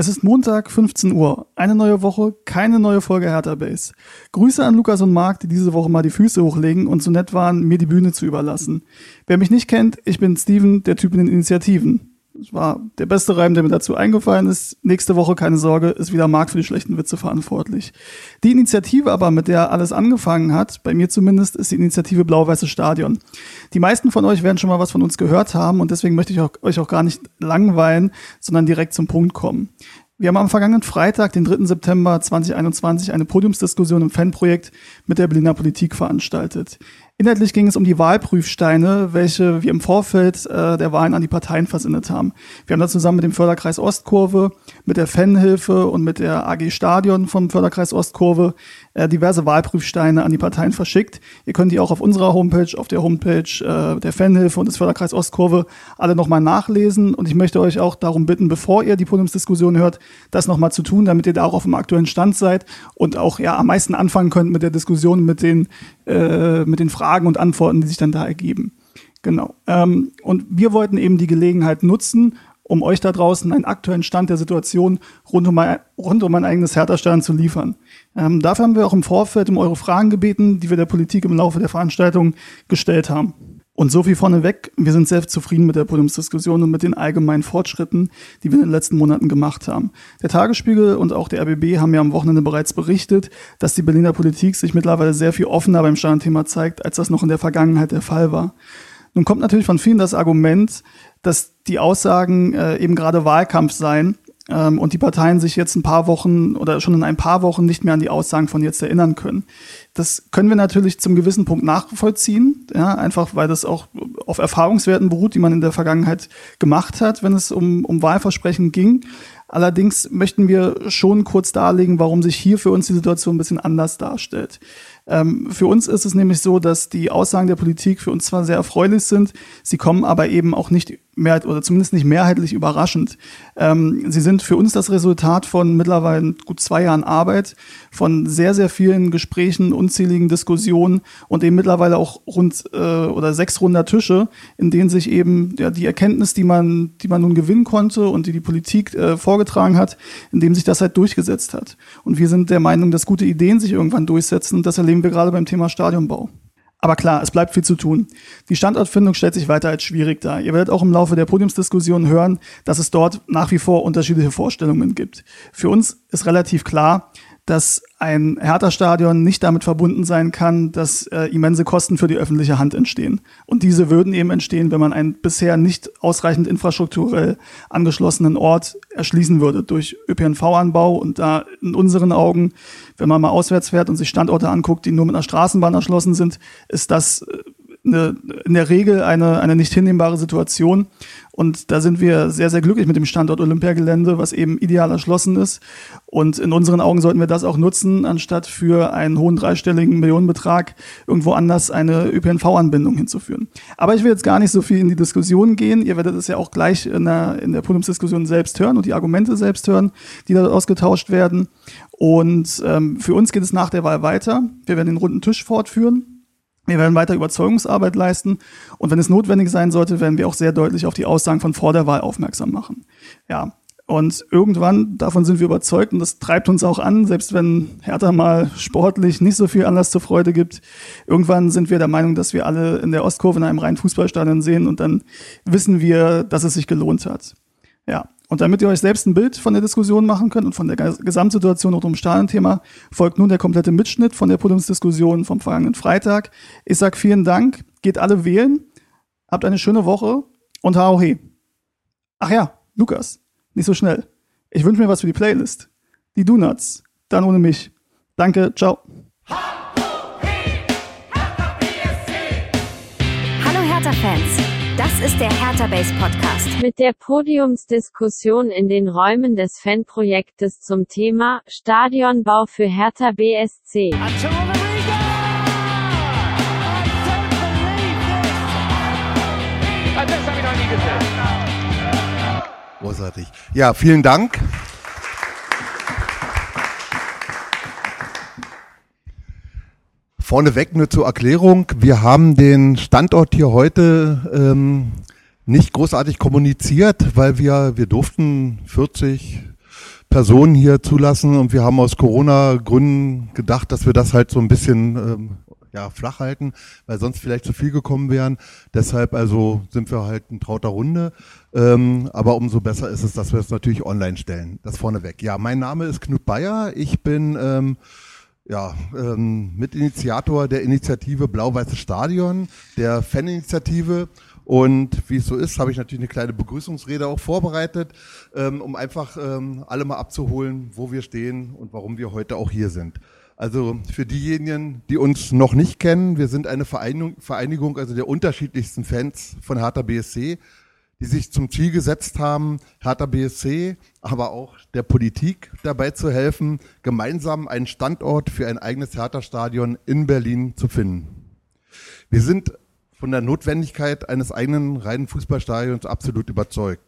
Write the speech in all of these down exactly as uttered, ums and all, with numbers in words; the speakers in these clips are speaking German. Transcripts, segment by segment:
Es ist Montag, fünfzehn Uhr. Eine neue Woche, keine neue Folge Hertha B S C. Grüße an Lukas und Marc, die diese Woche mal die Füße hochlegen und so nett waren, mir die Bühne zu überlassen. Wer mich nicht kennt, ich bin Steven, der Typ in den Initiativen. Das war der beste Reim, der mir dazu eingefallen ist. Nächste Woche, keine Sorge, ist wieder Marc für die schlechten Witze verantwortlich. Die Initiative aber, mit der alles angefangen hat, bei mir zumindest, ist die Initiative Blau-Weißes Stadion. Die meisten von euch werden schon mal was von uns gehört haben und deswegen möchte ich auch, euch auch gar nicht langweilen, sondern direkt zum Punkt kommen. Wir haben am vergangenen Freitag, den dritten September zweitausendeinundzwanzig, eine Podiumsdiskussion im Fanprojekt mit der Berliner Politik veranstaltet. Inhaltlich ging es um die Wahlprüfsteine, welche wir im Vorfeld äh, der Wahlen an die Parteien versendet haben. Wir haben da zusammen mit dem Förderkreis Ostkurve, mit der Fanhilfe und mit der A G Stadion vom Förderkreis Ostkurve äh, diverse Wahlprüfsteine an die Parteien verschickt. Ihr könnt die auch auf unserer Homepage, auf der Homepage äh, der Fanhilfe und des Förderkreis Ostkurve alle nochmal nachlesen. Und ich möchte euch auch darum bitten, bevor ihr die Podiumsdiskussion hört, das nochmal zu tun, damit ihr da auch auf dem aktuellen Stand seid und auch ja am meisten anfangen könnt mit der Diskussion, mit den, äh, mit den Fragen, Fragen und Antworten, die sich dann da ergeben. Genau. Ähm, und wir wollten eben die Gelegenheit nutzen, um euch da draußen einen aktuellen Stand der Situation rund um ein, rund um ein eigenes Hertha-Stadion zu liefern. Ähm, dafür haben wir auch im Vorfeld um eure Fragen gebeten, die wir der Politik im Laufe der Veranstaltung gestellt haben. Und so viel vorneweg, wir sind sehr zufrieden mit der Podiumsdiskussion und mit den allgemeinen Fortschritten, die wir in den letzten Monaten gemacht haben. Der Tagesspiegel und auch der R B B haben ja am Wochenende bereits berichtet, dass die Berliner Politik sich mittlerweile sehr viel offener beim Stadionthema zeigt, als das noch in der Vergangenheit der Fall war. Nun kommt natürlich von vielen das Argument, dass die Aussagen äh, eben gerade Wahlkampf seien ähm, und die Parteien sich jetzt ein paar Wochen oder schon in ein paar Wochen nicht mehr an die Aussagen von jetzt erinnern können. Das können wir natürlich zum gewissen Punkt nachvollziehen, ja, einfach weil das auch auf Erfahrungswerten beruht, die man in der Vergangenheit gemacht hat, wenn es um, um Wahlversprechen ging. Allerdings möchten wir schon kurz darlegen, warum sich hier für uns die Situation ein bisschen anders darstellt. Ähm, für uns ist es nämlich so, dass die Aussagen der Politik für uns zwar sehr erfreulich sind, sie kommen aber eben auch nicht mehr oder zumindest nicht mehrheitlich überraschend. Ähm, sie sind für uns das Resultat von mittlerweile gut zwei Jahren Arbeit, von sehr, sehr vielen Gesprächen, unzähligen Diskussionen und eben mittlerweile auch rund äh, oder sechs runder Tische, in denen sich eben ja, die Erkenntnis, die man, die man nun gewinnen konnte und die die Politik äh, vorgetragen hat, in dem sich das halt durchgesetzt hat. Und wir sind der Meinung, dass gute Ideen sich irgendwann durchsetzen und das erleben wir gerade beim Thema Stadionbau. Aber klar, es bleibt viel zu tun. Die Standortfindung stellt sich weiter als schwierig dar. Ihr werdet auch im Laufe der Podiumsdiskussion hören, dass es dort nach wie vor unterschiedliche Vorstellungen gibt. Für uns ist relativ klar, dass ein Hertha-Stadion nicht damit verbunden sein kann, dass äh, immense Kosten für die öffentliche Hand entstehen. Und diese würden eben entstehen, wenn man einen bisher nicht ausreichend infrastrukturell angeschlossenen Ort erschließen würde durch Ö P N V-Anbau. Und da in unseren Augen, wenn man mal auswärts fährt und sich Standorte anguckt, die nur mit einer Straßenbahn erschlossen sind, ist das äh, eine, in der Regel eine, eine nicht hinnehmbare Situation. Und da sind wir sehr, sehr glücklich mit dem Standort Olympiagelände, was eben ideal erschlossen ist. Und in unseren Augen sollten wir das auch nutzen, anstatt für einen hohen dreistelligen Millionenbetrag irgendwo anders eine Ö P N V-Anbindung hinzuführen. Aber ich will jetzt gar nicht so viel in die Diskussion gehen. Ihr werdet es ja auch gleich in der, in der Podiumsdiskussion selbst hören und die Argumente selbst hören, die da ausgetauscht werden. Und ähm, für uns geht es nach der Wahl weiter. Wir werden den runden Tisch fortführen. Wir werden weiter Überzeugungsarbeit leisten und wenn es notwendig sein sollte, werden wir auch sehr deutlich auf die Aussagen von vor der Wahl aufmerksam machen. Ja, und irgendwann, davon sind wir überzeugt und das treibt uns auch an, selbst wenn Hertha mal sportlich nicht so viel Anlass zur Freude gibt, irgendwann sind wir der Meinung, dass wir alle in der Ostkurve in einem reinen Fußballstadion sehen und dann wissen wir, dass es sich gelohnt hat. Ja. Und damit ihr euch selbst ein Bild von der Diskussion machen könnt und von der Gesamtsituation rund um das Stadionthema, folgt nun der komplette Mitschnitt von der Podiumsdiskussion vom vergangenen Freitag. Ich sag vielen Dank, geht alle wählen, habt eine schöne Woche und hau he. Ach ja, Lukas, nicht so schnell. Ich wünsche mir was für die Playlist. Die Donuts, dann ohne mich. Danke, ciao. Hallo Hertha-Fans. Das ist der Hertha B S C Podcast. Mit der Podiumsdiskussion in den Räumen des Fanprojektes zum Thema Stadionbau für Hertha B S C. Großartig. Ja, vielen Dank. Vorneweg nur zur Erklärung, wir haben den Standort hier heute ähm, nicht großartig kommuniziert, weil wir, wir durften 40, Personen hier zulassen und wir haben aus Corona-Gründen gedacht, dass wir das halt so ein bisschen ähm, ja, flach halten, weil sonst vielleicht zu viel gekommen wären. Deshalb also sind wir halt in trauter Runde, ähm, aber umso besser ist es, dass wir es natürlich online stellen, das vorneweg. Ja, mein Name ist Knut Bayer, ich bin ähm, ja, ähm, Mitinitiator der Initiative Blau-Weißes Stadion, der Faninitiative. Und wie es so ist, habe ich natürlich eine kleine Begrüßungsrede auch vorbereitet, ähm, um einfach ähm, alle mal abzuholen, wo wir stehen und warum wir heute auch hier sind. Also für diejenigen, die uns noch nicht kennen, wir sind eine Vereinigung, Vereinigung also der unterschiedlichsten Fans von Hertha B S C, die sich zum Ziel gesetzt haben, Hertha B S C, aber auch der Politik dabei zu helfen, gemeinsam einen Standort für ein eigenes Hertha-Stadion in Berlin zu finden. Wir sind von der Notwendigkeit eines eigenen reinen Fußballstadions absolut überzeugt.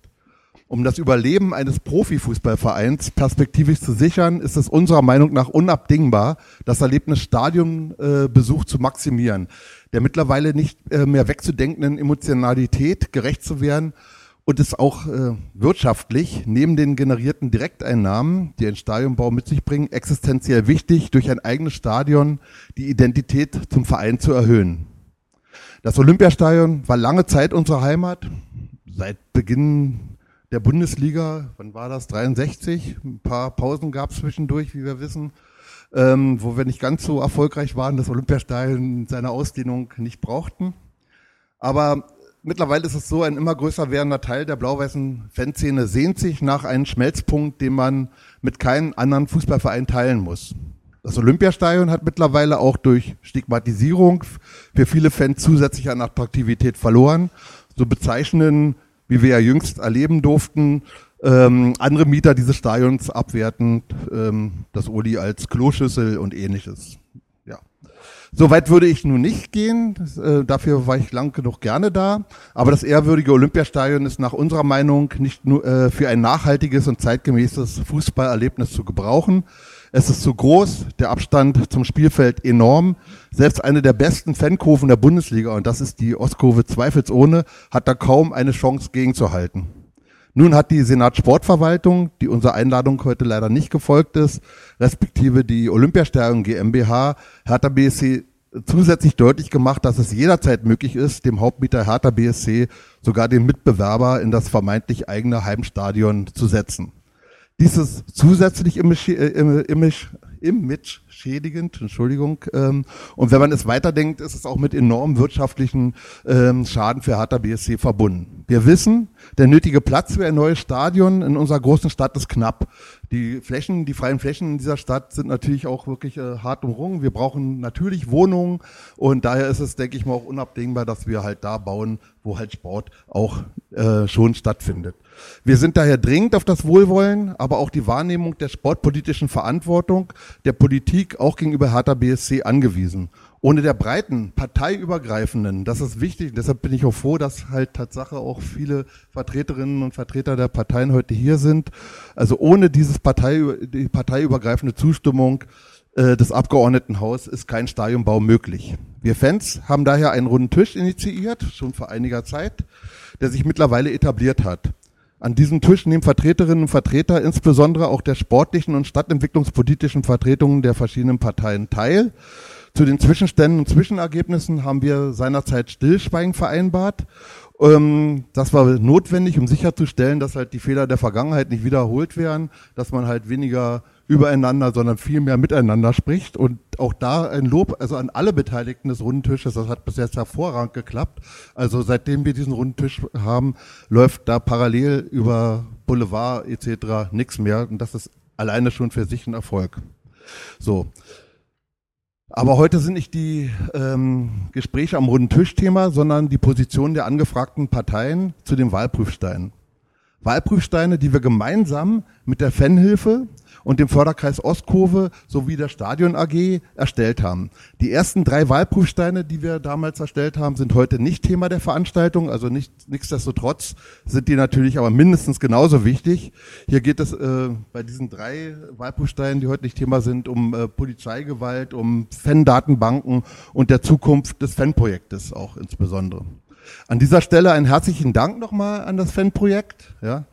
Um das Überleben eines Profifußballvereins perspektivisch zu sichern, ist es unserer Meinung nach unabdingbar, das Erlebnis Stadionbesuch zu maximieren, der mittlerweile nicht mehr wegzudenkenden Emotionalität gerecht zu werden und es auch wirtschaftlich neben den generierten Direkteinnahmen, die ein Stadionbau mit sich bringen, existenziell wichtig, durch ein eigenes Stadion die Identität zum Verein zu erhöhen. Das Olympiastadion war lange Zeit unsere Heimat, seit Beginn der Bundesliga, wann war das, dreiundsechzig, ein paar Pausen gab es zwischendurch, wie wir wissen, ähm, wo wir nicht ganz so erfolgreich waren, das Olympiastadion seiner Ausdehnung nicht brauchten. Aber mittlerweile ist es so, ein immer größer werdender Teil der blau-weißen Fanszene sehnt sich nach einem Schmelzpunkt, den man mit keinem anderen Fußballverein teilen muss. Das Olympiastadion hat mittlerweile auch durch Stigmatisierung für viele Fans zusätzlich an Attraktivität verloren. So bezeichnen, wie wir ja jüngst erleben durften, ähm, andere Mieter dieses Stadions abwertend, ähm, das Oli als Kloschüssel und ähnliches. Ja. So weit würde ich nun nicht gehen, äh, dafür war ich lang genug gerne da. Aber das ehrwürdige Olympiastadion ist nach unserer Meinung nicht nur äh, für ein nachhaltiges und zeitgemäßes Fußballerlebnis zu gebrauchen. Es ist zu groß, der Abstand zum Spielfeld enorm. Selbst eine der besten Fankurven der Bundesliga, und das ist die Ostkurve zweifelsohne, hat da kaum eine Chance gegenzuhalten. Nun hat die Senat-Sportverwaltung, die unserer Einladung heute leider nicht gefolgt ist, respektive die Olympiastadion GmbH, Hertha B S C zusätzlich deutlich gemacht, dass es jederzeit möglich ist, dem Hauptmieter Hertha B S C sogar den Mitbewerber in das vermeintlich eigene Heimstadion zu setzen. Dieses zusätzlich Image, Image, Image schädigend, Entschuldigung, ähm, und wenn man es weiterdenkt, ist es auch mit enormem wirtschaftlichen ähm, Schaden für Hertha B S C verbunden. Wir wissen, der nötige Platz für ein neues Stadion in unserer großen Stadt ist knapp. Die Flächen, die freien Flächen in dieser Stadt sind natürlich auch wirklich äh, hart umrungen. Wir brauchen natürlich Wohnungen und daher ist es, denke ich mal, auch unabdingbar, dass wir halt da bauen, wo halt Sport auch äh, schon stattfindet. Wir sind daher dringend auf das Wohlwollen, aber auch die Wahrnehmung der sportpolitischen Verantwortung der Politik auch gegenüber Hertha B S C angewiesen. Ohne der breiten, parteiübergreifenden, das ist wichtig, deshalb bin ich auch froh, dass halt Tatsache auch viele Vertreterinnen und Vertreter der Parteien heute hier sind. Also ohne dieses Partei, die parteiübergreifende Zustimmung äh, des Abgeordnetenhaus ist kein Stadionbau möglich. Wir Fans haben daher einen runden Tisch initiiert, schon vor einiger Zeit, der sich mittlerweile etabliert hat. An diesem Tisch nehmen Vertreterinnen und Vertreter, insbesondere auch der sportlichen und stadtentwicklungspolitischen Vertretungen der verschiedenen Parteien teil. Zu den Zwischenständen und Zwischenergebnissen haben wir seinerzeit Stillschweigen vereinbart. Das war notwendig, um sicherzustellen, dass halt die Fehler der Vergangenheit nicht wiederholt werden, dass man halt weniger übereinander, sondern viel mehr miteinander spricht. Und auch da ein Lob, also an alle Beteiligten des Rundentisches, das hat bis jetzt hervorragend geklappt. Also seitdem wir diesen Rundentisch haben, läuft da parallel über Boulevard et cetera nichts mehr. Und das ist alleine schon für sich ein Erfolg. So. Aber heute sind nicht die ähm, Gespräche am runden Tischthema, sondern die Position der angefragten Parteien zu den Wahlprüfsteinen. Wahlprüfsteine, die wir gemeinsam mit der Fanhilfe und dem Förderkreis Ostkurve sowie der Stadion A G erstellt haben. Die ersten drei Wahlprüfsteine, die wir damals erstellt haben, sind heute nicht Thema der Veranstaltung, also nicht, nichtsdestotrotz sind die natürlich aber mindestens genauso wichtig. Hier geht es äh, bei diesen drei Wahlprüfsteinen, die heute nicht Thema sind, um äh, Polizeigewalt, um Fan-Datenbanken und der Zukunft des Fanprojektes auch insbesondere. An dieser Stelle einen herzlichen Dank nochmal an das Fanprojekt, ja,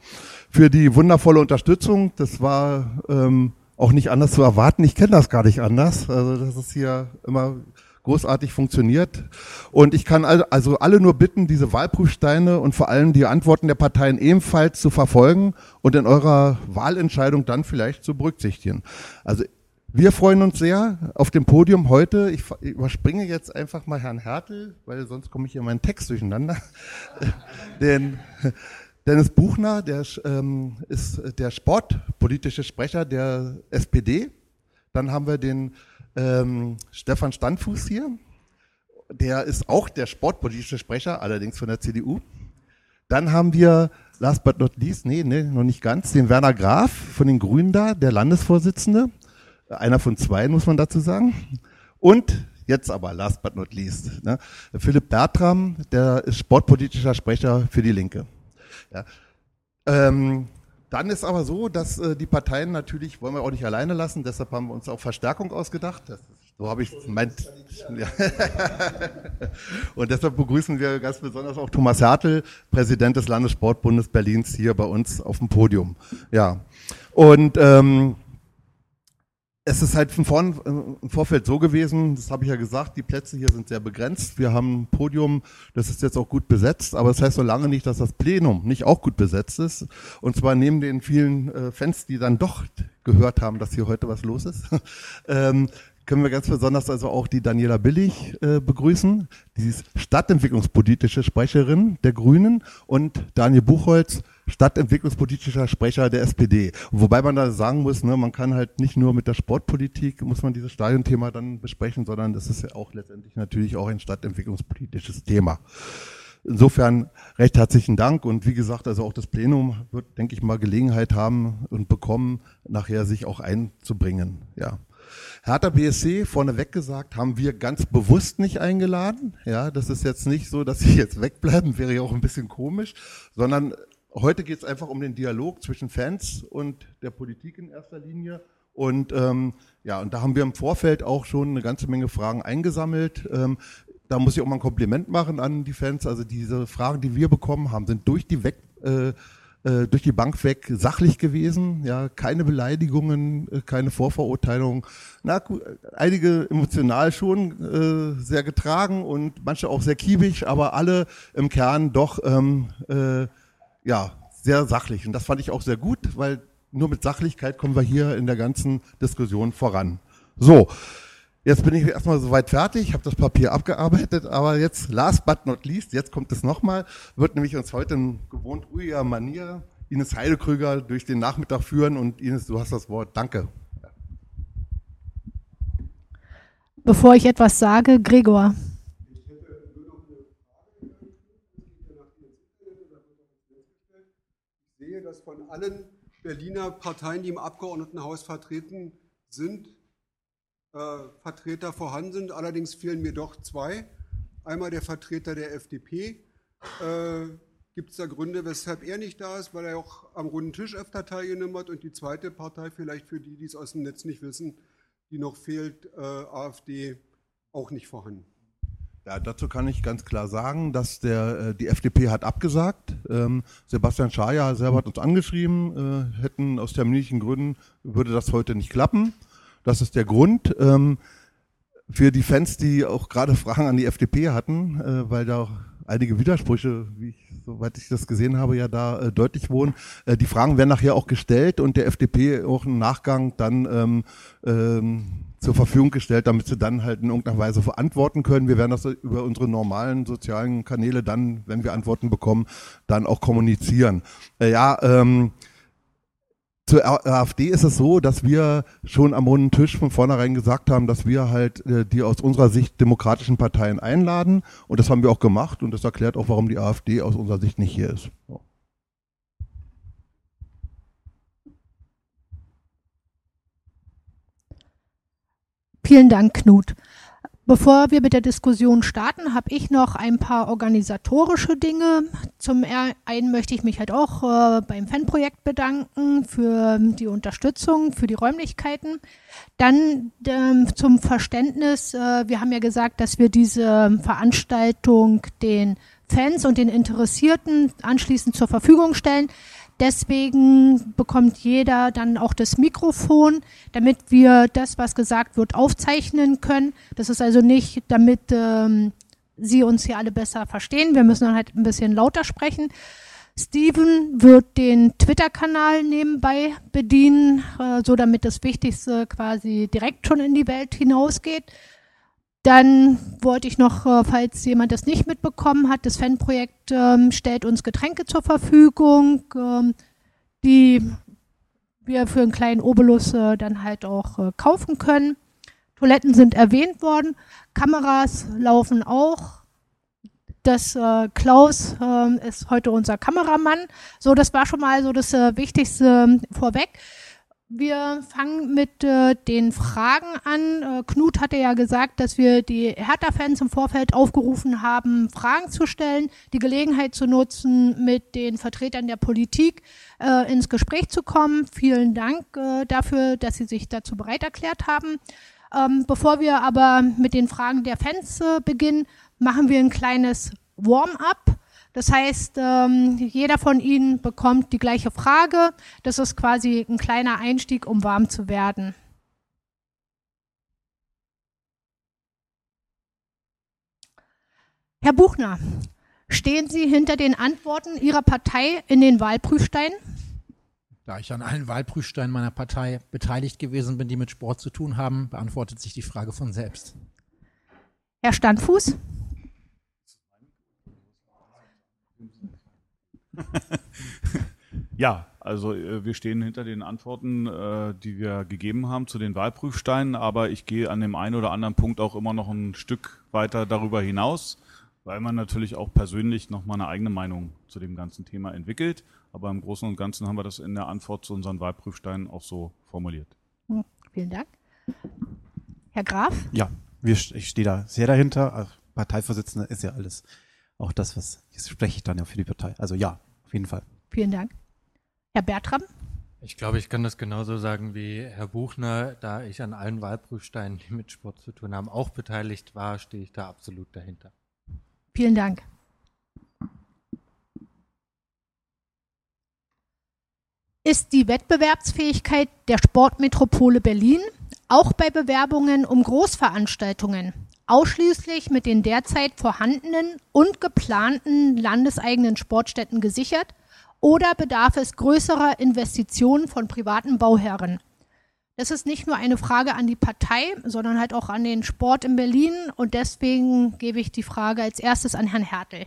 für die wundervolle Unterstützung. Das war ähm, auch nicht anders zu erwarten. Ich kenne das gar nicht anders. Also das ist hier immer großartig funktioniert. Und ich kann also alle nur bitten, diese Wahlprüfsteine und vor allem die Antworten der Parteien ebenfalls zu verfolgen und in eurer Wahlentscheidung dann vielleicht zu berücksichtigen. Also wir freuen uns sehr auf dem Podium heute. Ich überspringe jetzt einfach mal Herrn Hertel, weil sonst komme ich hier meinen Text durcheinander. Den Dennis Buchner, der ist der sportpolitische Sprecher der S P D. Dann haben wir den ähm, Stefan Standfuß hier. Der ist auch der sportpolitische Sprecher, allerdings von der C D U. Dann haben wir, last but not least, nee, nee, noch nicht ganz, den Werner Graf von den Grünen da, der Landesvorsitzende. Einer von zwei, muss man dazu sagen. Und jetzt aber, last but not least, ne, Philipp Bertram, der ist sportpolitischer Sprecher für die Linke. Ja. Ähm, dann ist aber so, dass äh, die Parteien natürlich, wollen wir auch nicht alleine lassen, deshalb haben wir uns auch Verstärkung ausgedacht. Das, so habe ich mein... Ja. Und deshalb begrüßen wir ganz besonders auch Thomas Hertel, Präsident des Landessportbundes Berlins, hier bei uns auf dem Podium. Ja, und... Ähm, Es ist halt von im Vorfeld so gewesen, das habe ich ja gesagt, die Plätze hier sind sehr begrenzt. Wir haben ein Podium, das ist jetzt auch gut besetzt, aber das heißt so lange nicht, dass das Plenum nicht auch gut besetzt ist. Und zwar neben den vielen Fans, die dann doch gehört haben, dass hier heute was los ist, ähm, können wir ganz besonders also auch die Daniela Billig äh, begrüßen, die ist stadtentwicklungspolitische Sprecherin der Grünen, und Daniel Buchholz, stadtentwicklungspolitischer Sprecher der S P D. Wobei man da sagen muss, ne, man kann halt nicht nur mit der Sportpolitik, muss man dieses Stadionthema dann besprechen, sondern das ist ja auch letztendlich natürlich auch ein stadtentwicklungspolitisches Thema. Insofern recht herzlichen Dank, und wie gesagt, also auch das Plenum wird, denke ich mal, Gelegenheit haben und bekommen, nachher sich auch einzubringen, ja. Hertha B S C, vorneweg gesagt, haben wir ganz bewusst nicht eingeladen. Ja, das ist jetzt nicht so, dass sie jetzt wegbleiben, wäre ja auch ein bisschen komisch, sondern heute geht es einfach um den Dialog zwischen Fans und der Politik in erster Linie. Und ähm, ja, und da haben wir im Vorfeld auch schon eine ganze Menge Fragen eingesammelt. Ähm, Da muss ich auch mal ein Kompliment machen an die Fans. Also diese Fragen, die wir bekommen haben, sind durch die, weg, äh, äh, durch die Bank weg sachlich gewesen. Ja, keine Beleidigungen, keine Vorverurteilungen. Na, einige emotional schon äh, sehr getragen und manche auch sehr kiebig, aber alle im Kern doch ähm, äh, ja, sehr sachlich. Und das fand ich auch sehr gut, weil nur mit Sachlichkeit kommen wir hier in der ganzen Diskussion voran. So. Jetzt bin ich erstmal soweit fertig, habe das Papier abgearbeitet, aber jetzt, last but not least, jetzt kommt es nochmal, wird nämlich uns heute in gewohnt ruhiger Manier Ines Heidekrüger durch den Nachmittag führen, und Ines, du hast das Wort, danke. Bevor ich etwas sage, Gregor. Ich sehe, dass von allen Berliner Parteien, die im Abgeordnetenhaus vertreten sind, Vertreter vorhanden sind. Allerdings fehlen mir doch zwei. Einmal der Vertreter der F D P. Äh, Gibt es da Gründe, weshalb er nicht da ist, weil er auch am runden Tisch öfter teilgenommen hat? Und die zweite Partei, vielleicht für die, die es aus dem Netz nicht wissen, die noch fehlt, äh, AfD, auch nicht vorhanden. Ja, dazu kann ich ganz klar sagen, dass der, die F D P hat abgesagt. Ähm, Sebastian Schaja selber hat uns angeschrieben, äh, hätten aus terminlichen Gründen, würde das heute nicht klappen. Das ist der Grund. Für die Fans, die auch gerade Fragen an die F D P hatten, weil da auch einige Widersprüche, wie ich, soweit ich das gesehen habe, ja da deutlich wurden. Die Fragen werden nachher auch gestellt und der F D P auch im Nachgang dann ähm, ähm, zur Verfügung gestellt, damit sie dann halt in irgendeiner Weise verantworten können. Wir werden das über unsere normalen sozialen Kanäle dann, wenn wir Antworten bekommen, dann auch kommunizieren. Ja, ähm, zur AfD ist es so, dass wir schon am runden Tisch von vornherein gesagt haben, dass wir halt äh, die aus unserer Sicht demokratischen Parteien einladen, und das haben wir auch gemacht, und das erklärt auch, warum die AfD aus unserer Sicht nicht hier ist. So. Vielen Dank, Knut. Bevor wir mit der Diskussion starten, habe ich noch ein paar organisatorische Dinge. Zum einen möchte ich mich halt auch äh, beim Fanprojekt bedanken für die Unterstützung, für die Räumlichkeiten. Dann äh, zum Verständnis, äh, wir haben ja gesagt, dass wir diese Veranstaltung den Fans und den Interessierten anschließend zur Verfügung stellen. Deswegen bekommt jeder dann auch das Mikrofon, damit wir das, was gesagt wird, aufzeichnen können. Das ist also nicht, damit ähm, Sie uns hier alle besser verstehen. Wir müssen dann halt ein bisschen lauter sprechen. Steven wird den Twitter-Kanal nebenbei bedienen, äh, so damit das Wichtigste quasi direkt schon in die Welt hinausgeht. Dann wollte ich noch, äh, falls jemand das nicht mitbekommen hat, das Fanprojekt ähm, stellt uns Getränke zur Verfügung, ähm, die wir für einen kleinen Obolus äh, dann halt auch äh, kaufen können. Toiletten sind erwähnt worden, Kameras laufen auch. Das äh, Klaus äh, ist heute unser Kameramann. So, das war schon mal so das äh, Wichtigste äh, vorweg. Wir fangen mit äh, den Fragen an. Äh, Knut hatte ja gesagt, dass wir die Hertha-Fans im Vorfeld aufgerufen haben, Fragen zu stellen, die Gelegenheit zu nutzen, mit den Vertretern der Politik äh, ins Gespräch zu kommen. Vielen Dank äh, dafür, dass Sie sich dazu bereit erklärt haben. Ähm, bevor wir aber mit den Fragen der Fans äh, beginnen, machen wir ein kleines Warm-up. Das heißt, ähm, jeder von Ihnen bekommt die gleiche Frage. Das ist quasi ein kleiner Einstieg, um warm zu werden. Herr Buchner, stehen Sie hinter den Antworten Ihrer Partei in den Wahlprüfsteinen? Da ich an allen Wahlprüfsteinen meiner Partei beteiligt gewesen bin, die mit Sport zu tun haben, beantwortet sich die Frage von selbst. Herr Standfuß? Ja, also wir stehen hinter den Antworten, die wir gegeben haben zu den Wahlprüfsteinen, aber ich gehe an dem einen oder anderen Punkt auch immer noch ein Stück weiter darüber hinaus, weil man natürlich auch persönlich nochmal eine eigene Meinung zu dem ganzen Thema entwickelt. Aber im Großen und Ganzen haben wir das in der Antwort zu unseren Wahlprüfsteinen auch so formuliert. Vielen Dank. Herr Graf? Ja, ich stehe da sehr dahinter. Also Parteivorsitzender ist ja alles. Auch das, was jetzt spreche ich dann ja für die Partei. Also ja, auf jeden Fall. Vielen Dank. Herr Bertram? Ich glaube, ich kann das genauso sagen wie Herr Buchner. Da ich an allen Wahlprüfsteinen, die mit Sport zu tun haben, auch beteiligt war, stehe ich da absolut dahinter. Vielen Dank. Ist die Wettbewerbsfähigkeit der Sportmetropole Berlin auch bei Bewerbungen um Großveranstaltungen ausschließlich mit den derzeit vorhandenen und geplanten landeseigenen Sportstätten gesichert oder bedarf es größerer Investitionen von privaten Bauherren? Das ist nicht nur eine Frage an die Partei, sondern halt auch an den Sport in Berlin und deswegen gebe ich die Frage als erstes an Herrn Hertel.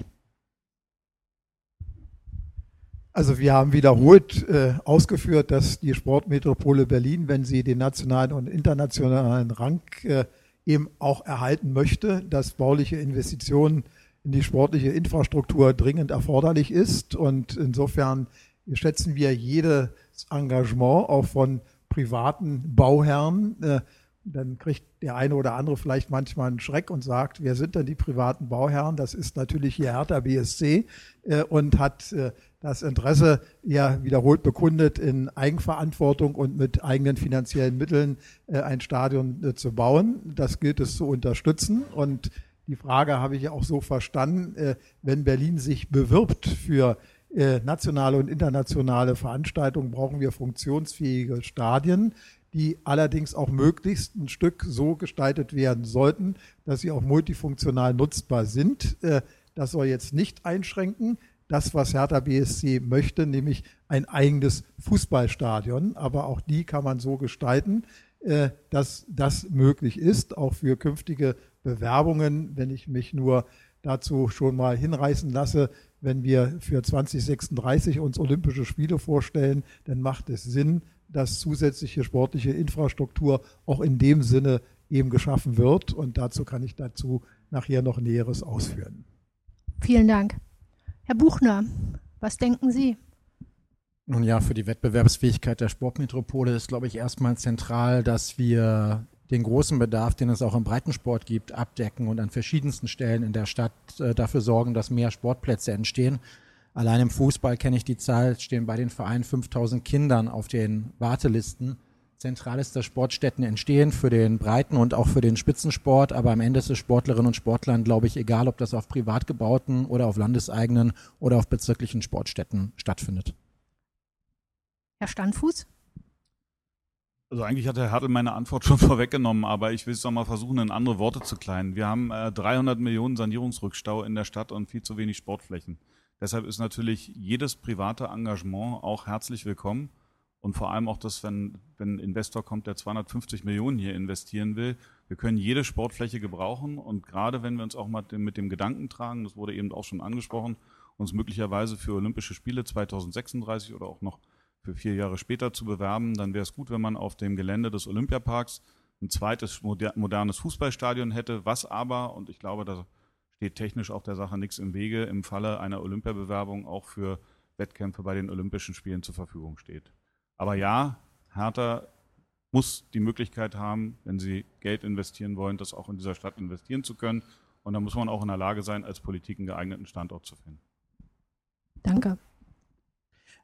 Also wir haben wiederholt äh, ausgeführt, dass die Sportmetropole Berlin, wenn sie den nationalen und internationalen Rang äh, eben auch erhalten möchte, dass bauliche Investitionen in die sportliche Infrastruktur dringend erforderlich ist. Und insofern schätzen wir jedes Engagement auch von privaten Bauherren. Dann kriegt der eine oder andere vielleicht manchmal einen Schreck und sagt, wer sind denn die privaten Bauherren? Das ist natürlich hier Hertha B S C und hat das Interesse ja wiederholt bekundet, in Eigenverantwortung und mit eigenen finanziellen Mitteln ein Stadion zu bauen. Das gilt es zu unterstützen. Und die Frage habe ich ja auch so verstanden, wenn Berlin sich bewirbt für nationale und internationale Veranstaltungen, brauchen wir funktionsfähige Stadien, die allerdings auch möglichst ein Stück so gestaltet werden sollten, dass sie auch multifunktional nutzbar sind. Das soll jetzt nicht einschränken. Das, was Hertha B S C möchte, nämlich ein eigenes Fußballstadion. Aber auch die kann man so gestalten, dass das möglich ist, auch für künftige Bewerbungen, wenn ich mich nur dazu schon mal hinreißen lasse. Wenn wir für zwanzig sechsunddreißig uns Olympische Spiele vorstellen, dann macht es Sinn, dass zusätzliche sportliche Infrastruktur auch in dem Sinne eben geschaffen wird. Und dazu kann ich dazu nachher noch Näheres ausführen. Vielen Dank. Herr Buchner, was denken Sie? Nun ja, für die Wettbewerbsfähigkeit der Sportmetropole ist, glaube ich, erstmal zentral, dass wir den großen Bedarf, den es auch im Breitensport gibt, abdecken und an verschiedensten Stellen in der Stadt äh, dafür sorgen, dass mehr Sportplätze entstehen. Allein im Fußball, kenne ich die Zahl, stehen bei den Vereinen fünftausend Kindern auf den Wartelisten. Zentral ist, dass Sportstätten entstehen für den Breiten- und auch für den Spitzensport. Aber am Ende ist es Sportlerinnen und Sportlern, glaube ich, egal, ob das auf privat gebauten oder auf landeseigenen oder auf bezirklichen Sportstätten stattfindet. Herr Standfuß? Also eigentlich hat Herr Hertel meine Antwort schon vorweggenommen, aber ich will es nochmal versuchen, in andere Worte zu kleiden. Wir haben äh, dreihundert Millionen Sanierungsrückstau in der Stadt und viel zu wenig Sportflächen. Deshalb ist natürlich jedes private Engagement auch herzlich willkommen. Und vor allem auch, dass wenn, wenn ein Investor kommt, der zweihundertfünfzig Millionen hier investieren will, wir können jede Sportfläche gebrauchen. Und gerade wenn wir uns auch mal mit dem Gedanken tragen, das wurde eben auch schon angesprochen, uns möglicherweise für Olympische Spiele zweitausendsechsunddreißig oder auch noch für vier Jahre später zu bewerben, dann wäre es gut, wenn man auf dem Gelände des Olympiaparks ein zweites modernes Fußballstadion hätte, was aber, und ich glaube, da steht technisch auch der Sache nichts im Wege, im Falle einer Olympiabewerbung auch für Wettkämpfe bei den Olympischen Spielen zur Verfügung steht. Aber ja, Hertha muss die Möglichkeit haben, wenn sie Geld investieren wollen, das auch in dieser Stadt investieren zu können. Und da muss man auch in der Lage sein, als Politik einen geeigneten Standort zu finden. Danke.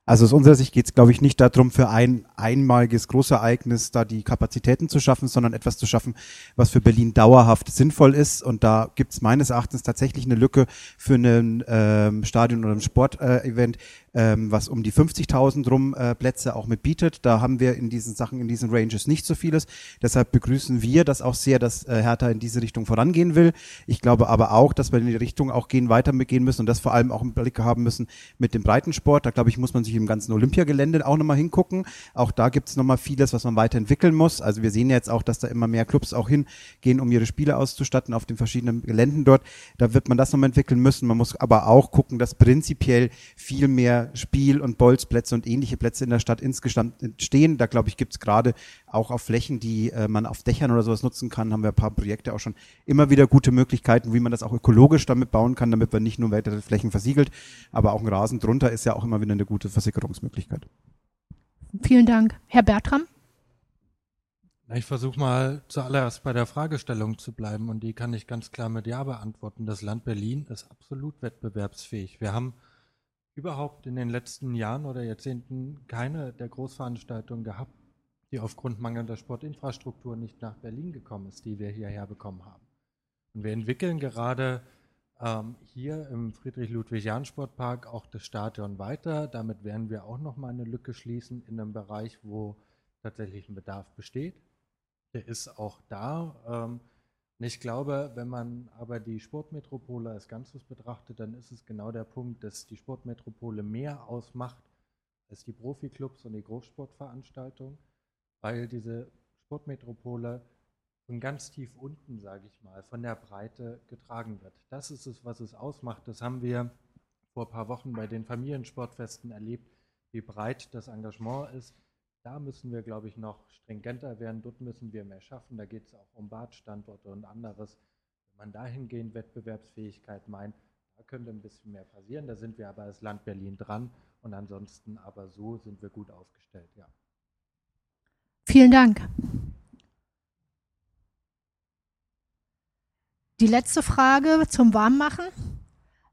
Also aus unserer Sicht geht es, glaube ich, nicht darum, für ein einmaliges Großereignis da die Kapazitäten zu schaffen, sondern etwas zu schaffen, was für Berlin dauerhaft sinnvoll ist. Und da gibt es meines Erachtens tatsächlich eine Lücke für ein ähm, Stadion oder ein Sportevent, äh, ähm, was um die fünfzigtausend rum äh, Plätze auch mit bietet. Da haben wir in diesen Sachen, in diesen Ranges nicht so vieles. Deshalb begrüßen wir das auch sehr, dass äh, Hertha in diese Richtung vorangehen will. Ich glaube aber auch, dass wir in die Richtung auch gehen, weiter mitgehen müssen und das vor allem auch im Blick haben müssen mit dem Breitensport. Da, glaube ich, muss man sich im ganzen Olympiagelände auch nochmal hingucken. Auch da gibt es nochmal vieles, was man weiterentwickeln muss. Also wir sehen ja jetzt auch, dass da immer mehr Clubs auch hingehen, um ihre Spiele auszustatten auf den verschiedenen Geländen dort. Da wird man das nochmal entwickeln müssen. Man muss aber auch gucken, dass prinzipiell viel mehr Spiel- und Bolzplätze und ähnliche Plätze in der Stadt insgesamt entstehen. Da, glaube ich, gibt es gerade auch auf Flächen, die äh, man auf Dächern oder sowas nutzen kann, haben wir ein paar Projekte auch schon immer wieder gute Möglichkeiten, wie man das auch ökologisch damit bauen kann, damit man nicht nur weitere Flächen versiegelt, aber auch ein Rasen drunter ist ja auch immer wieder eine gute Versickerungsmöglichkeit. Vielen Dank. Herr Bertram? Ich versuche mal zuallererst bei der Fragestellung zu bleiben und die kann ich ganz klar mit Ja beantworten. Das Land Berlin ist absolut wettbewerbsfähig. Wir haben überhaupt in den letzten Jahren oder Jahrzehnten keine der Großveranstaltungen gehabt, die aufgrund mangelnder Sportinfrastruktur nicht nach Berlin gekommen ist, die wir hierher bekommen haben. Und wir entwickeln gerade ähm, hier im Friedrich-Ludwig-Jahn-Sportpark auch das Stadion weiter. Damit werden wir auch nochmal eine Lücke schließen in einem Bereich, wo tatsächlich ein Bedarf besteht. Der ist auch da. Ähm, ich glaube, wenn man aber die Sportmetropole als Ganzes betrachtet, dann ist es genau der Punkt, dass die Sportmetropole mehr ausmacht als die Profiklubs und die Großsportveranstaltungen, weil diese Sportmetropole von ganz tief unten, sage ich mal, von der Breite getragen wird. Das ist es, was es ausmacht. Das haben wir vor ein paar Wochen bei den Familiensportfesten erlebt, wie breit das Engagement ist. Da müssen wir, glaube ich, noch stringenter werden. Dort müssen wir mehr schaffen. Da geht es auch um Badstandorte und anderes. Wenn man dahingehend Wettbewerbsfähigkeit meint, da könnte ein bisschen mehr passieren. Da sind wir aber als Land Berlin dran. Und ansonsten aber so sind wir gut aufgestellt, ja. Vielen Dank. Die letzte Frage zum Warmmachen.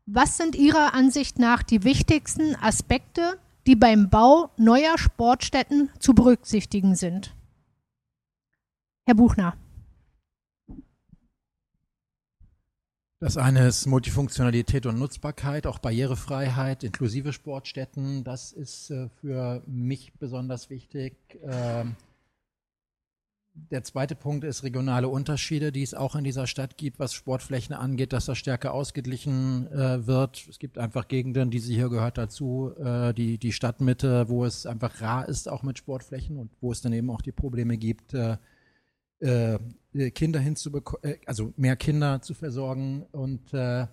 Was sind Ihrer Ansicht nach die wichtigsten Aspekte, die beim Bau neuer Sportstätten zu berücksichtigen sind? Herr Buchner. Das eine ist Multifunktionalität und Nutzbarkeit, auch Barrierefreiheit, inklusive Sportstätten. Das ist für mich besonders wichtig. Der zweite Punkt ist regionale Unterschiede, die es auch in dieser Stadt gibt, was Sportflächen angeht, dass das stärker ausgeglichen äh, wird. Es gibt einfach Gegenden, die sie hier gehört dazu, äh, die, die Stadtmitte, wo es einfach rar ist, auch mit Sportflächen und wo es dann eben auch die Probleme gibt, äh, äh, Kinder hinzubekommen, also mehr Kinder zu versorgen. Und äh,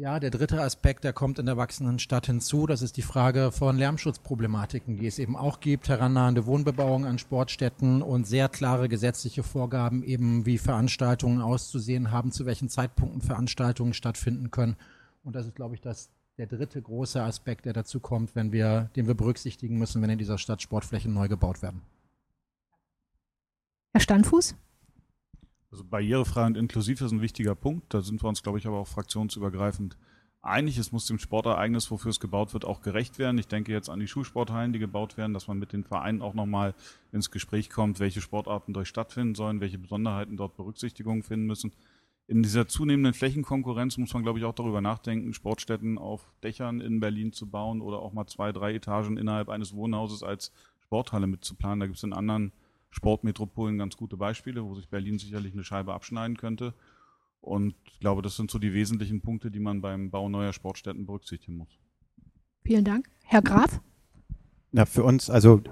ja, der dritte Aspekt, der kommt in der wachsenden Stadt hinzu, das ist die Frage von Lärmschutzproblematiken, die es eben auch gibt, herannahende Wohnbebauung an Sportstätten und sehr klare gesetzliche Vorgaben, eben wie Veranstaltungen auszusehen haben, zu welchen Zeitpunkten Veranstaltungen stattfinden können. Und das ist, glaube ich, das, der dritte große Aspekt, der dazu kommt, wenn wir, den wir berücksichtigen müssen, wenn in dieser Stadt Sportflächen neu gebaut werden. Herr Standfuß? Also barrierefrei und inklusiv ist ein wichtiger Punkt. Da sind wir uns, glaube ich, aber auch fraktionsübergreifend einig. Es muss dem Sportereignis, wofür es gebaut wird, auch gerecht werden. Ich denke jetzt an die Schulsporthallen, die gebaut werden, dass man mit den Vereinen auch nochmal ins Gespräch kommt, welche Sportarten dort stattfinden sollen, welche Besonderheiten dort Berücksichtigung finden müssen. in dieser zunehmenden Flächenkonkurrenz muss man, glaube ich, auch darüber nachdenken, Sportstätten auf Dächern in Berlin zu bauen oder auch mal zwei, drei Etagen innerhalb eines Wohnhauses als Sporthalle mitzuplanen. Da gibt es in anderen Sportmetropolen ganz gute Beispiele, wo sich Berlin sicherlich eine Scheibe abschneiden könnte. Und ich glaube, das sind so die wesentlichen Punkte, die man beim Bau neuer Sportstätten berücksichtigen muss. Vielen Dank. Herr Graf? Na, für uns, also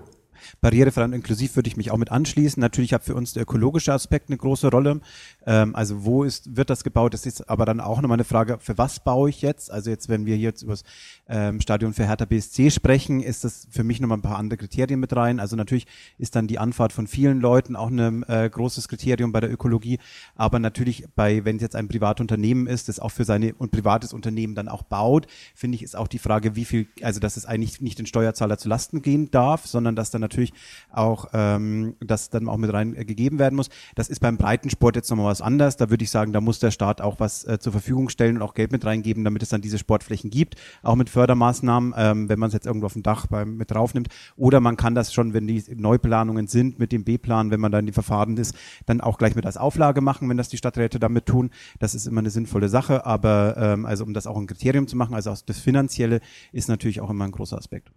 barrierefrei und inklusiv würde ich mich auch mit anschließen. Natürlich hat für uns der ökologische Aspekt eine große Rolle. Ähm, also wo ist, wird das gebaut? Das ist aber dann auch nochmal eine Frage, für was baue ich jetzt? Also jetzt, wenn wir jetzt über das ähm, Stadion für Hertha B S C sprechen, ist das für mich nochmal ein paar andere Kriterien mit rein. Also natürlich ist dann die Anfahrt von vielen Leuten auch ein äh, großes Kriterium bei der Ökologie. Aber natürlich, bei, wenn es jetzt ein Privatunternehmen ist, das auch für sein privates Unternehmen dann auch baut, finde ich, ist auch die Frage, wie viel, also dass es eigentlich nicht den Steuerzahler zu Lasten gehen darf, sondern dass dann natürlich auch, ähm, das dann auch mit rein gegeben werden muss. Das ist beim Breitensport jetzt nochmal was anderes. Da würde ich sagen, da muss der Staat auch was äh, zur Verfügung stellen und auch Geld mit reingeben, damit es dann diese Sportflächen gibt, auch mit Fördermaßnahmen, ähm, wenn man es jetzt irgendwo auf dem Dach beim, mit drauf nimmt. Oder man kann das schon, wenn die Neuplanungen sind, mit dem B-Plan, wenn man da in die Verfahren ist, dann auch gleich mit als Auflage machen, wenn das die Stadträte damit tun. Das ist immer eine sinnvolle Sache, aber ähm, also um das auch ein Kriterium zu machen, also auch das Finanzielle ist natürlich auch immer ein großer Aspekt.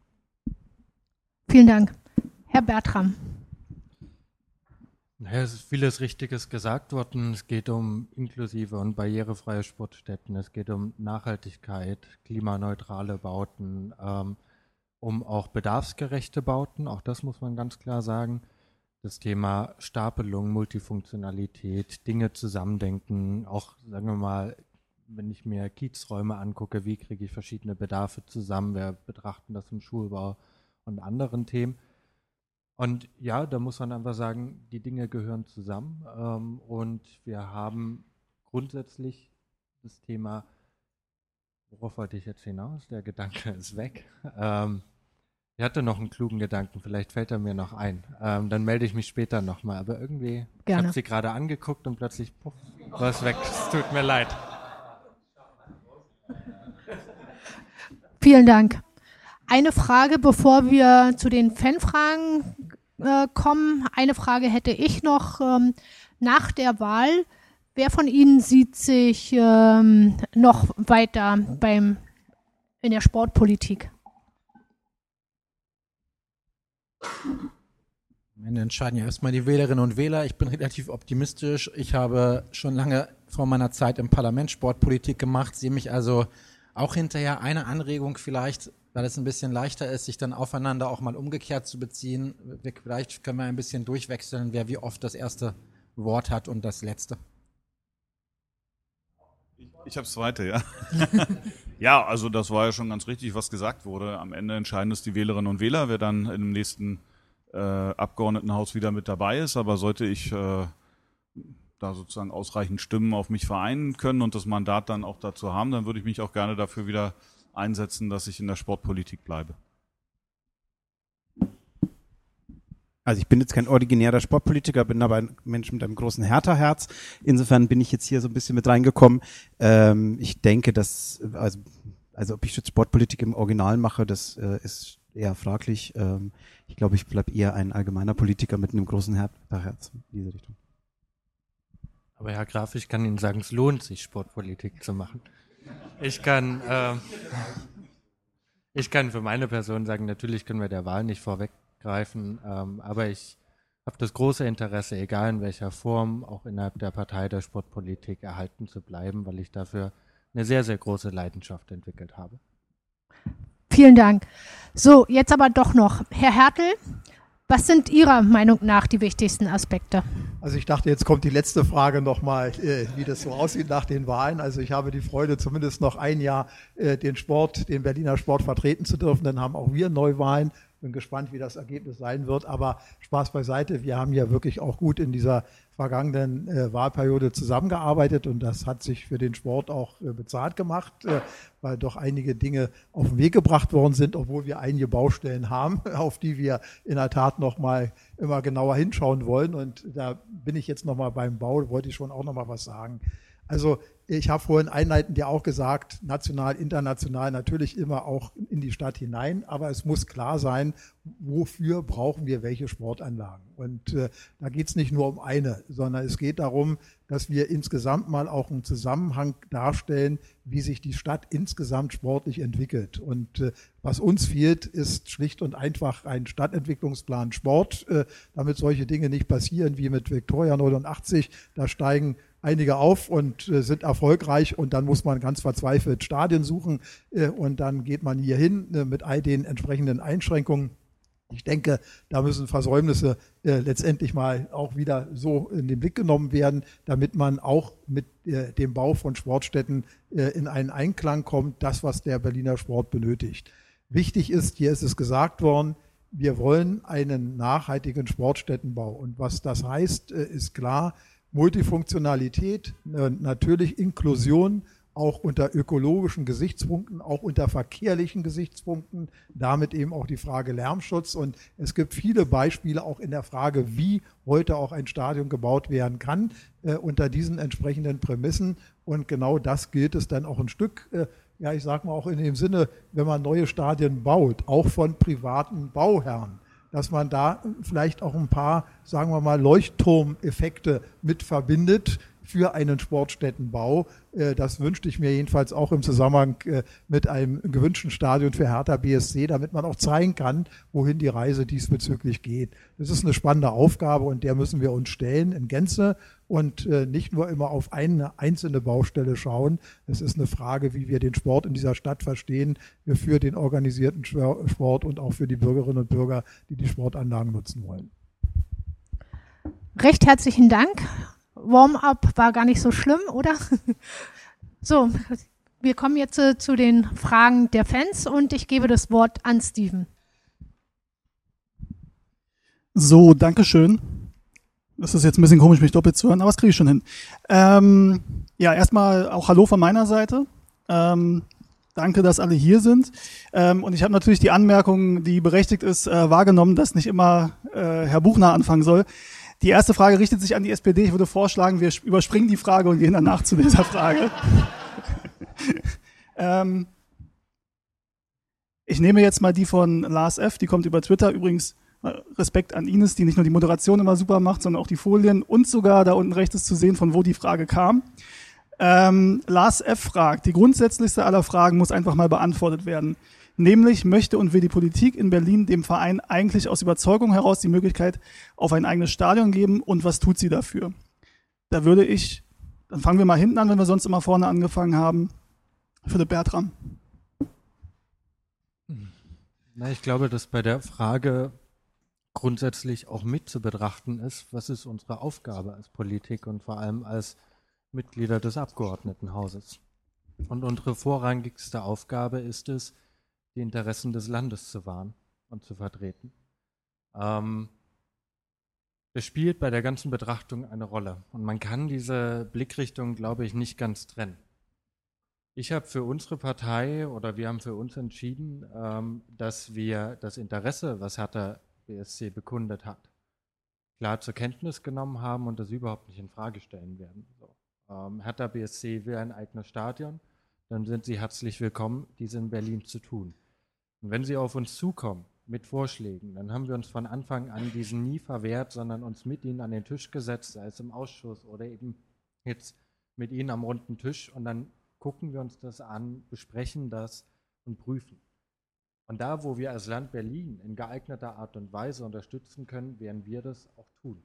Vielen Dank. Herr Bertram. Naja, es ist vieles Richtiges gesagt worden. Es geht um inklusive und barrierefreie Sportstätten. Es geht um Nachhaltigkeit, klimaneutrale Bauten, ähm, um auch bedarfsgerechte Bauten. Auch das muss man ganz klar sagen. Das Thema Stapelung, Multifunktionalität, Dinge zusammendenken. Auch, sagen wir mal, wenn ich mir Kiezräume angucke, wie kriege ich verschiedene Bedarfe zusammen? Wir betrachten das im Schulbau und anderen Themen. Und ja, da muss man einfach sagen, die Dinge gehören zusammen ähm, und wir haben grundsätzlich das Thema, worauf wollte ich jetzt hinaus? Der Gedanke ist weg. Ähm, ich hatte noch einen klugen Gedanken, vielleicht fällt er mir noch ein. Ähm, dann melde ich mich später nochmal, aber irgendwie, ich habe sie gerade angeguckt und plötzlich, puff, war es weg. Es tut mir leid. Vielen Dank. Eine Frage, bevor wir zu den Fanfragen äh, kommen. Eine Frage hätte ich noch ähm, nach der Wahl. Wer von Ihnen sieht sich ähm, noch weiter beim, in der Sportpolitik? Am Ende entscheiden ja erstmal die Wählerinnen und Wähler. Ich bin relativ optimistisch. Ich habe schon lange vor meiner Zeit im Parlament Sportpolitik gemacht, sehe mich also auch hinterher eine Anregung vielleicht, weil es ein bisschen leichter ist, sich dann aufeinander auch mal umgekehrt zu beziehen. Vielleicht können wir ein bisschen durchwechseln, wer wie oft das erste Wort hat und das letzte. Ich, ich habe das zweite, ja. Ja, also das war ja schon ganz richtig, was gesagt wurde. Am Ende entscheiden es die Wählerinnen und Wähler, wer dann im nächsten äh, Abgeordnetenhaus wieder mit dabei ist. Aber sollte ich äh, da sozusagen ausreichend Stimmen auf mich vereinen können und das Mandat dann auch dazu haben, dann würde ich mich auch gerne dafür wieder einsetzen, dass ich in der Sportpolitik bleibe. Also ich bin jetzt kein originärer Sportpolitiker, bin aber ein Mensch mit einem großen Hertha-Herz. Insofern bin ich jetzt hier so ein bisschen mit reingekommen. Ähm, ich denke, dass, also, also ob ich jetzt Sportpolitik im Original mache, das äh, ist eher fraglich. Ähm, ich glaube, ich bleibe eher ein allgemeiner Politiker mit einem großen Hertha-Herz in diese Richtung. Aber Herr Graf, ich kann Ihnen sagen, es lohnt sich, Sportpolitik zu machen. Ich kann, äh, ich kann für meine Person sagen, natürlich können wir der Wahl nicht vorweggreifen, ähm, aber ich habe das große Interesse, egal in welcher Form, auch innerhalb der Partei der Sportpolitik erhalten zu bleiben, weil ich dafür eine sehr, sehr große Leidenschaft entwickelt habe. Vielen Dank. So, jetzt aber doch noch. Herr Hertel, was sind Ihrer Meinung nach die wichtigsten Aspekte? Also ich dachte, jetzt kommt die letzte Frage nochmal, äh, wie das so aussieht nach den Wahlen. Also ich habe die Freude, zumindest noch ein Jahr äh, den Sport, den Berliner Sport vertreten zu dürfen. Dann haben auch wir Neuwahlen. Bin gespannt, wie das Ergebnis sein wird. Aber Spaß beiseite, wir haben ja wirklich auch gut in dieser vergangenen äh, Wahlperiode zusammengearbeitet und das hat sich für den Sport auch äh, bezahlt gemacht, äh, weil doch einige Dinge auf den Weg gebracht worden sind, obwohl wir einige Baustellen haben, auf die wir in der Tat nochmal immer genauer hinschauen wollen. Und da bin ich jetzt nochmal beim Bau, wollte ich schon auch nochmal was sagen. Also ich habe vorhin einleitend ja auch gesagt, national, international, natürlich immer auch in die Stadt hinein, aber es muss klar sein, wofür brauchen wir welche Sportanlagen. Und äh, da geht es nicht nur um eine, sondern es geht darum, dass wir insgesamt mal auch einen Zusammenhang darstellen, wie sich die Stadt insgesamt sportlich entwickelt. Und äh, was uns fehlt, ist schlicht und einfach ein Stadtentwicklungsplan Sport, äh, damit solche Dinge nicht passieren wie mit Viktoria neunundachtzig, da steigen einige auf und sind erfolgreich und dann muss man ganz verzweifelt Stadien suchen und dann geht man hier hin mit all den entsprechenden Einschränkungen. Ich denke, da müssen Versäumnisse letztendlich mal auch wieder so in den Blick genommen werden, damit man auch mit dem Bau von Sportstätten in einen Einklang kommt, das, was der Berliner Sport benötigt. Wichtig ist, hier ist es gesagt worden, wir wollen einen nachhaltigen Sportstättenbau und was das heißt, ist klar, Multifunktionalität, natürlich Inklusion, auch unter ökologischen Gesichtspunkten, auch unter verkehrlichen Gesichtspunkten, damit eben auch die Frage Lärmschutz. Und es gibt viele Beispiele auch in der Frage, wie heute auch ein Stadion gebaut werden kann, äh, unter diesen entsprechenden Prämissen. Und genau das gilt es dann auch ein Stück äh, ja, ich sage mal auch in dem Sinne, wenn man neue Stadien baut, auch von privaten Bauherren, dass man da vielleicht auch ein paar, sagen wir mal, Leuchtturmeffekte mit verbindet für einen Sportstättenbau. Das wünschte ich mir jedenfalls auch im Zusammenhang mit einem gewünschten Stadion für Hertha B S C, damit man auch zeigen kann, wohin die Reise diesbezüglich geht. Das ist eine spannende Aufgabe und der müssen wir uns stellen in Gänze und nicht nur immer auf eine einzelne Baustelle schauen. Es ist eine Frage, wie wir den Sport in dieser Stadt verstehen, für den organisierten Sport und auch für die Bürgerinnen und Bürger, die die Sportanlagen nutzen wollen. Recht herzlichen Dank. Warm-up war gar nicht so schlimm, oder? So, wir kommen jetzt äh, zu den Fragen der Fans und ich gebe das Wort an Steven. So, danke schön. Das ist jetzt ein bisschen komisch, mich doppelt zu hören, aber das kriege ich schon hin. Ähm, ja, erstmal auch Hallo von meiner Seite. Ähm, danke, dass alle hier sind. Ähm, und ich habe natürlich die Anmerkung, die berechtigt ist, äh, wahrgenommen, dass nicht immer äh, Herr Buchner anfangen soll. Die erste Frage richtet sich an die S P D. Ich würde vorschlagen, wir überspringen die Frage und gehen danach zu dieser Frage. ähm, ich nehme jetzt mal die von Lars F., die kommt über Twitter. Übrigens Respekt an Ines, die nicht nur die Moderation immer super macht, sondern auch die Folien und sogar da unten rechts ist zu sehen, von wo die Frage kam. Ähm, Lars F. fragt, die grundsätzlichste aller Fragen muss einfach mal beantwortet werden. Nämlich möchte und will die Politik in Berlin dem Verein eigentlich aus Überzeugung heraus die Möglichkeit auf ein eigenes Stadion geben und was tut sie dafür? Da würde ich, dann fangen wir mal hinten an, wenn wir sonst immer vorne angefangen haben. Philipp Bertram. Na, ich glaube, dass bei der Frage grundsätzlich auch mit zu betrachten ist, was ist unsere Aufgabe als Politik und vor allem als Mitglieder des Abgeordnetenhauses. Und unsere vorrangigste Aufgabe ist es, die Interessen des Landes zu wahren und zu vertreten. Ähm, das spielt bei der ganzen Betrachtung eine Rolle. Und man kann diese Blickrichtung, glaube ich, nicht ganz trennen. Ich habe für unsere Partei oder wir haben für uns entschieden, ähm, dass wir das Interesse, was Hertha B S C bekundet hat, klar zur Kenntnis genommen haben und das überhaupt nicht in Frage stellen werden. So. Ähm, Hertha B S C will ein eigenes Stadion. Dann sind Sie herzlich willkommen, dies in Berlin zu tun. Und wenn Sie auf uns zukommen mit Vorschlägen, dann haben wir uns von Anfang an diesen nie verwehrt, sondern uns mit Ihnen an den Tisch gesetzt, sei es im Ausschuss oder eben jetzt mit Ihnen am runden Tisch. Und dann gucken wir uns das an, besprechen das und prüfen. Und da, wo wir als Land Berlin in geeigneter Art und Weise unterstützen können, werden wir das auch tun.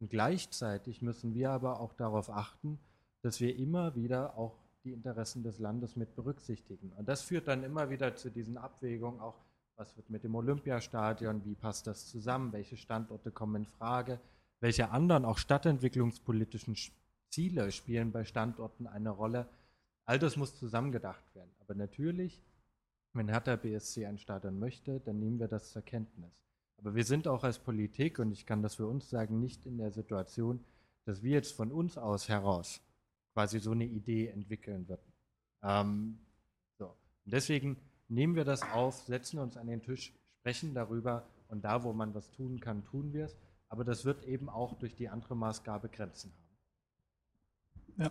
Und gleichzeitig müssen wir aber auch darauf achten, dass wir immer wieder auch die Interessen des Landes mit berücksichtigen. Und das führt dann immer wieder zu diesen Abwägungen, auch was wird mit dem Olympiastadion, wie passt das zusammen, welche Standorte kommen in Frage, welche anderen auch stadtentwicklungspolitischen Ziele spielen bei Standorten eine Rolle. All das muss zusammengedacht werden. Aber natürlich, wenn Hertha B S C ein Stadion möchte, dann nehmen wir das zur Kenntnis. Aber wir sind auch als Politik, und ich kann das für uns sagen, nicht in der Situation, dass wir jetzt von uns aus heraus quasi so eine Idee entwickeln würden. Ähm, so. Und deswegen nehmen wir das auf, setzen uns an den Tisch, sprechen darüber und da, wo man was tun kann, tun wir es. Aber das wird eben auch durch die andere Maßgabe Grenzen haben. Ja.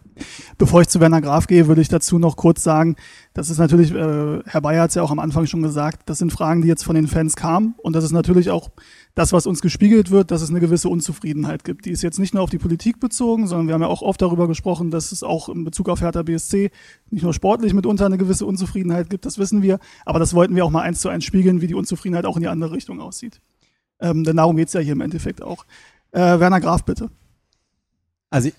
Bevor ich zu Werner Graf gehe, würde ich dazu noch kurz sagen, das ist natürlich, äh, Herr Bayer hat es ja auch am Anfang schon gesagt, das sind Fragen, die jetzt von den Fans kamen, und das ist natürlich auch das, was uns gespiegelt wird, dass es eine gewisse Unzufriedenheit gibt. Die ist jetzt nicht nur auf die Politik bezogen, sondern wir haben ja auch oft darüber gesprochen, dass es auch in Bezug auf Hertha B S C nicht nur sportlich mitunter eine gewisse Unzufriedenheit gibt, das wissen wir, aber das wollten wir auch mal eins zu eins spiegeln, wie die Unzufriedenheit auch in die andere Richtung aussieht. Ähm, denn darum geht es ja hier im Endeffekt auch. Äh, Werner Graf, bitte. Also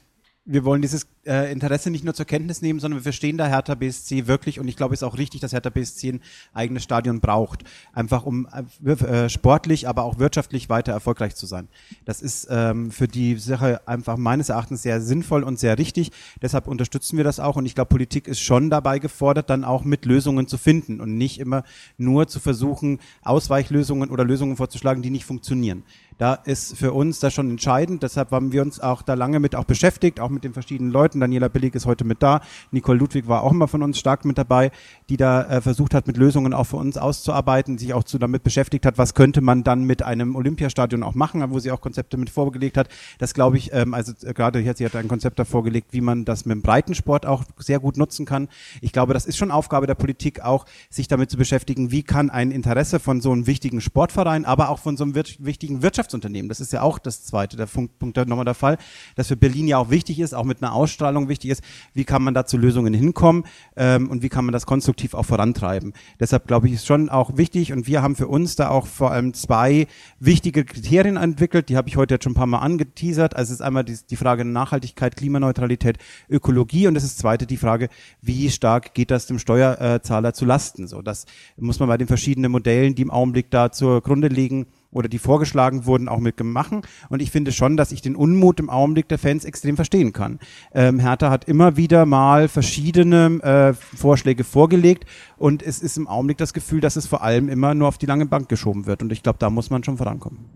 wir wollen dieses äh, Interesse nicht nur zur Kenntnis nehmen, sondern wir verstehen da Hertha B S C wirklich, und ich glaube, es ist auch richtig, dass Hertha B S C ein eigenes Stadion braucht, einfach um äh, sportlich, aber auch wirtschaftlich weiter erfolgreich zu sein. Das ist ähm, für die Sache einfach meines Erachtens sehr sinnvoll und sehr richtig, deshalb unterstützen wir das auch, und ich glaube, Politik ist schon dabei gefordert, dann auch mit Lösungen zu finden und nicht immer nur zu versuchen, Ausweichlösungen oder Lösungen vorzuschlagen, die nicht funktionieren. Da ist für uns das schon entscheidend, deshalb haben wir uns auch da lange mit auch beschäftigt, auch mit den verschiedenen Leuten. Daniela Billig ist heute mit da, Nicole Ludwig war auch immer von uns stark mit dabei, die da äh, versucht hat, mit Lösungen auch für uns auszuarbeiten, sich auch zu, damit beschäftigt hat, was könnte man dann mit einem Olympiastadion auch machen, wo sie auch Konzepte mit vorgelegt hat. Das glaube ich, ähm, also äh, gerade hier, sie hat ein Konzept da vorgelegt, wie man das mit dem Breitensport auch sehr gut nutzen kann. Ich glaube, das ist schon Aufgabe der Politik auch, sich damit zu beschäftigen, wie kann ein Interesse von so einem wichtigen Sportverein, aber auch von so einem wir- wichtigen Wirtschaftsunternehmen, das ist ja auch das zweite, der Punkt nochmal der Fall, dass für Berlin ja auch wichtig ist, auch mit einer Ausstrahlung wichtig ist, wie kann man da zu Lösungen hinkommen ähm, und wie kann man das konstruktiv auch vorantreiben. Deshalb glaube ich, ist schon auch wichtig, und wir haben für uns da auch vor allem zwei wichtige Kriterien entwickelt, die habe ich heute jetzt schon ein paar Mal angeteasert. Also es ist einmal die, die Frage Nachhaltigkeit, Klimaneutralität, Ökologie, und das ist zweite die Frage, wie stark geht das dem Steuerzahler zu Lasten. So, das muss man bei den verschiedenen Modellen, die im Augenblick da zugrunde liegen, oder die vorgeschlagen wurden, auch mitmachen. Und ich finde schon, dass ich den Unmut im Augenblick der Fans extrem verstehen kann. Ähm, Hertha hat immer wieder mal verschiedene äh, Vorschläge vorgelegt, und es ist im Augenblick das Gefühl, dass es vor allem immer nur auf die lange Bank geschoben wird. Und ich glaube, da muss man schon vorankommen.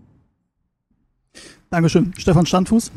Dankeschön. Stefan Standfuß?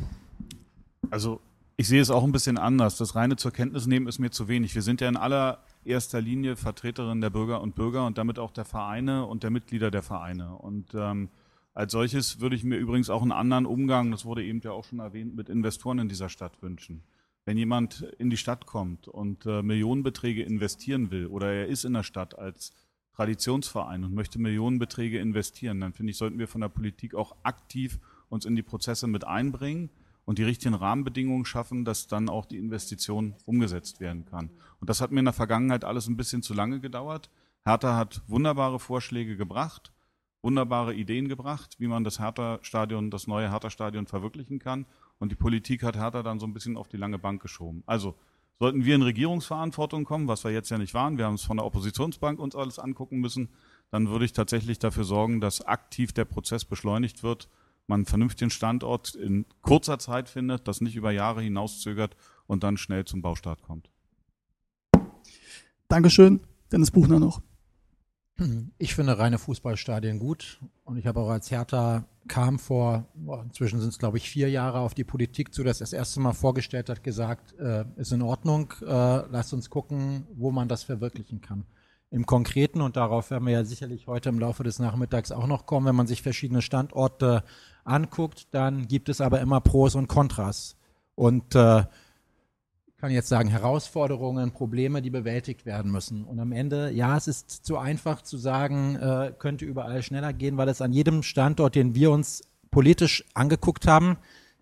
Also ich sehe es auch ein bisschen anders. Das reine zur Kenntnis nehmen ist mir zu wenig. Wir sind ja in aller erster Linie Vertreterin der Bürger und Bürger und damit auch der Vereine und der Mitglieder der Vereine. Und ähm, als solches würde ich mir übrigens auch einen anderen Umgang, das wurde eben ja auch schon erwähnt, mit Investoren in dieser Stadt wünschen. Wenn jemand in die Stadt kommt und äh, Millionenbeträge investieren will, oder er ist in der Stadt als Traditionsverein und möchte Millionenbeträge investieren, dann finde ich, sollten wir von der Politik auch aktiv uns in die Prozesse mit einbringen und die richtigen Rahmenbedingungen schaffen, dass dann auch die Investition umgesetzt werden kann. Und das hat mir in der Vergangenheit alles ein bisschen zu lange gedauert. Hertha hat wunderbare Vorschläge gebracht, wunderbare Ideen gebracht, wie man das Hertha-Stadion, das neue Hertha-Stadion verwirklichen kann. Und die Politik hat Hertha dann so ein bisschen auf die lange Bank geschoben. Also sollten wir in Regierungsverantwortung kommen, was wir jetzt ja nicht waren, wir haben es von der Oppositionsbank uns alles angucken müssen, dann würde ich tatsächlich dafür sorgen, dass aktiv der Prozess beschleunigt wird, man einen vernünftigen Standort in kurzer Zeit findet, das nicht über Jahre hinauszögert und dann schnell zum Baustart kommt. Dankeschön. Dennis Buchner noch. Ich finde reine Fußballstadien gut, und ich habe auch als Hertha kam vor, inzwischen sind es glaube ich vier Jahre, auf die Politik zu, dass er das erste Mal vorgestellt hat, gesagt, äh, ist in Ordnung, äh, lasst uns gucken, wo man das verwirklichen kann. Im Konkreten, und darauf werden wir ja sicherlich heute im Laufe des Nachmittags auch noch kommen, wenn man sich verschiedene Standorte anguckt, dann gibt es aber immer Pros und Kontras und äh, ich kann jetzt sagen Herausforderungen, Probleme, die bewältigt werden müssen. Und am Ende, ja, es ist zu einfach zu sagen, äh, könnte überall schneller gehen, weil es an jedem Standort, den wir uns politisch angeguckt haben,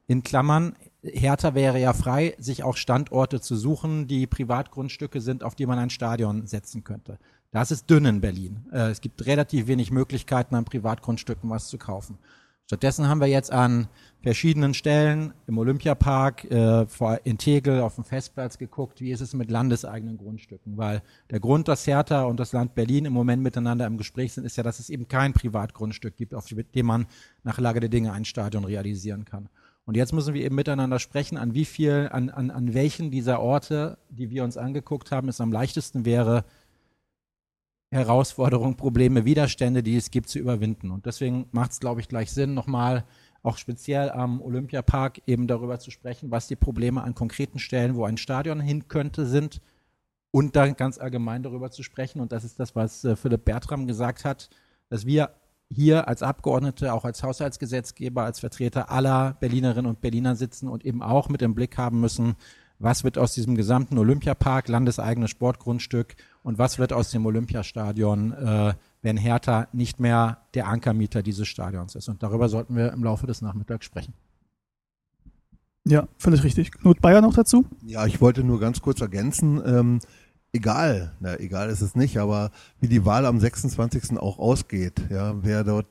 in Klammern, Hertha wäre ja frei, sich auch Standorte zu suchen, die Privatgrundstücke sind, auf die man ein Stadion setzen könnte. Das ist dünn in Berlin. Äh, es gibt relativ wenig Möglichkeiten, an Privatgrundstücken was zu kaufen. Stattdessen haben wir jetzt an verschiedenen Stellen im Olympiapark, äh, in Tegel, auf dem Festplatz geguckt, wie ist es mit landeseigenen Grundstücken. Weil der Grund, dass Hertha und das Land Berlin im Moment miteinander im Gespräch sind, ist ja, dass es eben kein Privatgrundstück gibt, auf dem man nach Lage der Dinge ein Stadion realisieren kann. Und jetzt müssen wir eben miteinander sprechen, an wie viel, an, an, an welchen dieser Orte, die wir uns angeguckt haben, es am leichtesten wäre, Herausforderungen, Probleme, Widerstände, die es gibt, zu überwinden. Und deswegen macht es, glaube ich, gleich Sinn, nochmal auch speziell am Olympiapark eben darüber zu sprechen, was die Probleme an konkreten Stellen, wo ein Stadion hin könnte, sind, und dann ganz allgemein darüber zu sprechen. Und das ist das, was äh, Philipp Bertram gesagt hat, dass wir hier als Abgeordnete, auch als Haushaltsgesetzgeber, als Vertreter aller Berlinerinnen und Berliner sitzen und eben auch mit im Blick haben müssen, was wird aus diesem gesamten Olympiapark, landeseigenes Sportgrundstück, und was wird aus dem Olympiastadion, äh, wenn Hertha nicht mehr der Ankermieter dieses Stadions ist. Und darüber sollten wir im Laufe des Nachmittags sprechen. Ja, völlig richtig. Knut Bayer noch dazu? Ja, ich wollte nur ganz kurz ergänzen, ähm, egal, na, egal ist es nicht, aber wie die Wahl am sechsundzwanzigsten auch ausgeht, ja, wer dort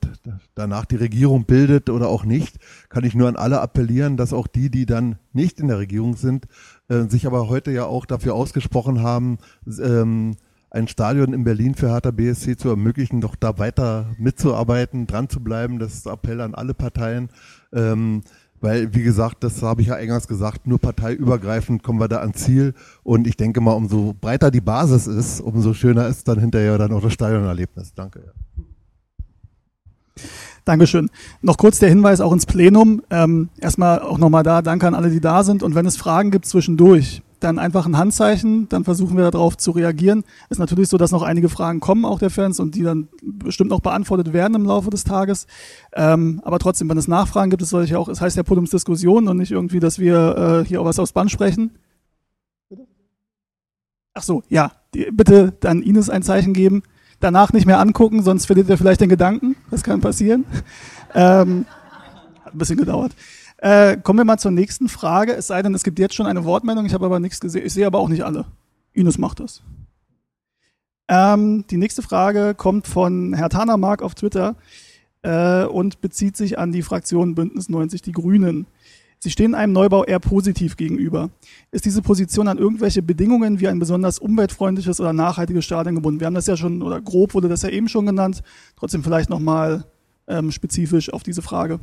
danach die Regierung bildet oder auch nicht, kann ich nur an alle appellieren, dass auch die, die dann nicht in der Regierung sind, äh, sich aber heute ja auch dafür ausgesprochen haben, ähm, ein Stadion in Berlin für Hertha B S C zu ermöglichen, doch da weiter mitzuarbeiten, dran zu bleiben. Das ist Appell an alle Parteien, ähm, weil, wie gesagt, das habe ich ja eingangs gesagt, nur parteiübergreifend kommen wir da ans Ziel. Und ich denke mal, umso breiter die Basis ist, umso schöner ist dann hinterher dann auch das Stadionerlebnis. Danke. Dankeschön. Noch kurz der Hinweis auch ins Plenum. Ähm, erstmal auch nochmal da, danke an alle, die da sind. Und wenn es Fragen gibt zwischendurch, dann einfach ein Handzeichen, dann versuchen wir darauf zu reagieren. Ist natürlich so, dass noch einige Fragen kommen, auch der Fans, und die dann bestimmt noch beantwortet werden im Laufe des Tages. Ähm, aber trotzdem, wenn es Nachfragen gibt, es soll ja auch, es heißt ja Podiumsdiskussion und nicht irgendwie, dass wir äh, hier auch was aufs Band sprechen. Ach so, ja, die, bitte dann Ines ein Zeichen geben. Danach nicht mehr angucken, sonst verliert ihr vielleicht den Gedanken. Das kann passieren. ähm, hat ein bisschen gedauert. Äh, kommen wir mal zur nächsten Frage. Es sei denn, es gibt jetzt schon eine Wortmeldung. Ich habe aber nichts gesehen. Ich sehe aber auch nicht alle. Ines macht das. Ähm, die nächste Frage kommt von Herr Tanamark auf Twitter äh, und bezieht sich an die Fraktion Bündnis neunzig Die Grünen. Sie stehen einem Neubau eher positiv gegenüber. Ist diese Position an irgendwelche Bedingungen wie ein besonders umweltfreundliches oder nachhaltiges Stadion gebunden? Wir haben das ja schon, oder grob wurde das ja eben schon genannt. Trotzdem vielleicht nochmal ähm, spezifisch auf diese Frage.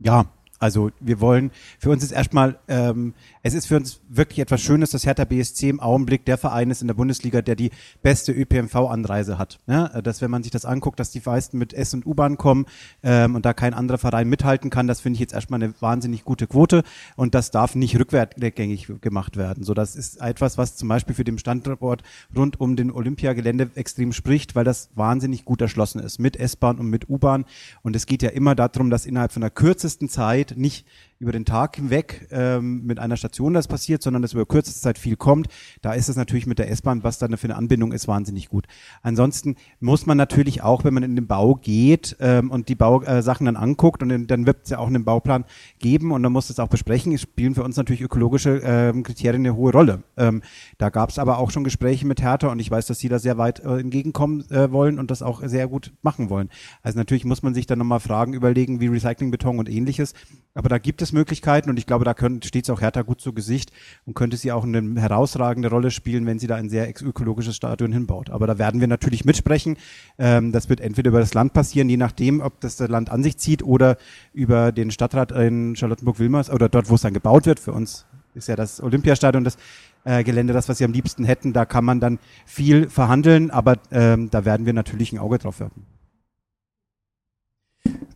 Ja, also wir wollen, für uns ist erstmal, ähm, es ist für uns wirklich etwas Schönes, dass Hertha B S C im Augenblick der Verein ist in der Bundesliga, der die beste Ö P N V-Anreise hat. Ja, dass, wenn man sich das anguckt, dass die meisten mit S- und U-Bahn kommen ähm, und da kein anderer Verein mithalten kann, das finde ich jetzt erstmal eine wahnsinnig gute Quote, und das darf nicht rückwärtsgängig gemacht werden. So, das ist etwas, was zum Beispiel für den Standort rund um den Olympiagelände extrem spricht, weil das wahnsinnig gut erschlossen ist mit S-Bahn und mit U-Bahn, und es geht ja immer darum, dass innerhalb von der kürzesten Zeit nicht über den Tag hinweg ähm, mit einer Station das passiert, sondern dass über kürzeste Zeit viel kommt. Da ist es natürlich mit der S-Bahn, was dann für eine Anbindung ist, wahnsinnig gut. Ansonsten muss man natürlich auch, wenn man in den Bau geht ähm, und die Bausachen dann anguckt, und dann wird es ja auch einen Bauplan geben und dann muss es auch besprechen, spielen für uns natürlich ökologische ähm, Kriterien eine hohe Rolle. Ähm, da gab es aber auch schon Gespräche mit Hertha, und ich weiß, dass sie da sehr weit äh, entgegenkommen äh, wollen und das auch sehr gut machen wollen. Also natürlich muss man sich dann nochmal Fragen überlegen, wie Recyclingbeton und ähnliches. Aber da gibt es Möglichkeiten, und ich glaube, da steht es auch Hertha gut zu Gesicht und könnte sie auch eine herausragende Rolle spielen, wenn sie da ein sehr ökologisches Stadion hinbaut. Aber da werden wir natürlich mitsprechen. Ähm, das wird entweder über das Land passieren, je nachdem, ob das das Land an sich zieht, oder über den Stadtrat in Charlottenburg-Wilmers oder dort, wo es dann gebaut wird. Für uns ist ja das Olympiastadion das äh, Gelände, das, was wir am liebsten hätten. Da kann man dann viel verhandeln, aber ähm, da werden wir natürlich ein Auge drauf werfen.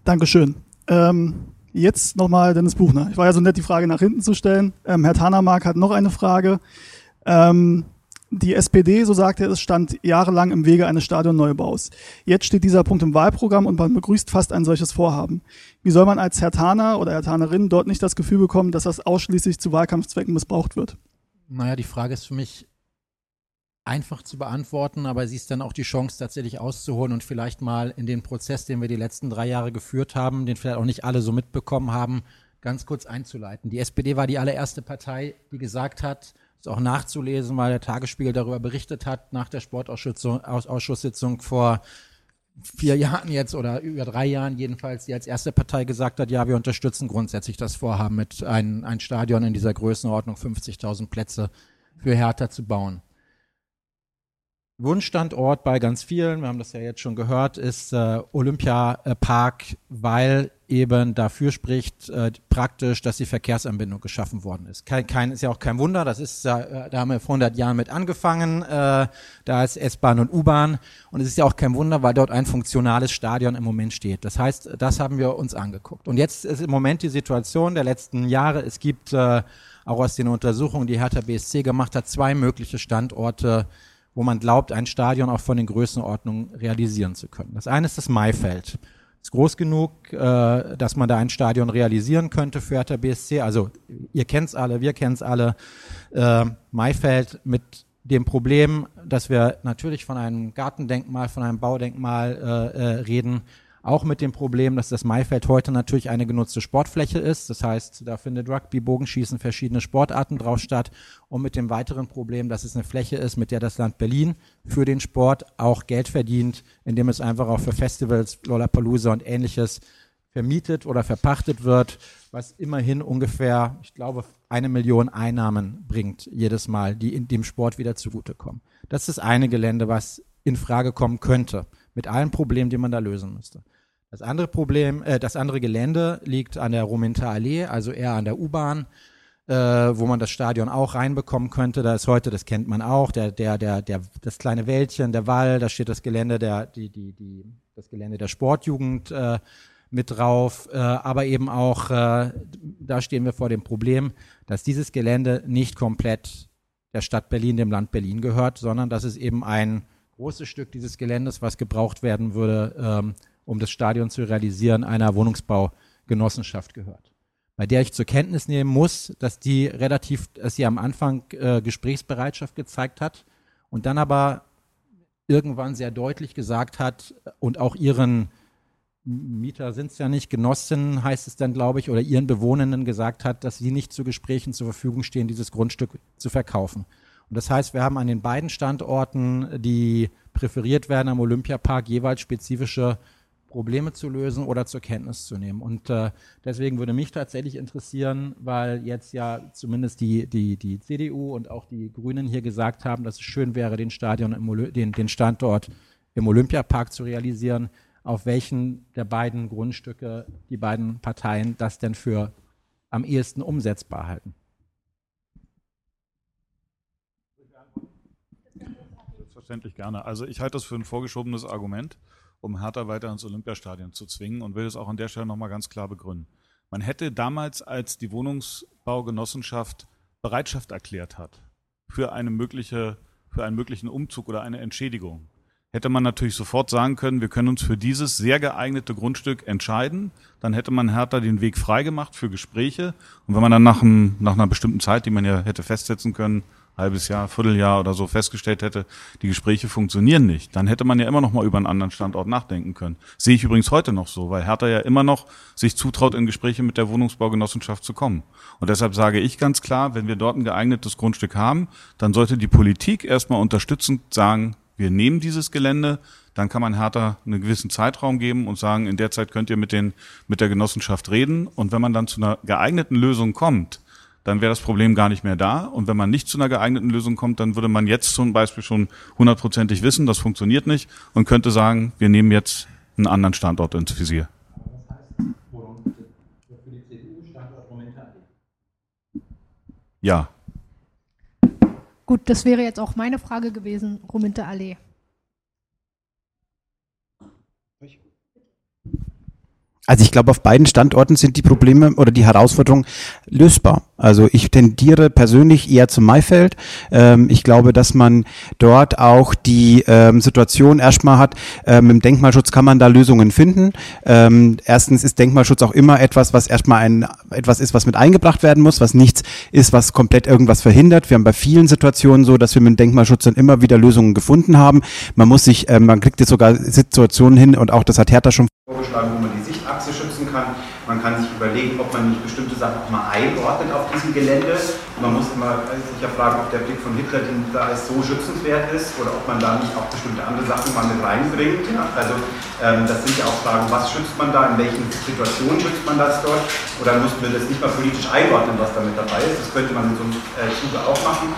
Dankeschön. Ähm Jetzt nochmal Dennis Buchner. Ich war ja so nett, die Frage nach hinten zu stellen. Ähm, Herr Tanamark hat noch eine Frage. Ähm, die S P D, so sagt er, es stand jahrelang im Wege eines Stadionneubaus. Jetzt steht dieser Punkt im Wahlprogramm und man begrüßt fast ein solches Vorhaben. Wie soll man als Hertaner oder Hertanerin dort nicht das Gefühl bekommen, dass das ausschließlich zu Wahlkampfzwecken missbraucht wird? Naja, die Frage ist für mich einfach zu beantworten, aber sie ist dann auch die Chance, tatsächlich auszuholen und vielleicht mal in den Prozess, den wir die letzten drei Jahre geführt haben, den vielleicht auch nicht alle so mitbekommen haben, ganz kurz einzuleiten. Die S P D war die allererste Partei, die gesagt hat, ist auch nachzulesen, weil der Tagesspiegel darüber berichtet hat, nach der Sportausschusssitzung vor vier Jahren jetzt oder über drei Jahren jedenfalls, die als erste Partei gesagt hat, ja, wir unterstützen grundsätzlich das Vorhaben, mit ein, ein Stadion in dieser Größenordnung fünfzigtausend Plätze für Hertha zu bauen. Wunschstandort bei ganz vielen, wir haben das ja jetzt schon gehört, ist äh, Olympiapark, weil eben dafür spricht äh, praktisch, dass die Verkehrsanbindung geschaffen worden ist. Kein, kein, ist ja auch kein Wunder, das ist, äh, da haben wir vor hundert Jahren mit angefangen, äh, da ist S-Bahn und U-Bahn, und es ist ja auch kein Wunder, weil dort ein funktionales Stadion im Moment steht. Das heißt, das haben wir uns angeguckt. Und jetzt ist im Moment die Situation der letzten Jahre, es gibt äh, auch aus den Untersuchungen, die Hertha B S C gemacht hat, zwei mögliche Standorte, wo man glaubt, ein Stadion auch von den Größenordnungen realisieren zu können. Das eine ist das Maifeld. ist groß genug, äh, dass man da ein Stadion realisieren könnte für Hertha B S C. Also ihr kennt's alle, wir kennen's alle. Äh, Maifeld mit dem Problem, dass wir natürlich von einem Gartendenkmal, von einem Baudenkmal äh, äh, reden, auch mit dem Problem, dass das Maifeld heute natürlich eine genutzte Sportfläche ist. Das heißt, da findet Rugby, Bogenschießen, verschiedene Sportarten drauf statt. Und mit dem weiteren Problem, dass es eine Fläche ist, mit der das Land Berlin für den Sport auch Geld verdient, indem es einfach auch für Festivals, Lollapalooza und Ähnliches vermietet oder verpachtet wird, was immerhin ungefähr, ich glaube, eine Million Einnahmen bringt jedes Mal, die in dem Sport wieder zugutekommen. Das ist das eine Gelände, was in Frage kommen könnte, mit allen Problemen, die man da lösen müsste. Das andere Problem, äh, das andere Gelände liegt an der Rominter Allee, also eher an der U-Bahn, äh, wo man das Stadion auch reinbekommen könnte. Da ist heute, das kennt man auch, der, der, der, der, das kleine Wäldchen, der Wall, da steht das Gelände der, die, die, die, das Gelände der Sportjugend äh, mit drauf, äh, aber eben auch, äh, da stehen wir vor dem Problem, dass dieses Gelände nicht komplett der Stadt Berlin, dem Land Berlin gehört, sondern dass es eben ein großes Stück dieses Geländes, was gebraucht werden würde, ähm, um das Stadion zu realisieren, einer Wohnungsbaugenossenschaft gehört. Bei der ich zur Kenntnis nehmen muss, dass die relativ, dass sie am Anfang äh, Gesprächsbereitschaft gezeigt hat und dann aber irgendwann sehr deutlich gesagt hat und auch ihren Mieter sind es ja nicht, Genossinnen heißt es dann, glaube ich, oder ihren Bewohnenden gesagt hat, dass sie nicht zu Gesprächen zur Verfügung stehen, dieses Grundstück zu verkaufen. Und das heißt, wir haben an den beiden Standorten, die präferiert werden am Olympiapark, jeweils spezifische Probleme zu lösen oder zur Kenntnis zu nehmen. Und äh, deswegen würde mich tatsächlich interessieren, weil jetzt ja zumindest die, die, die C D U und auch die Grünen hier gesagt haben, dass es schön wäre, den, Stadion im Oli- den, den Standort im Olympiapark zu realisieren, auf welchen der beiden Grundstücke die beiden Parteien das denn für am ehesten umsetzbar halten. Selbstverständlich gerne. Also ich halte das für ein vorgeschobenes Argument, um Hertha weiter ins Olympiastadion zu zwingen und will das auch an der Stelle nochmal ganz klar begründen. Man hätte damals, als die Wohnungsbaugenossenschaft Bereitschaft erklärt hat für eine mögliche, für einen möglichen Umzug oder eine Entschädigung, hätte man natürlich sofort sagen können, wir können uns für dieses sehr geeignete Grundstück entscheiden. Dann hätte man Hertha den Weg freigemacht für Gespräche. Und wenn man dann nach, einem, nach einer bestimmten Zeit, die man ja hätte festsetzen können, halbes Jahr, Vierteljahr oder so festgestellt hätte, die Gespräche funktionieren nicht, dann hätte man ja immer noch mal über einen anderen Standort nachdenken können. Sehe ich übrigens heute noch so, weil Hertha ja immer noch sich zutraut, in Gespräche mit der Wohnungsbaugenossenschaft zu kommen. Und deshalb sage ich ganz klar, wenn wir dort ein geeignetes Grundstück haben, dann sollte die Politik erstmal unterstützend sagen, wir nehmen dieses Gelände, dann kann man Hertha einen gewissen Zeitraum geben und sagen, in der Zeit könnt ihr mit den, mit der Genossenschaft reden. Und wenn man dann zu einer geeigneten Lösung kommt, dann wäre das Problem gar nicht mehr da. Und wenn man nicht zu einer geeigneten Lösung kommt, dann würde man jetzt zum Beispiel schon hundertprozentig wissen, das funktioniert nicht und könnte sagen, wir nehmen jetzt einen anderen Standort ins Visier. Ja. Gut, das wäre jetzt auch meine Frage gewesen, Rominter Allee. Also ich glaube, auf beiden Standorten sind die Probleme oder die Herausforderungen lösbar. Also ich tendiere persönlich eher zu Maifeld. Ähm, ich glaube, dass man dort auch die ähm, Situation erstmal hat, ähm, im Denkmalschutz kann man da Lösungen finden. Ähm, erstens ist Denkmalschutz auch immer etwas, was erstmal ein etwas ist, was mit eingebracht werden muss, was nichts ist, was komplett irgendwas verhindert. Wir haben bei vielen Situationen so, dass wir mit dem Denkmalschutz dann immer wieder Lösungen gefunden haben. Man muss sich, ähm, man kriegt jetzt sogar Situationen hin und auch das hat Hertha schon vorgeschlagen, wo man die Sichtachse schützen kann. Man kann sich überlegen, ob man nicht bestimmte Sachen auch mal einordnet auf diesem Gelände. Man muss immer sich ja fragen, ob der Blick von Hitler, den da ist, so schützenswert ist oder ob man da nicht auch bestimmte andere Sachen mal mit reinbringt. Also ähm, das sind ja auch Fragen, was schützt man da, in welchen Situationen schützt man das dort? Oder müssten wir das nicht mal politisch einordnen, was damit dabei ist? Das könnte man in so einem äh, Zuge auch machen.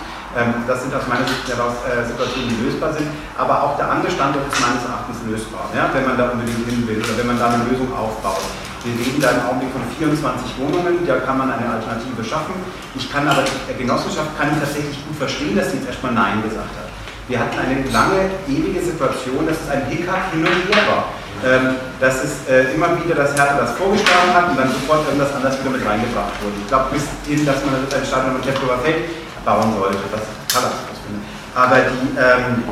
Das sind aus meiner Sicht daraus Situationen, die lösbar sind. Aber auch der andere Standort ist meines Erachtens lösbar, ja? Wenn man da unbedingt hin will oder wenn man da eine Lösung aufbaut. Wir reden da im Augenblick von vierundzwanzig Wohnungen, da kann man eine Alternative schaffen. Ich kann aber, die Genossenschaft kann ich tatsächlich gut verstehen, dass sie jetzt erstmal Nein gesagt hat. Wir hatten eine lange, ewige Situation, dass es ein Hickhack hin und her war. Ähm, dass es äh, immer wieder das Hertha das vorgeschlagen hat und dann sofort irgendwas anderes wieder mit reingebracht wurde. Ich glaube, bis hin, dass man das ein Stadion mit Tempelhofer Feld bauen sollte, das kann das. Aber die, ähm,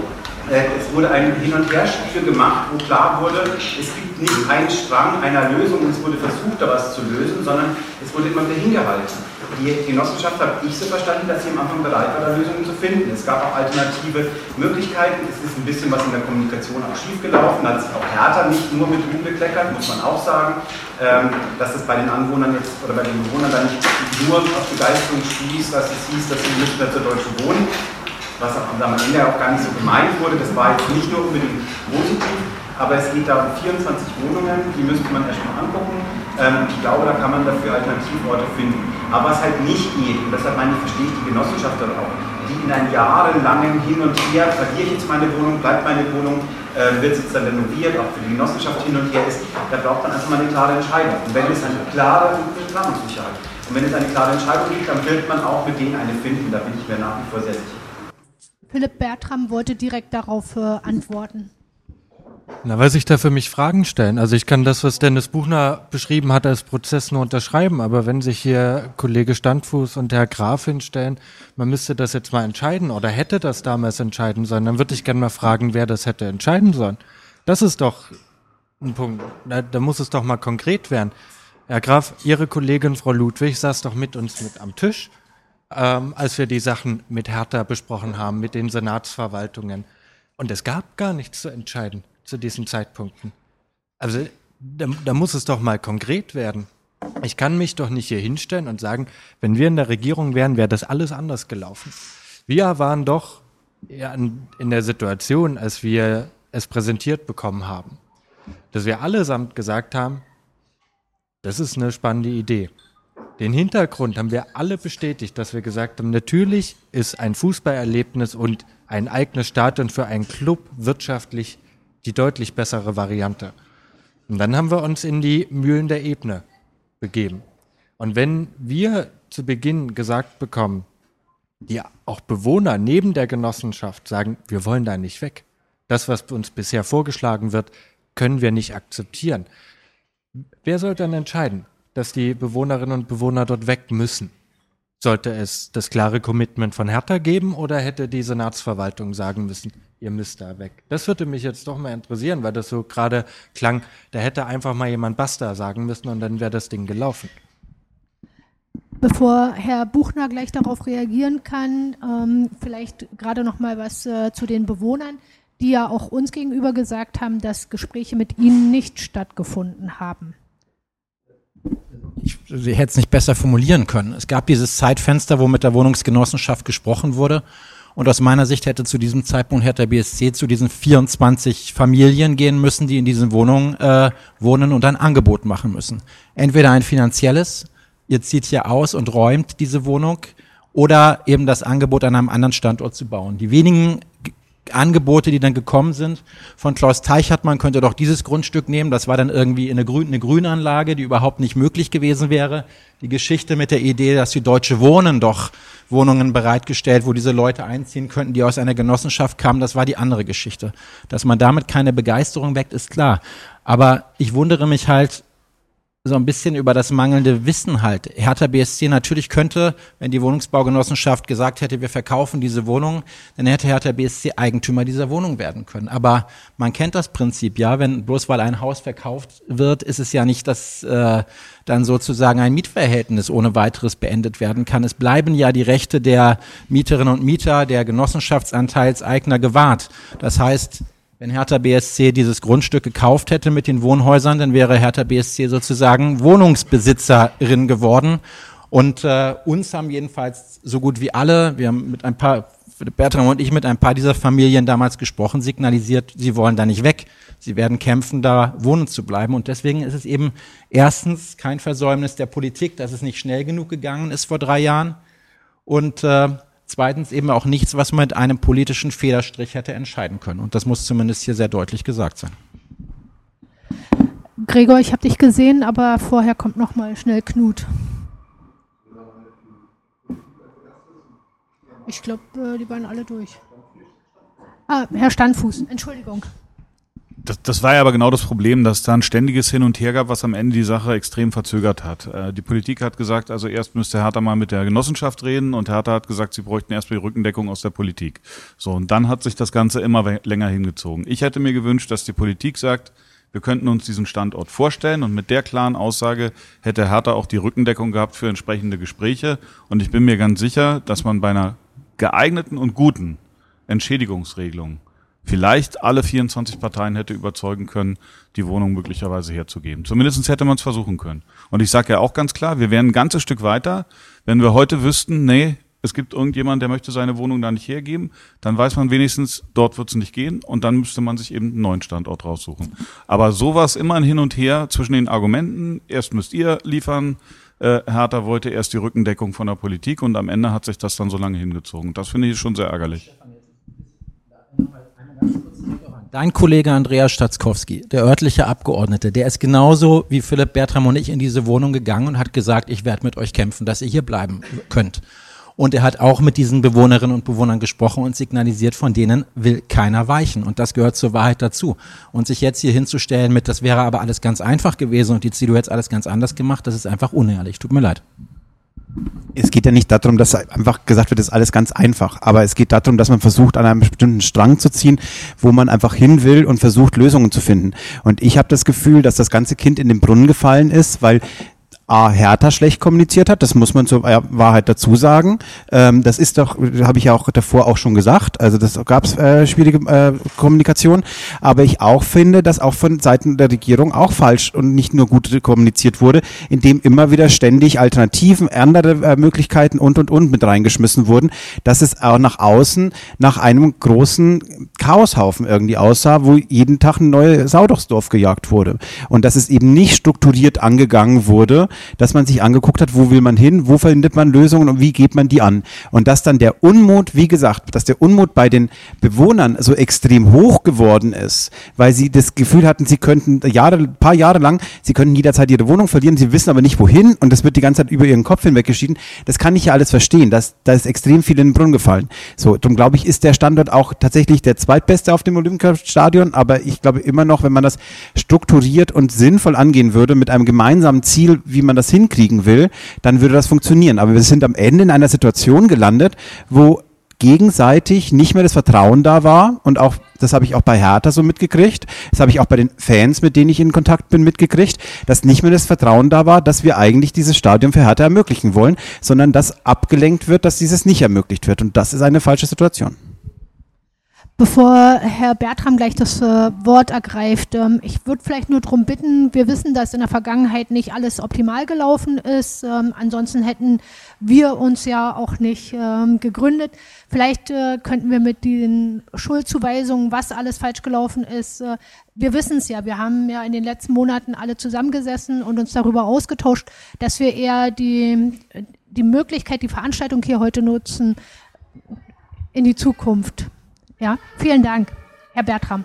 Es wurde ein Hin- und Herspiel gemacht, wo klar wurde, es gibt nicht einen Strang einer Lösung und es wurde versucht, da was zu lösen, sondern es wurde immer wieder hingehalten. Die Genossenschaft, habe ich so verstanden, dass sie am Anfang bereit war, da Lösungen zu finden. Es gab auch alternative Möglichkeiten. Es ist ein bisschen was in der Kommunikation auch schiefgelaufen. Da hat sich auch Hertha nicht nur mit Ruhm bekleckert, muss man auch sagen, dass es bei den Anwohnern jetzt, oder bei den Bewohnern dann nicht nur auf Begeisterung stieß, dass es hieß, dass sie nicht mehr zur Deutschen wohnen. Was am Ende auch gar nicht so gemeint wurde, das war jetzt nicht nur unbedingt positiv, aber es geht da um vierundzwanzig Wohnungen, die müsste man erstmal angucken. Ich glaube, da kann man dafür Alternativorte finden. Aber was halt nicht geht, und deshalb meine ich, verstehe ich die Genossenschaft dann auch, die in einem jahrelangen Hin und Her, verliere ich jetzt meine Wohnung, bleibt meine Wohnung, wird jetzt dann renoviert, auch für die Genossenschaft hin und her ist, da braucht man erstmal eine klare Entscheidung. Und wenn es eine klare Planungssicherheit gibt, und wenn es eine klare Entscheidung gibt, dann wird man auch mit denen eine finden, da bin ich mir nach wie vor sehr sicher. Philipp Bertram wollte direkt darauf äh, antworten. Na, weil sich da für mich Fragen stellen. Also ich kann das, was Dennis Buchner beschrieben hat, als Prozess nur unterschreiben. Aber wenn sich hier Kollege Standfuß und Herr Graf hinstellen, man müsste das jetzt mal entscheiden oder hätte das damals entscheiden sollen, dann würde ich gerne mal fragen, wer das hätte entscheiden sollen. Das ist doch ein Punkt. Da, da muss es doch mal konkret werden. Herr Graf, Ihre Kollegin Frau Ludwig saß doch mit uns mit am Tisch. Ähm, als wir die Sachen mit Hertha besprochen haben, mit den Senatsverwaltungen. Und es gab gar nichts zu entscheiden zu diesen Zeitpunkten. Also da, da muss es doch mal konkret werden. Ich kann mich doch nicht hier hinstellen und sagen, wenn wir in der Regierung wären, wäre das alles anders gelaufen. Wir waren doch in der Situation, als wir es präsentiert bekommen haben, dass wir allesamt gesagt haben, das ist eine spannende Idee. Den Hintergrund haben wir alle bestätigt, dass wir gesagt haben, natürlich ist ein Fußballerlebnis und ein eigenes Stadion für einen Club wirtschaftlich die deutlich bessere Variante. Und dann haben wir uns in die Mühlen der Ebene begeben. Und wenn wir zu Beginn gesagt bekommen, die auch Bewohner neben der Genossenschaft sagen, wir wollen da nicht weg. Das, was uns bisher vorgeschlagen wird, können wir nicht akzeptieren. Wer soll dann entscheiden, dass die Bewohnerinnen und Bewohner dort weg müssen? Sollte es das klare Commitment von Hertha geben oder hätte die Senatsverwaltung sagen müssen, ihr müsst da weg? Das würde mich jetzt doch mal interessieren, weil das so gerade klang, da hätte einfach mal jemand Basta sagen müssen und dann wäre das Ding gelaufen. Bevor Herr Buchner gleich darauf reagieren kann, ähm, vielleicht gerade noch mal was äh, zu den Bewohnern, die ja auch uns gegenüber gesagt haben, dass Gespräche mit ihnen nicht stattgefunden haben. Ich hätte es nicht besser formulieren können. Es gab dieses Zeitfenster, wo mit der Wohnungsgenossenschaft gesprochen wurde. Und aus meiner Sicht hätte zu diesem Zeitpunkt Hertha B S C zu diesen vierundzwanzig Familien gehen müssen, die in diesen Wohnungen äh, wohnen und ein Angebot machen müssen. Entweder ein finanzielles, ihr zieht hier aus und räumt diese Wohnung, oder eben das Angebot an einem anderen Standort zu bauen. Die wenigen Angebote, die dann gekommen sind. Von Klaus Teichert, man könnte doch dieses Grundstück nehmen. Das war dann irgendwie eine, Grün, eine Grünanlage, die überhaupt nicht möglich gewesen wäre. Die Geschichte mit der Idee, dass die Deutsche Wohnen doch Wohnungen bereitgestellt, wo diese Leute einziehen könnten, die aus einer Genossenschaft kamen, das war die andere Geschichte. Dass man damit keine Begeisterung weckt, ist klar. Aber ich wundere mich halt so ein bisschen über das mangelnde Wissen halt. Hertha B S C natürlich könnte, wenn die Wohnungsbaugenossenschaft gesagt hätte, wir verkaufen diese Wohnung, dann hätte Hertha B S C Eigentümer dieser Wohnung werden können. Aber man kennt das Prinzip, ja, wenn bloß weil ein Haus verkauft wird, ist es ja nicht, dass äh, dann sozusagen ein Mietverhältnis ohne weiteres beendet werden kann. Es bleiben ja die Rechte der Mieterinnen und Mieter, der Genossenschaftsanteilseigner gewahrt. Das heißt, wenn Hertha B S C dieses Grundstück gekauft hätte mit den Wohnhäusern, dann wäre Hertha B S C sozusagen Wohnungsbesitzerin geworden. Und äh, uns haben jedenfalls so gut wie alle, wir haben mit ein paar, Bertram und ich mit ein paar dieser Familien damals gesprochen, signalisiert, sie wollen da nicht weg. Sie werden kämpfen, da wohnen zu bleiben. Und deswegen ist es eben erstens kein Versäumnis der Politik, dass es nicht schnell genug gegangen ist vor drei Jahren. Und äh, Zweitens eben auch nichts, was man mit einem politischen Federstrich hätte entscheiden können. Und das muss zumindest hier sehr deutlich gesagt sein. Gregor, ich habe dich gesehen, aber vorher kommt noch mal schnell Knut. Ich glaube, die waren alle durch. Ah, Herr Standfuß, Entschuldigung. Das, das war ja aber genau das Problem, dass da ein ständiges Hin und Her gab, was am Ende die Sache extrem verzögert hat. Äh, die Politik hat gesagt, also erst müsste Hertha mal mit der Genossenschaft reden, und Hertha hat gesagt, sie bräuchten erstmal die Rückendeckung aus der Politik. So, und dann hat sich das Ganze immer we- länger hingezogen. Ich hätte mir gewünscht, dass die Politik sagt, wir könnten uns diesen Standort vorstellen, und mit der klaren Aussage hätte Hertha auch die Rückendeckung gehabt für entsprechende Gespräche, und ich bin mir ganz sicher, dass man bei einer geeigneten und guten Entschädigungsregelung vielleicht alle vierundzwanzig Parteien hätte überzeugen können, die Wohnung möglicherweise herzugeben. Zumindest hätte man es versuchen können. Und ich sage ja auch ganz klar, wir wären ein ganzes Stück weiter, wenn wir heute wüssten, nee, es gibt irgendjemand, der möchte seine Wohnung da nicht hergeben, dann weiß man wenigstens, dort wird es nicht gehen, und dann müsste man sich eben einen neuen Standort raussuchen. Aber sowas immer ein Hin und Her zwischen den Argumenten, erst müsst ihr liefern, äh, Hertha wollte erst die Rückendeckung von der Politik, und am Ende hat sich das dann so lange hingezogen. Das finde ich schon sehr ärgerlich. Dein Kollege Andreas Statzkowski, der örtliche Abgeordnete, der ist genauso wie Philipp Bertram und ich in diese Wohnung gegangen und hat gesagt, ich werde mit euch kämpfen, dass ihr hier bleiben könnt. Und er hat auch mit diesen Bewohnerinnen und Bewohnern gesprochen und signalisiert, von denen will keiner weichen. Und das gehört zur Wahrheit dazu. Und sich jetzt hier hinzustellen mit, das wäre aber alles ganz einfach gewesen und die C D U hätte alles ganz anders gemacht, das ist einfach unehrlich. Tut mir leid. Es geht ja nicht darum, dass einfach gesagt wird, das ist alles ganz einfach, aber es geht darum, dass man versucht, an einem bestimmten Strang zu ziehen, wo man einfach hin will und versucht, Lösungen zu finden. Und ich habe das Gefühl, dass das ganze Kind in den Brunnen gefallen ist, weil A, Hertha schlecht kommuniziert hat, das muss man zur Wahrheit dazu sagen. Ähm, das ist doch, habe ich ja auch davor auch schon gesagt, also das gab es äh, schwierige äh, Kommunikation, aber ich auch finde, dass auch von Seiten der Regierung auch falsch und nicht nur gut kommuniziert wurde, indem immer wieder ständig Alternativen, andere äh, Möglichkeiten und und und mit reingeschmissen wurden, dass es auch nach außen nach einem großen Chaoshaufen irgendwie aussah, wo jeden Tag ein neues Sau durchs Dorf gejagt wurde und dass es eben nicht strukturiert angegangen wurde, dass man sich angeguckt hat, wo will man hin, wo findet man Lösungen und wie geht man die an. Und dass dann der Unmut, wie gesagt, dass der Unmut bei den Bewohnern so extrem hoch geworden ist, weil sie das Gefühl hatten, sie könnten Jahre, paar Jahre lang, sie könnten jederzeit ihre Wohnung verlieren, sie wissen aber nicht wohin und das wird die ganze Zeit über ihren Kopf hinweggeschieden. Das kann ich ja alles verstehen, dass, da ist extrem viel in den Brunnen gefallen. So, darum glaube ich, ist der Standort auch tatsächlich der zweitbeste auf dem Olympiastadion, aber ich glaube immer noch, wenn man das strukturiert und sinnvoll angehen würde, mit einem gemeinsamen Ziel, wie man man das hinkriegen will, dann würde das funktionieren. Aber wir sind am Ende in einer Situation gelandet, wo gegenseitig nicht mehr das Vertrauen da war und auch, das habe ich auch bei Hertha so mitgekriegt, das habe ich auch bei den Fans, mit denen ich in Kontakt bin, mitgekriegt, dass nicht mehr das Vertrauen da war, dass wir eigentlich dieses Stadion für Hertha ermöglichen wollen, sondern dass abgelenkt wird, dass dieses nicht ermöglicht wird. Und das ist eine falsche Situation. Bevor Herr Bertram gleich das äh, Wort ergreift, ähm, ich würde vielleicht nur darum bitten, wir wissen, dass in der Vergangenheit nicht alles optimal gelaufen ist. Ähm, ansonsten hätten wir uns ja auch nicht ähm, gegründet. Vielleicht äh, könnten wir mit den Schuldzuweisungen, was alles falsch gelaufen ist, äh, wir wissen es ja, wir haben ja in den letzten Monaten alle zusammengesessen und uns darüber ausgetauscht, dass wir eher die, die Möglichkeit, die Veranstaltung hier heute nutzen, in die Zukunft. Ja, vielen Dank, Herr Bertram.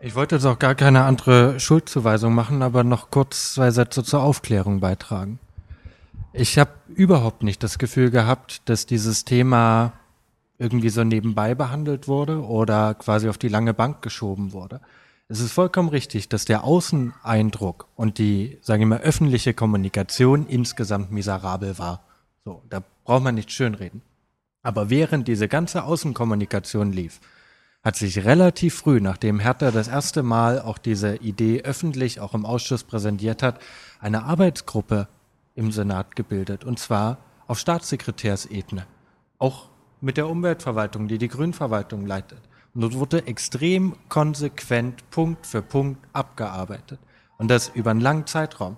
Ich wollte jetzt auch gar keine andere Schuldzuweisung machen, aber noch kurz zwei Sätze zur Aufklärung beitragen. Ich habe überhaupt nicht das Gefühl gehabt, dass dieses Thema irgendwie so nebenbei behandelt wurde oder quasi auf die lange Bank geschoben wurde. Es ist vollkommen richtig, dass der Außeneindruck und die, sage ich mal, öffentliche Kommunikation insgesamt miserabel war. So, da braucht man nicht schönreden. Aber während diese ganze Außenkommunikation lief, hat sich relativ früh, nachdem Hertha das erste Mal auch diese Idee öffentlich auch im Ausschuss präsentiert hat, eine Arbeitsgruppe im Senat gebildet, und zwar auf Staatssekretärsebene, auch mit der Umweltverwaltung, die die Grünverwaltung leitet. Und dort wurde extrem konsequent Punkt für Punkt abgearbeitet, und das über einen langen Zeitraum.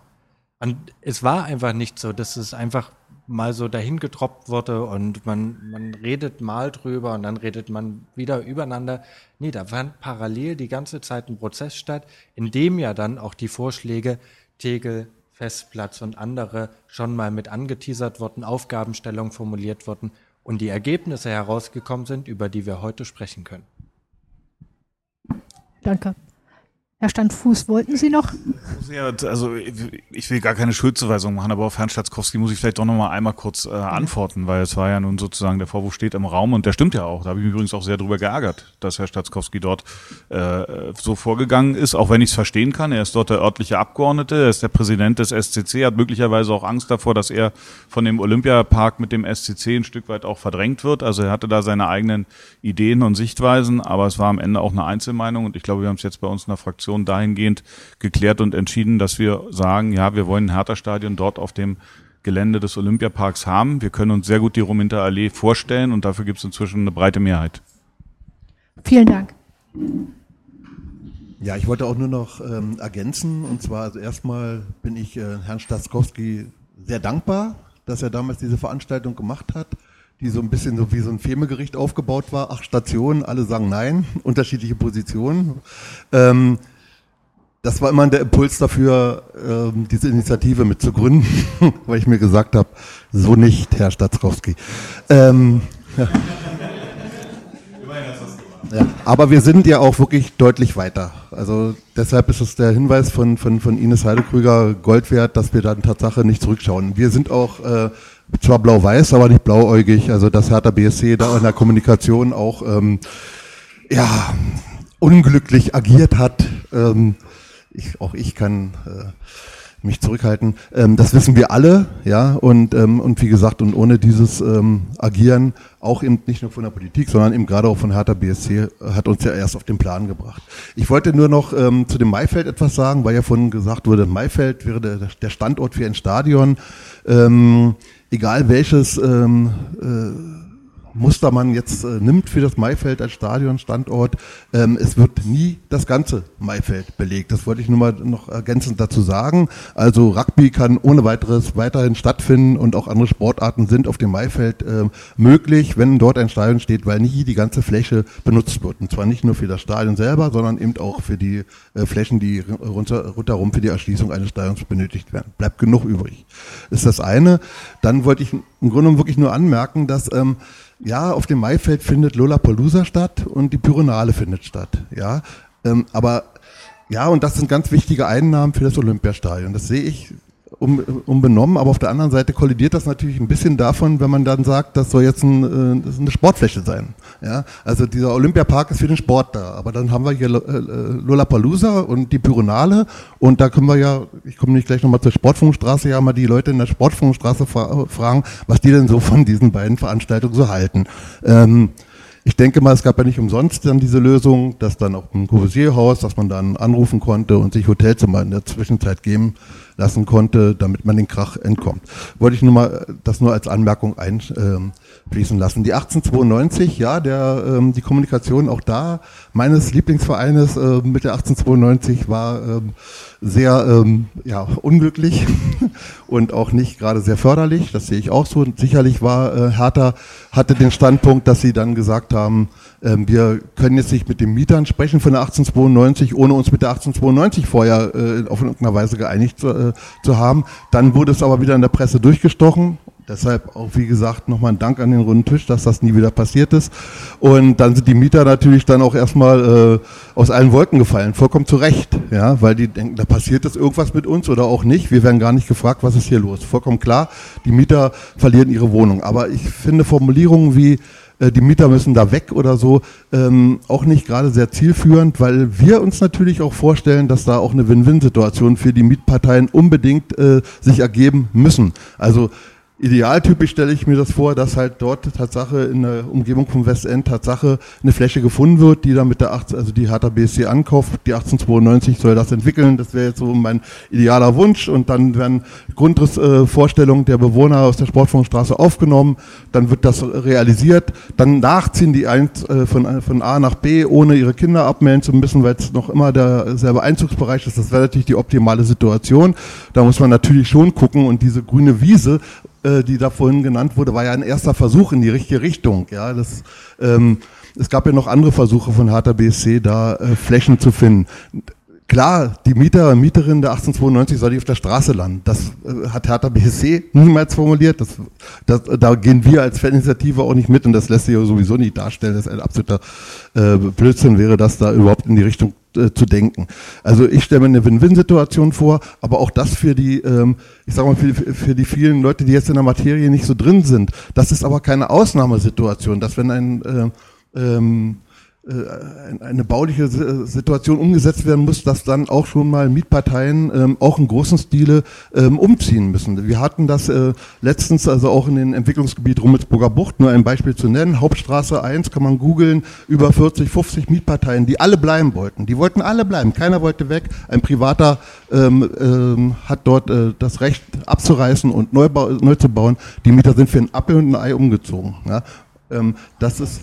Und es war einfach nicht so, dass es einfach mal so dahin getroppt wurde und man, man redet mal drüber und dann redet man wieder übereinander. Nee, da fand parallel die ganze Zeit ein Prozess statt, in dem ja dann auch die Vorschläge Tegel, Festplatz und andere schon mal mit angeteasert wurden, Aufgabenstellungen formuliert wurden und die Ergebnisse herausgekommen sind, über die wir heute sprechen können. Danke. Herr Standfuß, wollten Sie noch? Ja, also ich will gar keine Schuldzuweisung machen, aber auf Herrn Stadtkowski muss ich vielleicht doch noch mal einmal kurz äh, antworten, weil es war ja nun sozusagen, der Vorwurf steht im Raum und der stimmt ja auch. Da habe ich mich übrigens auch sehr drüber geärgert, dass Herr Stadtkowski dort äh, so vorgegangen ist, auch wenn ich es verstehen kann. Er ist dort der örtliche Abgeordnete, er ist der Präsident des S C C, hat möglicherweise auch Angst davor, dass er von dem Olympiapark mit dem S C C ein Stück weit auch verdrängt wird. Also er hatte da seine eigenen Ideen und Sichtweisen, aber es war am Ende auch eine Einzelmeinung und ich glaube, wir haben es jetzt bei uns in der Fraktion dahingehend geklärt und entschieden, dass wir sagen, ja, wir wollen ein Hertha-Stadion dort auf dem Gelände des Olympiaparks haben. Wir können uns sehr gut die Rominter Allee vorstellen und dafür gibt es inzwischen eine breite Mehrheit. Vielen Dank. Ja, ich wollte auch nur noch ähm, ergänzen und zwar also erstmal bin ich äh, Herrn Stadtkowski sehr dankbar, dass er damals diese Veranstaltung gemacht hat, die so ein bisschen so wie so ein Femegericht aufgebaut war. Acht Stationen, alle sagen nein, unterschiedliche Positionen. Ähm, Das war immer der Impuls dafür, diese Initiative mit zu gründen, weil ich mir gesagt habe, so nicht, Herr Stadtkowski. Ähm, ja. Ja, aber wir sind ja auch wirklich deutlich weiter. Also deshalb ist es der Hinweis von, von, von Ines Heidekrüger Gold wert, dass wir dann Tatsache nicht zurückschauen. Wir sind auch äh, zwar blau-weiß, aber nicht blauäugig. Also dass Hertha B S C da in der Kommunikation auch ähm, ja, unglücklich agiert hat, ähm, Ich, auch ich kann äh, mich zurückhalten. Ähm, das wissen wir alle, ja. Und ähm, und wie gesagt, und ohne dieses ähm, Agieren, auch eben nicht nur von der Politik, sondern eben gerade auch von Hertha B S C, hat uns ja erst auf den Plan gebracht. Ich wollte nur noch ähm, zu dem Maifeld etwas sagen, weil ja vorhin gesagt wurde, Maifeld wäre der, der Standort für ein Stadion. Ähm, egal welches ähm, äh, Muster man jetzt äh, nimmt für das Maifeld als Stadionstandort, ähm, es wird nie das ganze Maifeld belegt. Das wollte ich nur mal noch ergänzend dazu sagen. Also Rugby kann ohne weiteres weiterhin stattfinden und auch andere Sportarten sind auf dem Maifeld äh, möglich, wenn dort ein Stadion steht, weil nie die ganze Fläche benutzt wird. Und zwar nicht nur für das Stadion selber, sondern eben auch für die äh, Flächen, die runter, rundherum für die Erschließung eines Stadions benötigt werden. Bleibt genug übrig. Ist das eine. Dann wollte ich im Grunde wirklich nur anmerken, dass ähm, ja, auf dem Maifeld findet Lollapalooza statt und die Pyrenale findet statt. Ja, ähm, aber ja, und das sind ganz wichtige Einnahmen für das Olympiastadion. Das sehe ich unbenommen, aber auf der anderen Seite kollidiert das natürlich ein bisschen davon, wenn man dann sagt, das soll jetzt ein, das eine Sportfläche sein. Ja, also dieser Olympiapark ist für den Sport da, aber dann haben wir hier Lollapalooza und die Pyrenale und da können wir ja, ich komme nicht gleich nochmal zur Sportfunkstraße, ja mal die Leute in der Sportfunkstraße fra- fragen, was die denn so von diesen beiden Veranstaltungen so halten. Ähm, Ich denke mal, es gab ja nicht umsonst dann diese Lösung, dass dann auch im Courvoisier-Haus, dass man dann anrufen konnte und sich Hotelzimmer in der Zwischenzeit geben lassen konnte, damit man den Krach entkommt. Wollte ich nur mal das nur als Anmerkung einfließen lassen. Die achtzehnhundertzweiundneunzig, ja, der die Kommunikation auch da meines Lieblingsvereines mit der achtzehnhundertzweiundneunzig war sehr ja unglücklich und auch nicht gerade sehr förderlich. Das sehe ich auch so. Und sicherlich war Hertha hatte den Standpunkt, dass sie dann gesagt haben, wir können jetzt nicht mit den Mietern sprechen von der achtzehnhundertzweiundneunzig, ohne uns mit der achtzehnhundertzweiundneunzig vorher äh, auf irgendeiner Weise geeinigt zu, äh, zu haben. Dann wurde es aber wieder in der Presse durchgestochen. Deshalb auch, wie gesagt, nochmal ein Dank an den runden Tisch, dass das nie wieder passiert ist. Und dann sind die Mieter natürlich dann auch erstmal äh, aus allen Wolken gefallen, vollkommen zu Recht, ja, weil die denken, da passiert jetzt irgendwas mit uns oder auch nicht. Wir werden gar nicht gefragt, was ist hier los. Vollkommen klar, die Mieter verlieren ihre Wohnung. Aber ich finde Formulierungen wie die Mieter müssen da weg oder so, ähm, auch nicht gerade sehr zielführend, weil wir uns natürlich auch vorstellen, dass da auch eine Win-Win-Situation für die Mietparteien unbedingt äh, sich ergeben müssen. Also idealtypisch stelle ich mir das vor, dass halt dort Tatsache in der Umgebung vom Westend Tatsache eine Fläche gefunden wird, die dann mit der achtzehn, also die Hertha B S C ankauft, die achtzehnhundertzweiundneunzig soll das entwickeln, das wäre jetzt so mein idealer Wunsch und dann werden Grundrissvorstellungen der Bewohner aus der Sportfunkstraße aufgenommen, dann wird das realisiert, dann nachziehen die eins von, von A nach B, ohne ihre Kinder abmelden zu müssen, weil es noch immer derselbe Einzugsbereich ist, das wäre natürlich die optimale Situation, da muss man natürlich schon gucken und diese grüne Wiese, die da vorhin genannt wurde, war ja ein erster Versuch in die richtige Richtung. Ja, das, ähm, es gab ja noch andere Versuche von Hertha B S C, da äh, Flächen zu finden. Klar, die Mieter und Mieterinnen der achtzehnhundertzweiundneunzig soll die auf der Straße landen. Das äh, hat Hertha B S C niemals formuliert. Das, das, da gehen wir als Faninitiative auch nicht mit und das lässt sich ja sowieso nicht darstellen, dass ein absoluter äh, Blödsinn wäre, das da überhaupt in die Richtung äh, zu denken. Also ich stelle mir eine Win-Win-Situation vor, aber auch das für die, ähm, ich sag mal, für, für die vielen Leute, die jetzt in der Materie nicht so drin sind. Das ist aber keine Ausnahmesituation, dass wenn ein äh, ähm, eine bauliche Situation umgesetzt werden muss, dass dann auch schon mal Mietparteien ähm, auch in großen Stile ähm, umziehen müssen. Wir hatten das äh, letztens, also auch in dem Entwicklungsgebiet Rummelsburger Bucht, nur ein Beispiel zu nennen, Hauptstraße eins, kann man googeln, über vierzig, fünfzig Mietparteien, die alle bleiben wollten. Die wollten alle bleiben, keiner wollte weg. Ein Privater ähm, ähm, hat dort äh, das Recht abzureißen und neu, neu zu bauen. Die Mieter sind für einen Appel und ein Ei umgezogen. Ja? Ähm, das ist...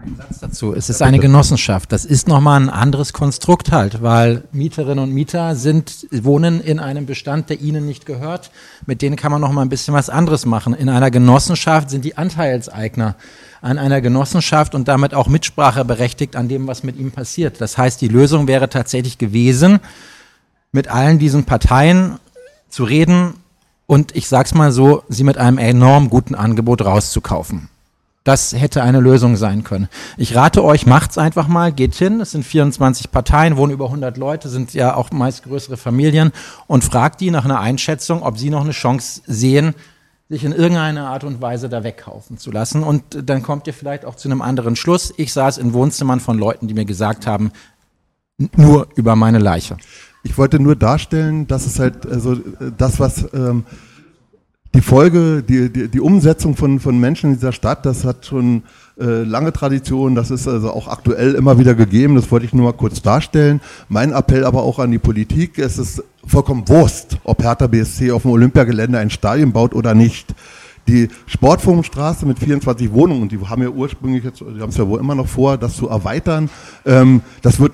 Ein Satz dazu. Es ist eine Genossenschaft. Das ist nochmal ein anderes Konstrukt halt, weil Mieterinnen und Mieter sind, wohnen in einem Bestand, der ihnen nicht gehört. Mit denen kann man nochmal ein bisschen was anderes machen. In einer Genossenschaft sind die Anteilseigner an einer Genossenschaft und damit auch Mitsprache berechtigt an dem, was mit ihm passiert. Das heißt, die Lösung wäre tatsächlich gewesen, mit allen diesen Parteien zu reden und, ich sag's mal so, sie mit einem enorm guten Angebot rauszukaufen. Das hätte eine Lösung sein können. Ich rate euch, macht's einfach mal, geht hin. Es sind vierundzwanzig Parteien, wohnen über hundert Leute, sind ja auch meist größere Familien und fragt die nach einer Einschätzung, ob sie noch eine Chance sehen, sich in irgendeiner Art und Weise da wegkaufen zu lassen. Und dann kommt ihr vielleicht auch zu einem anderen Schluss. Ich saß in Wohnzimmern von Leuten, die mir gesagt haben, nur über meine Leiche. Ich wollte nur darstellen, dass es halt also das, was... Ähm Die Folge, die, die, die Umsetzung von, von Menschen in dieser Stadt, das hat schon äh, lange Tradition, das ist also auch aktuell immer wieder gegeben, das wollte ich nur mal kurz darstellen. Mein Appell aber auch an die Politik, es ist vollkommen Wurst, ob Hertha B S C auf dem Olympiagelände ein Stadion baut oder nicht. Die Sportfunkstraße mit vierundzwanzig Wohnungen, und die haben ja ursprünglich, jetzt, die haben es ja wohl immer noch vor, das zu erweitern, ähm, das wird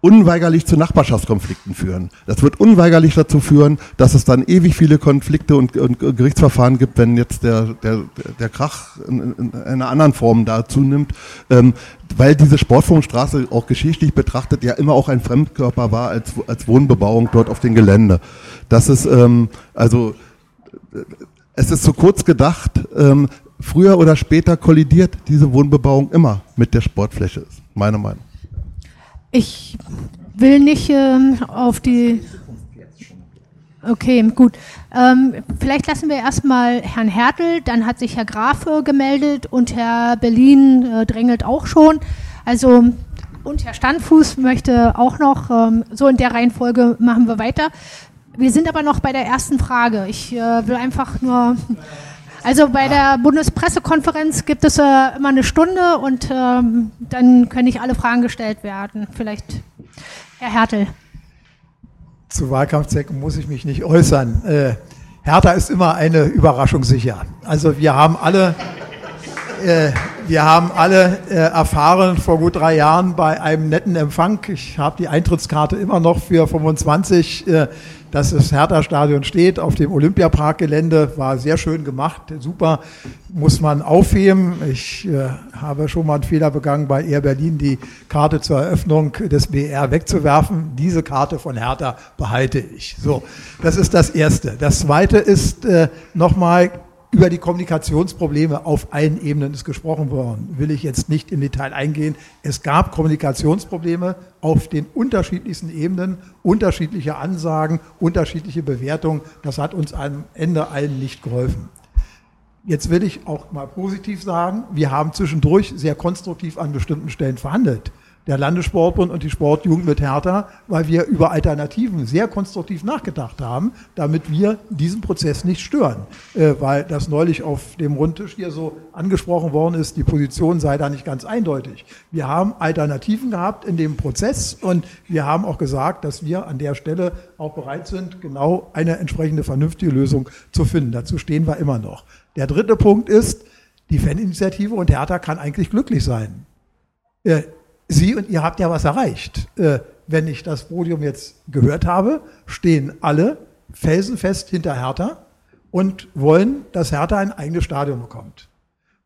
unweigerlich zu Nachbarschaftskonflikten führen. Das wird unweigerlich dazu führen, dass es dann ewig viele Konflikte und, und Gerichtsverfahren gibt, wenn jetzt der, der, der Krach in, in einer anderen Form da zunimmt, ähm, weil diese Sportfunkstraße auch geschichtlich betrachtet ja immer auch ein Fremdkörper war als, als Wohnbebauung dort auf dem Gelände. Das ist, ähm, also, es ist zu kurz gedacht, ähm, früher oder später kollidiert diese Wohnbebauung immer mit der Sportfläche, ist meine Meinung. Ich will nicht ähm, auf die... Okay, gut. Ähm, vielleicht lassen wir erstmal Herrn Hertel, dann hat sich Herr Graf äh, gemeldet und Herr Berlin äh, drängelt auch schon. Also, und Herr Standfuß möchte auch noch, ähm, so in der Reihenfolge machen wir weiter. Wir sind aber noch bei der ersten Frage. Ich äh, will einfach nur... Also bei der Bundespressekonferenz gibt es äh, immer eine Stunde und ähm, dann können nicht alle Fragen gestellt werden. Vielleicht Herr Hertel. Zu Wahlkampfzwecken muss ich mich nicht äußern. Äh, Hertha ist immer eine Überraschung sicher. Also wir haben alle, äh, wir haben alle äh, erfahren vor gut drei Jahren bei einem netten Empfang. Ich habe die Eintrittskarte immer noch für fünfundzwanzig äh, dass das Hertha-Stadion steht auf dem Olympiaparkgelände, war sehr schön gemacht, super, muss man aufheben. Ich äh, habe schon mal einen Fehler begangen, bei Air Berlin die Karte zur Eröffnung des B R wegzuwerfen. Diese Karte von Hertha behalte ich. So, das ist das Erste. Das Zweite ist äh, nochmal über die Kommunikationsprobleme auf allen Ebenen ist gesprochen worden. Will ich jetzt nicht im Detail eingehen. Es gab Kommunikationsprobleme auf den unterschiedlichsten Ebenen, unterschiedliche Ansagen, unterschiedliche Bewertungen. Das hat uns am Ende allen nicht geholfen. Jetzt will ich auch mal positiv sagen, wir haben zwischendurch sehr konstruktiv an bestimmten Stellen verhandelt. Der Landessportbund und die Sportjugend mit Hertha, weil wir über Alternativen sehr konstruktiv nachgedacht haben, damit wir diesen Prozess nicht stören. Äh, weil das neulich auf dem Rundtisch hier so angesprochen worden ist, die Position sei da nicht ganz eindeutig. Wir haben Alternativen gehabt in dem Prozess und wir haben auch gesagt, dass wir an der Stelle auch bereit sind, genau eine entsprechende vernünftige Lösung zu finden. Dazu stehen wir immer noch. Der dritte Punkt ist, die Faninitiative und Hertha kann eigentlich glücklich sein. Äh, Sie und ihr habt ja was erreicht. Äh, wenn ich das Podium jetzt gehört habe, stehen alle felsenfest hinter Hertha und wollen, dass Hertha ein eigenes Stadion bekommt.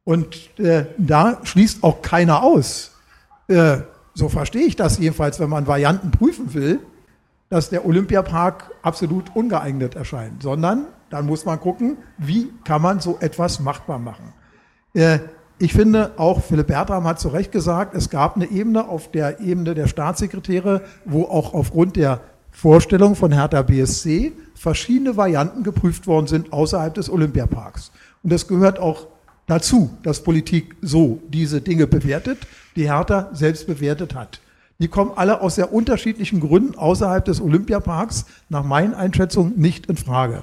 Und äh, da schließt auch keiner aus. Äh, so verstehe ich das jedenfalls, wenn man Varianten prüfen will, dass der Olympiapark absolut ungeeignet erscheint, sondern dann muss man gucken, wie kann man so etwas machbar machen. Äh, Ich finde, auch Philipp Bertram hat zu Recht gesagt, es gab eine Ebene auf der Ebene der Staatssekretäre, wo auch aufgrund der Vorstellung von Hertha B S C verschiedene Varianten geprüft worden sind außerhalb des Olympiaparks. Und das gehört auch dazu, dass Politik so diese Dinge bewertet, die Hertha selbst bewertet hat. Die kommen alle aus sehr unterschiedlichen Gründen außerhalb des Olympiaparks nach meinen Einschätzungen nicht in Frage.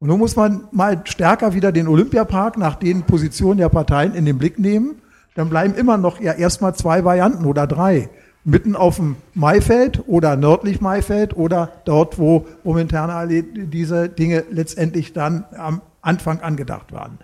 Und nun muss man mal stärker wieder den Olympiapark nach den Positionen der Parteien in den Blick nehmen. Dann bleiben immer noch ja erstmal zwei Varianten oder drei. Mitten auf dem Maifeld oder nördlich Maifeld oder dort, wo Rominter Allee diese Dinge letztendlich dann am Anfang angedacht waren.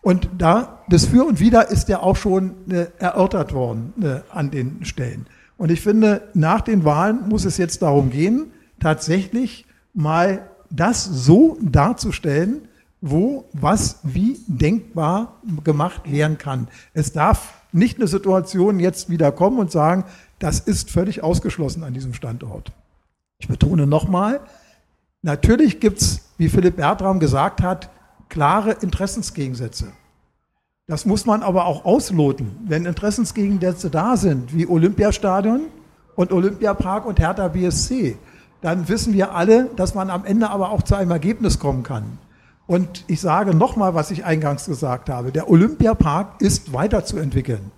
Und da, das Für und Wider ist ja auch schon äh, erörtert worden äh, an den Stellen. Und ich finde, nach den Wahlen muss es jetzt darum gehen, tatsächlich mal das so darzustellen, wo, was, wie denkbar gemacht werden kann. Es darf nicht eine Situation jetzt wieder kommen und sagen, das ist völlig ausgeschlossen an diesem Standort. Ich betone nochmal, natürlich gibt's, wie Philipp Bertram gesagt hat, klare Interessensgegensätze. Das muss man aber auch ausloten. Wenn Interessensgegensätze da sind, wie Olympiastadion und Olympiapark und Hertha B S C, dann wissen wir alle, dass man am Ende aber auch zu einem Ergebnis kommen kann. Und ich sage nochmal, was ich eingangs gesagt habe. Der Olympiapark ist weiterzuentwickeln.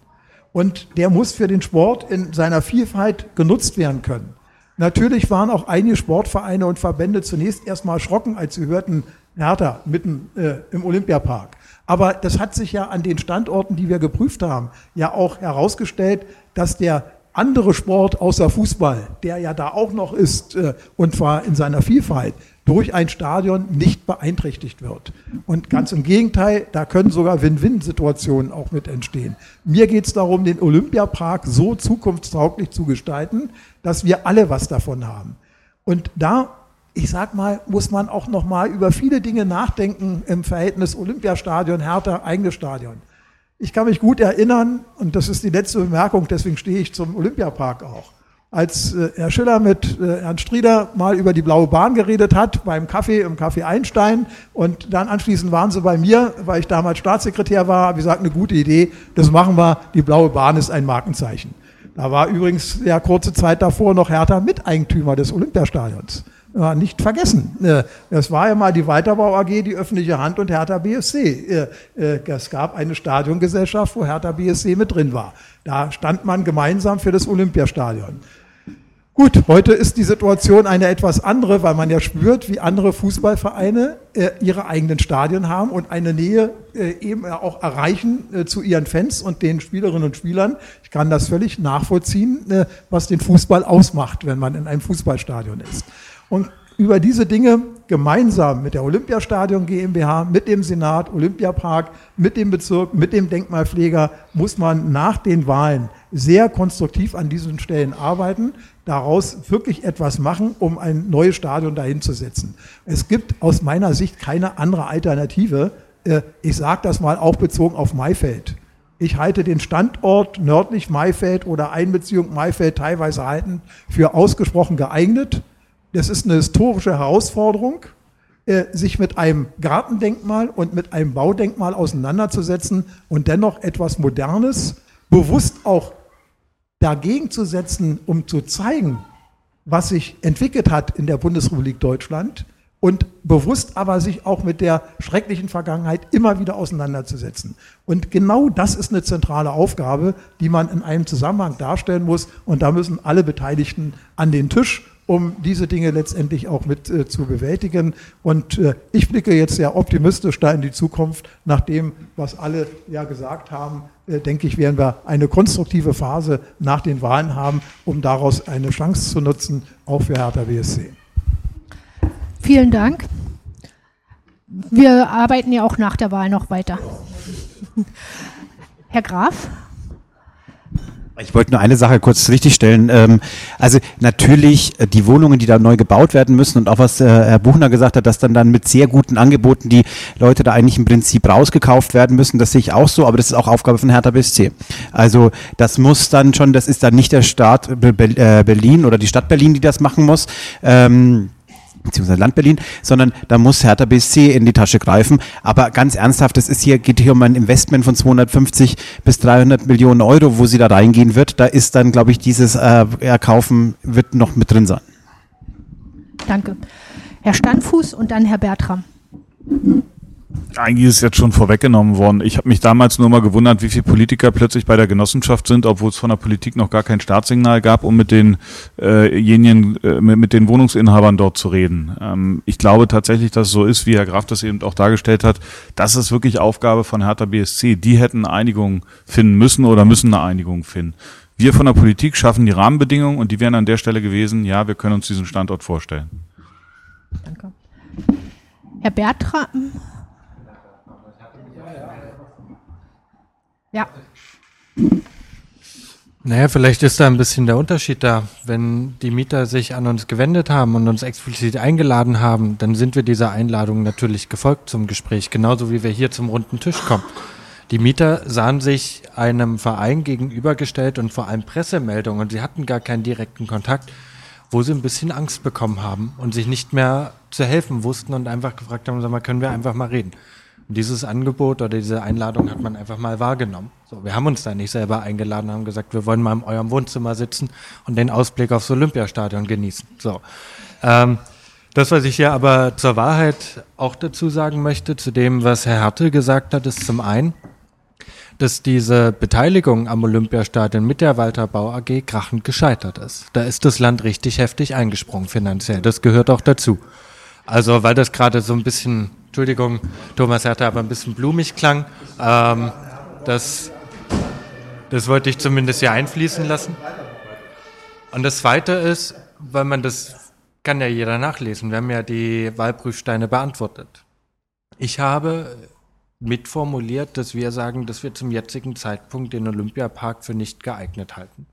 Und der muss für den Sport in seiner Vielfalt genutzt werden können. Natürlich waren auch einige Sportvereine und Verbände zunächst erstmal erschrocken, als sie hörten, Hertha mitten äh, im Olympiapark. Aber das hat sich ja an den Standorten, die wir geprüft haben, ja auch herausgestellt, dass der andere Sport außer Fußball, der ja da auch noch ist, äh, und zwar in seiner Vielfalt, durch ein Stadion nicht beeinträchtigt wird. Und ganz im Gegenteil, da können sogar Win-Win-Situationen auch mit entstehen. Mir geht es darum, den Olympiapark so zukunftstauglich zu gestalten, dass wir alle was davon haben. Und da, ich sag mal, muss man auch nochmal über viele Dinge nachdenken im Verhältnis Olympiastadion, Hertha, eigenes Stadion. Ich kann mich gut erinnern, und das ist die letzte Bemerkung, deswegen stehe ich zum Olympiapark auch. Als äh, Herr Schiller mit äh, Herrn Strieder mal über die blaue Bahn geredet hat, beim Kaffee, im Café Einstein, und dann anschließend waren sie bei mir, weil ich damals Staatssekretär war, wie gesagt, eine gute Idee, das machen wir, die blaue Bahn ist ein Markenzeichen. Da war übrigens ja kurze Zeit davor noch Hertha Miteigentümer des Olympiastadions. Ja, nicht vergessen, das war ja mal die Weiterbau A G, die öffentliche Hand und Hertha B S C. Es gab eine Stadiongesellschaft, wo Hertha B S C mit drin war. Da stand man gemeinsam für das Olympiastadion. Gut, heute ist die Situation eine etwas andere, weil man ja spürt, wie andere Fußballvereine äh, ihre eigenen Stadien haben und eine Nähe äh, eben auch erreichen äh, zu ihren Fans und den Spielerinnen und Spielern. Ich kann das völlig nachvollziehen, äh, was den Fußball ausmacht, wenn man in einem Fußballstadion ist. Und über diese Dinge gemeinsam mit der Olympiastadion GmbH, mit dem Senat, Olympiapark, mit dem Bezirk, mit dem Denkmalpfleger muss man nach den Wahlen sehr konstruktiv an diesen Stellen arbeiten, daraus wirklich etwas machen, um ein neues Stadion dahin zu setzen. Es gibt aus meiner Sicht keine andere Alternative. Ich sage das mal auch bezogen auf Maifeld. Ich halte den Standort nördlich Maifeld oder Einbeziehung Maifeld teilweise halten für ausgesprochen geeignet. Das ist eine historische Herausforderung, sich mit einem Gartendenkmal und mit einem Baudenkmal auseinanderzusetzen und dennoch etwas Modernes bewusst auch dagegen zu setzen, um zu zeigen, was sich entwickelt hat in der Bundesrepublik Deutschland und bewusst aber sich auch mit der schrecklichen Vergangenheit immer wieder auseinanderzusetzen. Und genau das ist eine zentrale Aufgabe, die man in einem Zusammenhang darstellen muss, und da müssen alle Beteiligten an den Tisch, um diese Dinge letztendlich auch mit äh, zu bewältigen. Und äh, ich blicke jetzt sehr optimistisch da in die Zukunft. Nach dem, was alle ja gesagt haben, äh, denke ich, werden wir eine konstruktive Phase nach den Wahlen haben, um daraus eine Chance zu nutzen, auch für Hertha B S C. Vielen Dank. Wir arbeiten ja auch nach der Wahl noch weiter. Herr Graf? Ich wollte nur eine Sache kurz richtigstellen. Also natürlich die Wohnungen, die da neu gebaut werden müssen, und auch was Herr Buchner gesagt hat, dass dann dann mit sehr guten Angeboten die Leute da eigentlich im Prinzip rausgekauft werden müssen, das sehe ich auch so, aber das ist auch Aufgabe von Hertha B S C. Also das muss dann schon, das ist dann nicht der Staat Berlin oder die Stadt Berlin, die das machen muss. beziehungsweise Land Berlin, sondern da muss Hertha B S C in die Tasche greifen. Aber ganz ernsthaft, es ist hier, geht hier um ein Investment von zweihundertfünfzig bis dreihundert Millionen Euro, wo sie da reingehen wird. Da ist dann, glaube ich, dieses äh, Erkaufen wird noch mit drin sein. Danke. Herr Standfuß und dann Herr Bertram. Eigentlich ist es jetzt schon vorweggenommen worden. Ich habe mich damals nur mal gewundert, wie viele Politiker plötzlich bei der Genossenschaft sind, obwohl es von der Politik noch gar kein Startsignal gab, um mit den, äh, jenigen, äh, mit den Wohnungsinhabern dort zu reden. Ähm, ich glaube tatsächlich, dass es so ist, wie Herr Graf das eben auch dargestellt hat. Das ist wirklich Aufgabe von Hertha B S C. Die hätten eine Einigung finden müssen oder müssen eine Einigung finden. Wir von der Politik schaffen die Rahmenbedingungen und die wären an der Stelle gewesen, ja, wir können uns diesen Standort vorstellen. Danke. Herr Bertram. Ja. Naja, vielleicht ist da ein bisschen der Unterschied da. Wenn die Mieter sich an uns gewendet haben und uns explizit eingeladen haben, dann sind wir dieser Einladung natürlich gefolgt zum Gespräch, genauso wie wir hier zum runden Tisch kommen. Die Mieter sahen sich einem Verein gegenübergestellt und vor allem Pressemeldungen und sie hatten gar keinen direkten Kontakt, wo sie ein bisschen Angst bekommen haben und sich nicht mehr zu helfen wussten und einfach gefragt haben, sag mal, können wir einfach mal reden? Dieses Angebot oder diese Einladung hat man einfach mal wahrgenommen. So, wir haben uns da nicht selber eingeladen, haben gesagt, wir wollen mal in eurem Wohnzimmer sitzen und den Ausblick aufs Olympiastadion genießen. So, ähm, das, was ich hier aber zur Wahrheit auch dazu sagen möchte, zu dem, was Herr Hertel gesagt hat, ist zum einen, dass diese Beteiligung am Olympiastadion mit der Walter Bau A G krachend gescheitert ist. Da ist das Land richtig heftig eingesprungen finanziell. Das gehört auch dazu. Also, weil das gerade so ein bisschen... Entschuldigung, Thomas Hertel, aber ein bisschen blumig klang. Ähm, das, das wollte ich zumindest hier einfließen lassen. Und das Zweite ist, weil man das, kann ja jeder nachlesen, wir haben ja die Wahlprüfsteine beantwortet. Ich habe mitformuliert, dass wir sagen, dass wir zum jetzigen Zeitpunkt den Olympiapark für nicht geeignet halten.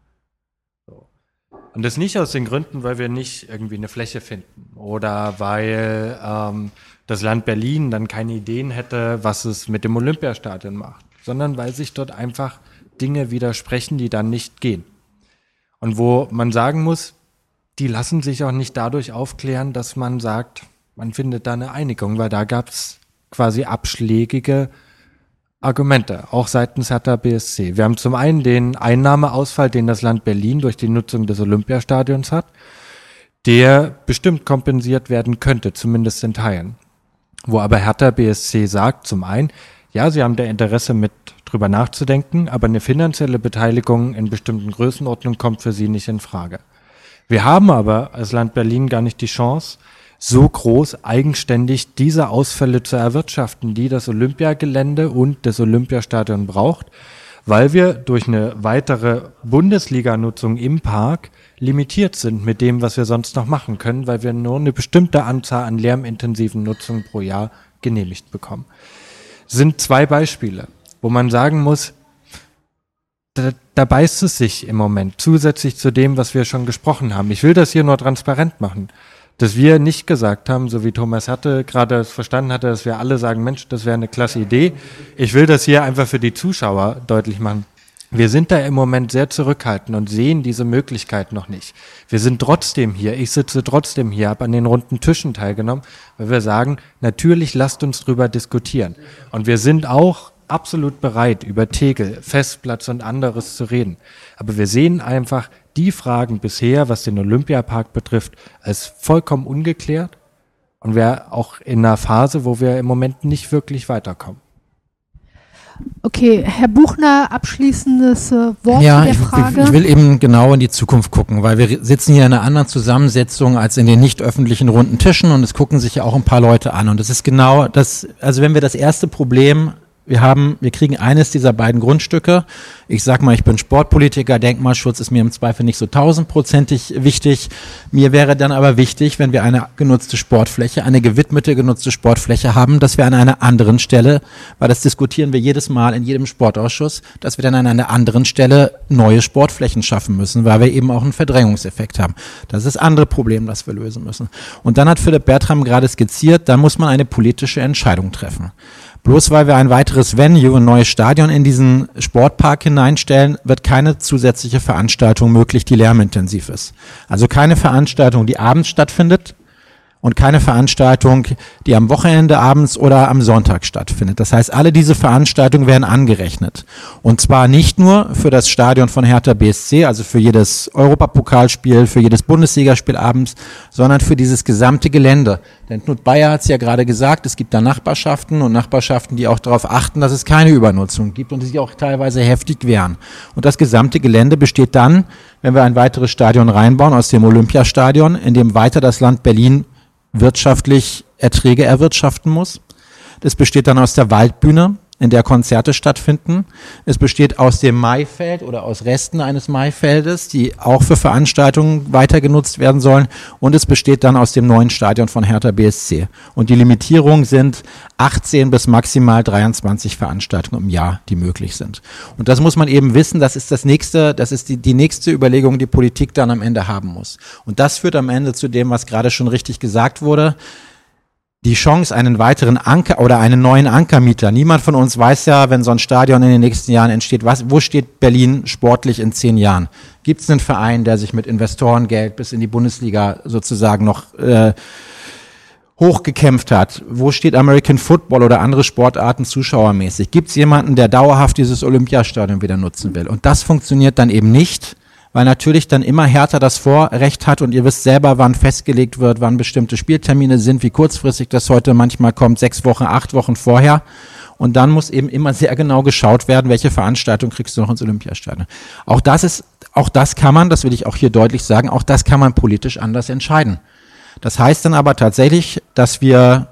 Und das nicht aus den Gründen, weil wir nicht irgendwie eine Fläche finden oder weil ähm, das Land Berlin dann keine Ideen hätte, was es mit dem Olympiastadion macht, sondern weil sich dort einfach Dinge widersprechen, die dann nicht gehen. Und wo man sagen muss, die lassen sich auch nicht dadurch aufklären, dass man sagt, man findet da eine Einigung, weil da gab es quasi abschlägige Argumente, auch seitens Hertha B S C. Wir haben zum einen den Einnahmeausfall, den das Land Berlin durch die Nutzung des Olympiastadions hat, der bestimmt kompensiert werden könnte, zumindest in Teilen. Wo aber Hertha B S C sagt, zum einen, ja, sie haben da Interesse mit drüber nachzudenken, aber eine finanzielle Beteiligung in bestimmten Größenordnungen kommt für sie nicht in Frage. Wir haben aber als Land Berlin gar nicht die Chance, so groß eigenständig diese Ausfälle zu erwirtschaften, die das Olympiagelände und das Olympiastadion braucht, weil wir durch eine weitere Bundesliga-Nutzung im Park limitiert sind mit dem, was wir sonst noch machen können, weil wir nur eine bestimmte Anzahl an lärmintensiven Nutzungen pro Jahr genehmigt bekommen. Das sind zwei Beispiele, wo man sagen muss, da, da beißt es sich im Moment zusätzlich zu dem, was wir schon gesprochen haben. Ich will das hier nur transparent machen. Dass wir nicht gesagt haben, so wie Thomas hatte, gerade verstanden hatte, dass wir alle sagen, Mensch, das wäre eine klasse Idee. Ich will das hier einfach für die Zuschauer deutlich machen. Wir sind da im Moment sehr zurückhaltend und sehen diese Möglichkeit noch nicht. Wir sind trotzdem hier, ich sitze trotzdem hier, habe an den runden Tischen teilgenommen, weil wir sagen, natürlich lasst uns drüber diskutieren. Und wir sind auch absolut bereit, über Tegel, Festplatz und anderes zu reden. Aber wir sehen einfach, die Fragen bisher, was den Olympiapark betrifft, als vollkommen ungeklärt und wir auch in einer Phase, wo wir im Moment nicht wirklich weiterkommen. Okay, Herr Buchner, abschließendes Wort ja, der Frage. Ich, ich will eben genau in die Zukunft gucken, weil wir sitzen hier in einer anderen Zusammensetzung als in den nicht öffentlichen runden Tischen und es gucken sich ja auch ein paar Leute an und das ist genau das, also wenn wir das erste Problem Wir haben, wir kriegen eines dieser beiden Grundstücke. Ich sag mal, ich bin Sportpolitiker, Denkmalschutz ist mir im Zweifel nicht so tausendprozentig wichtig. Mir wäre dann aber wichtig, wenn wir eine genutzte Sportfläche, eine gewidmete genutzte Sportfläche haben, dass wir an einer anderen Stelle, weil das diskutieren wir jedes Mal in jedem Sportausschuss, dass wir dann an einer anderen Stelle neue Sportflächen schaffen müssen, weil wir eben auch einen Verdrängungseffekt haben. Das ist das andere Problem, das wir lösen müssen. Und dann hat Philipp Bertram gerade skizziert, da muss man eine politische Entscheidung treffen. Bloß weil wir ein weiteres Venue, ein neues Stadion in diesen Sportpark hineinstellen, wird keine zusätzliche Veranstaltung möglich, die lärmintensiv ist. Also keine Veranstaltung, die abends stattfindet und keine Veranstaltung, die am Wochenende abends oder am Sonntag stattfindet. Das heißt, alle diese Veranstaltungen werden angerechnet. Und zwar nicht nur für das Stadion von Hertha B S C, also für jedes Europapokalspiel, für jedes Bundesligaspiel abends, sondern für dieses gesamte Gelände. Denn Knut Bayer hat es ja gerade gesagt, es gibt da Nachbarschaften und Nachbarschaften, die auch darauf achten, dass es keine Übernutzung gibt und die sich auch teilweise heftig wehren. Und das gesamte Gelände besteht dann, wenn wir ein weiteres Stadion reinbauen aus dem Olympiastadion, in dem weiter das Land Berlin wirtschaftlich Erträge erwirtschaften muss. Das besteht dann aus der Waldbühne, in der Konzerte stattfinden. Es besteht aus dem Maifeld oder aus Resten eines Maifeldes, die auch für Veranstaltungen weiter genutzt werden sollen. Und es besteht dann aus dem neuen Stadion von Hertha B S C. Und die Limitierung sind achtzehn bis maximal dreiundzwanzig Veranstaltungen im Jahr, die möglich sind. Und das muss man eben wissen, das ist das nächste, das ist die, die nächste Überlegung, die Politik dann am Ende haben muss. Und das führt am Ende zu dem, was gerade schon richtig gesagt wurde. Die Chance, einen weiteren Anker oder einen neuen Ankermieter. Niemand von uns weiß ja, wenn so ein Stadion in den nächsten Jahren entsteht, was, wo steht Berlin sportlich in zehn Jahren? Gibt es einen Verein, der sich mit Investorengeld bis in die Bundesliga sozusagen noch äh, hochgekämpft hat? Wo steht American Football oder andere Sportarten zuschauermäßig? Gibt es jemanden, der dauerhaft dieses Olympiastadion wieder nutzen will? Und das funktioniert dann eben nicht, weil natürlich dann immer Hertha das Vorrecht hat und ihr wisst selber, wann festgelegt wird, wann bestimmte Spieltermine sind, wie kurzfristig das heute manchmal kommt, sechs Wochen, acht Wochen vorher. Und dann muss eben immer sehr genau geschaut werden, welche Veranstaltung kriegst du noch ins Olympiastadion. Auch das ist, auch das kann man, das will ich auch hier deutlich sagen, auch das kann man politisch anders entscheiden. Das heißt dann aber tatsächlich, dass wir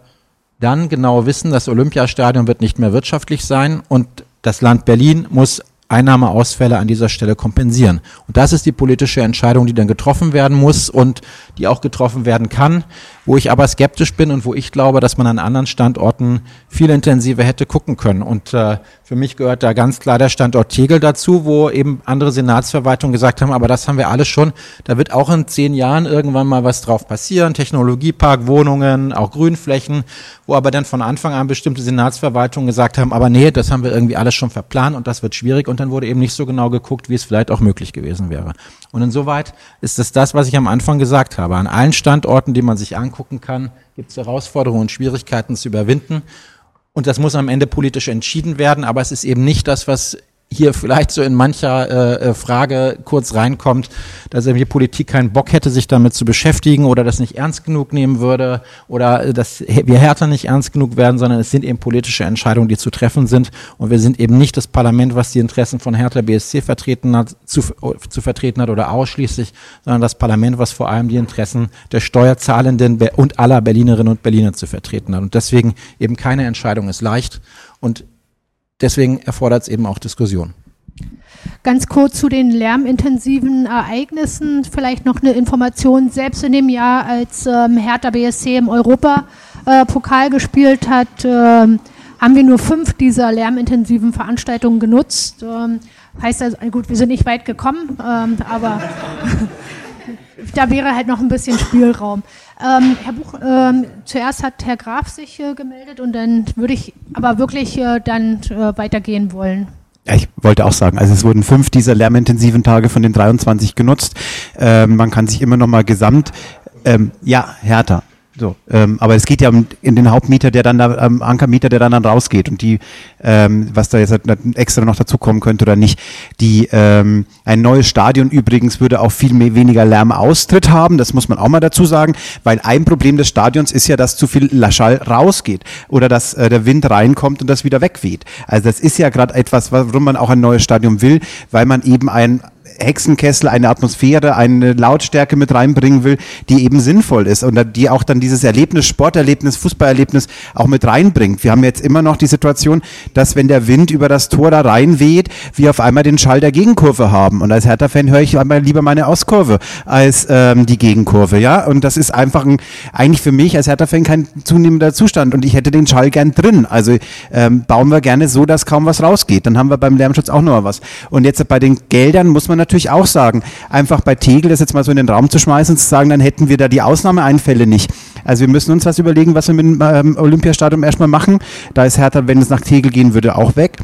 dann genau wissen, das Olympiastadion wird nicht mehr wirtschaftlich sein und das Land Berlin muss Einnahmeausfälle an dieser Stelle kompensieren. Und das ist die politische Entscheidung, die dann getroffen werden muss und die auch getroffen werden kann, wo ich aber skeptisch bin und wo ich glaube, dass man an anderen Standorten viel intensiver hätte gucken können. Und äh, für mich gehört da ganz klar der Standort Tegel dazu, wo eben andere Senatsverwaltungen gesagt haben, aber das haben wir alles schon, da wird auch in zehn Jahren irgendwann mal was drauf passieren, Technologiepark, Wohnungen, auch Grünflächen, wo aber dann von Anfang an bestimmte Senatsverwaltungen gesagt haben, aber nee, das haben wir irgendwie alles schon verplant und das wird schwierig. Und Und dann wurde eben nicht so genau geguckt, wie es vielleicht auch möglich gewesen wäre. Und insoweit ist es das, was ich am Anfang gesagt habe. An allen Standorten, die man sich angucken kann, gibt es Herausforderungen und Schwierigkeiten zu überwinden. Und das muss am Ende politisch entschieden werden. Aber es ist eben nicht das, was hier vielleicht so in mancher äh, Frage kurz reinkommt, dass irgendwie Politik keinen Bock hätte, sich damit zu beschäftigen oder das nicht ernst genug nehmen würde oder dass wir Hertha nicht ernst genug werden, sondern es sind eben politische Entscheidungen, die zu treffen sind und wir sind eben nicht das Parlament, was die Interessen von Hertha B S C vertreten hat, zu, zu vertreten hat oder ausschließlich, sondern das Parlament, was vor allem die Interessen der Steuerzahlenden und aller Berlinerinnen und Berliner zu vertreten hat und deswegen eben keine Entscheidung ist leicht und deswegen erfordert es eben auch Diskussion. Ganz kurz zu den lärmintensiven Ereignissen. Vielleicht noch eine Information. Selbst in dem Jahr, als ähm, Hertha B S C im Europapokal gespielt hat, äh, haben wir nur fünf dieser lärmintensiven Veranstaltungen genutzt. Ähm, heißt also, gut, wir sind nicht weit gekommen, ähm, aber da wäre halt noch ein bisschen Spielraum. Ähm, Herr Buch, ähm, zuerst hat Herr Graf sich äh, gemeldet und dann würde ich aber wirklich äh, dann äh, weitergehen wollen. Ja, ich wollte auch sagen, also es wurden fünf dieser lärmintensiven Tage von den dreiundzwanzig genutzt. Ähm, man kann sich immer noch mal gesamt, ähm, ja, Hertha. So, ähm, aber es geht ja um in den Hauptmieter, der dann da, ähm, Ankermieter, der dann, dann rausgeht und die, ähm, was da jetzt extra noch dazukommen könnte oder nicht, die ähm, ein neues Stadion übrigens würde auch viel mehr, weniger Lärmaustritt haben, das muss man auch mal dazu sagen, weil ein Problem des Stadions ist ja, dass zu viel Schall rausgeht oder dass äh, der Wind reinkommt und das wieder wegweht. Also das ist ja gerade etwas, warum man auch ein neues Stadion will, weil man eben ein Hexenkessel, eine Atmosphäre, eine Lautstärke mit reinbringen will, die eben sinnvoll ist und die auch dann dieses Erlebnis, Sporterlebnis, Fußballerlebnis auch mit reinbringt. Wir haben jetzt immer noch die Situation, dass wenn der Wind über das Tor da reinweht, wir auf einmal den Schall der Gegenkurve haben und als Hertha-Fan höre ich einmal lieber meine Ostkurve als ähm, die Gegenkurve, ja, und das ist einfach ein, eigentlich für mich als Hertha-Fan kein zunehmender Zustand und ich hätte den Schall gern drin, also ähm, bauen wir gerne so, dass kaum was rausgeht, dann haben wir beim Lärmschutz auch nochmal was und jetzt bei den Geldern muss man natürlich natürlich auch sagen, einfach bei Tegel das jetzt mal so in den Raum zu schmeißen und zu sagen, dann hätten wir da die Ausnahmeeinfälle nicht. Also wir müssen uns was überlegen, was wir mit dem ähm, Olympiastadion erstmal machen. Da ist Hertha, wenn es nach Tegel gehen würde, auch weg.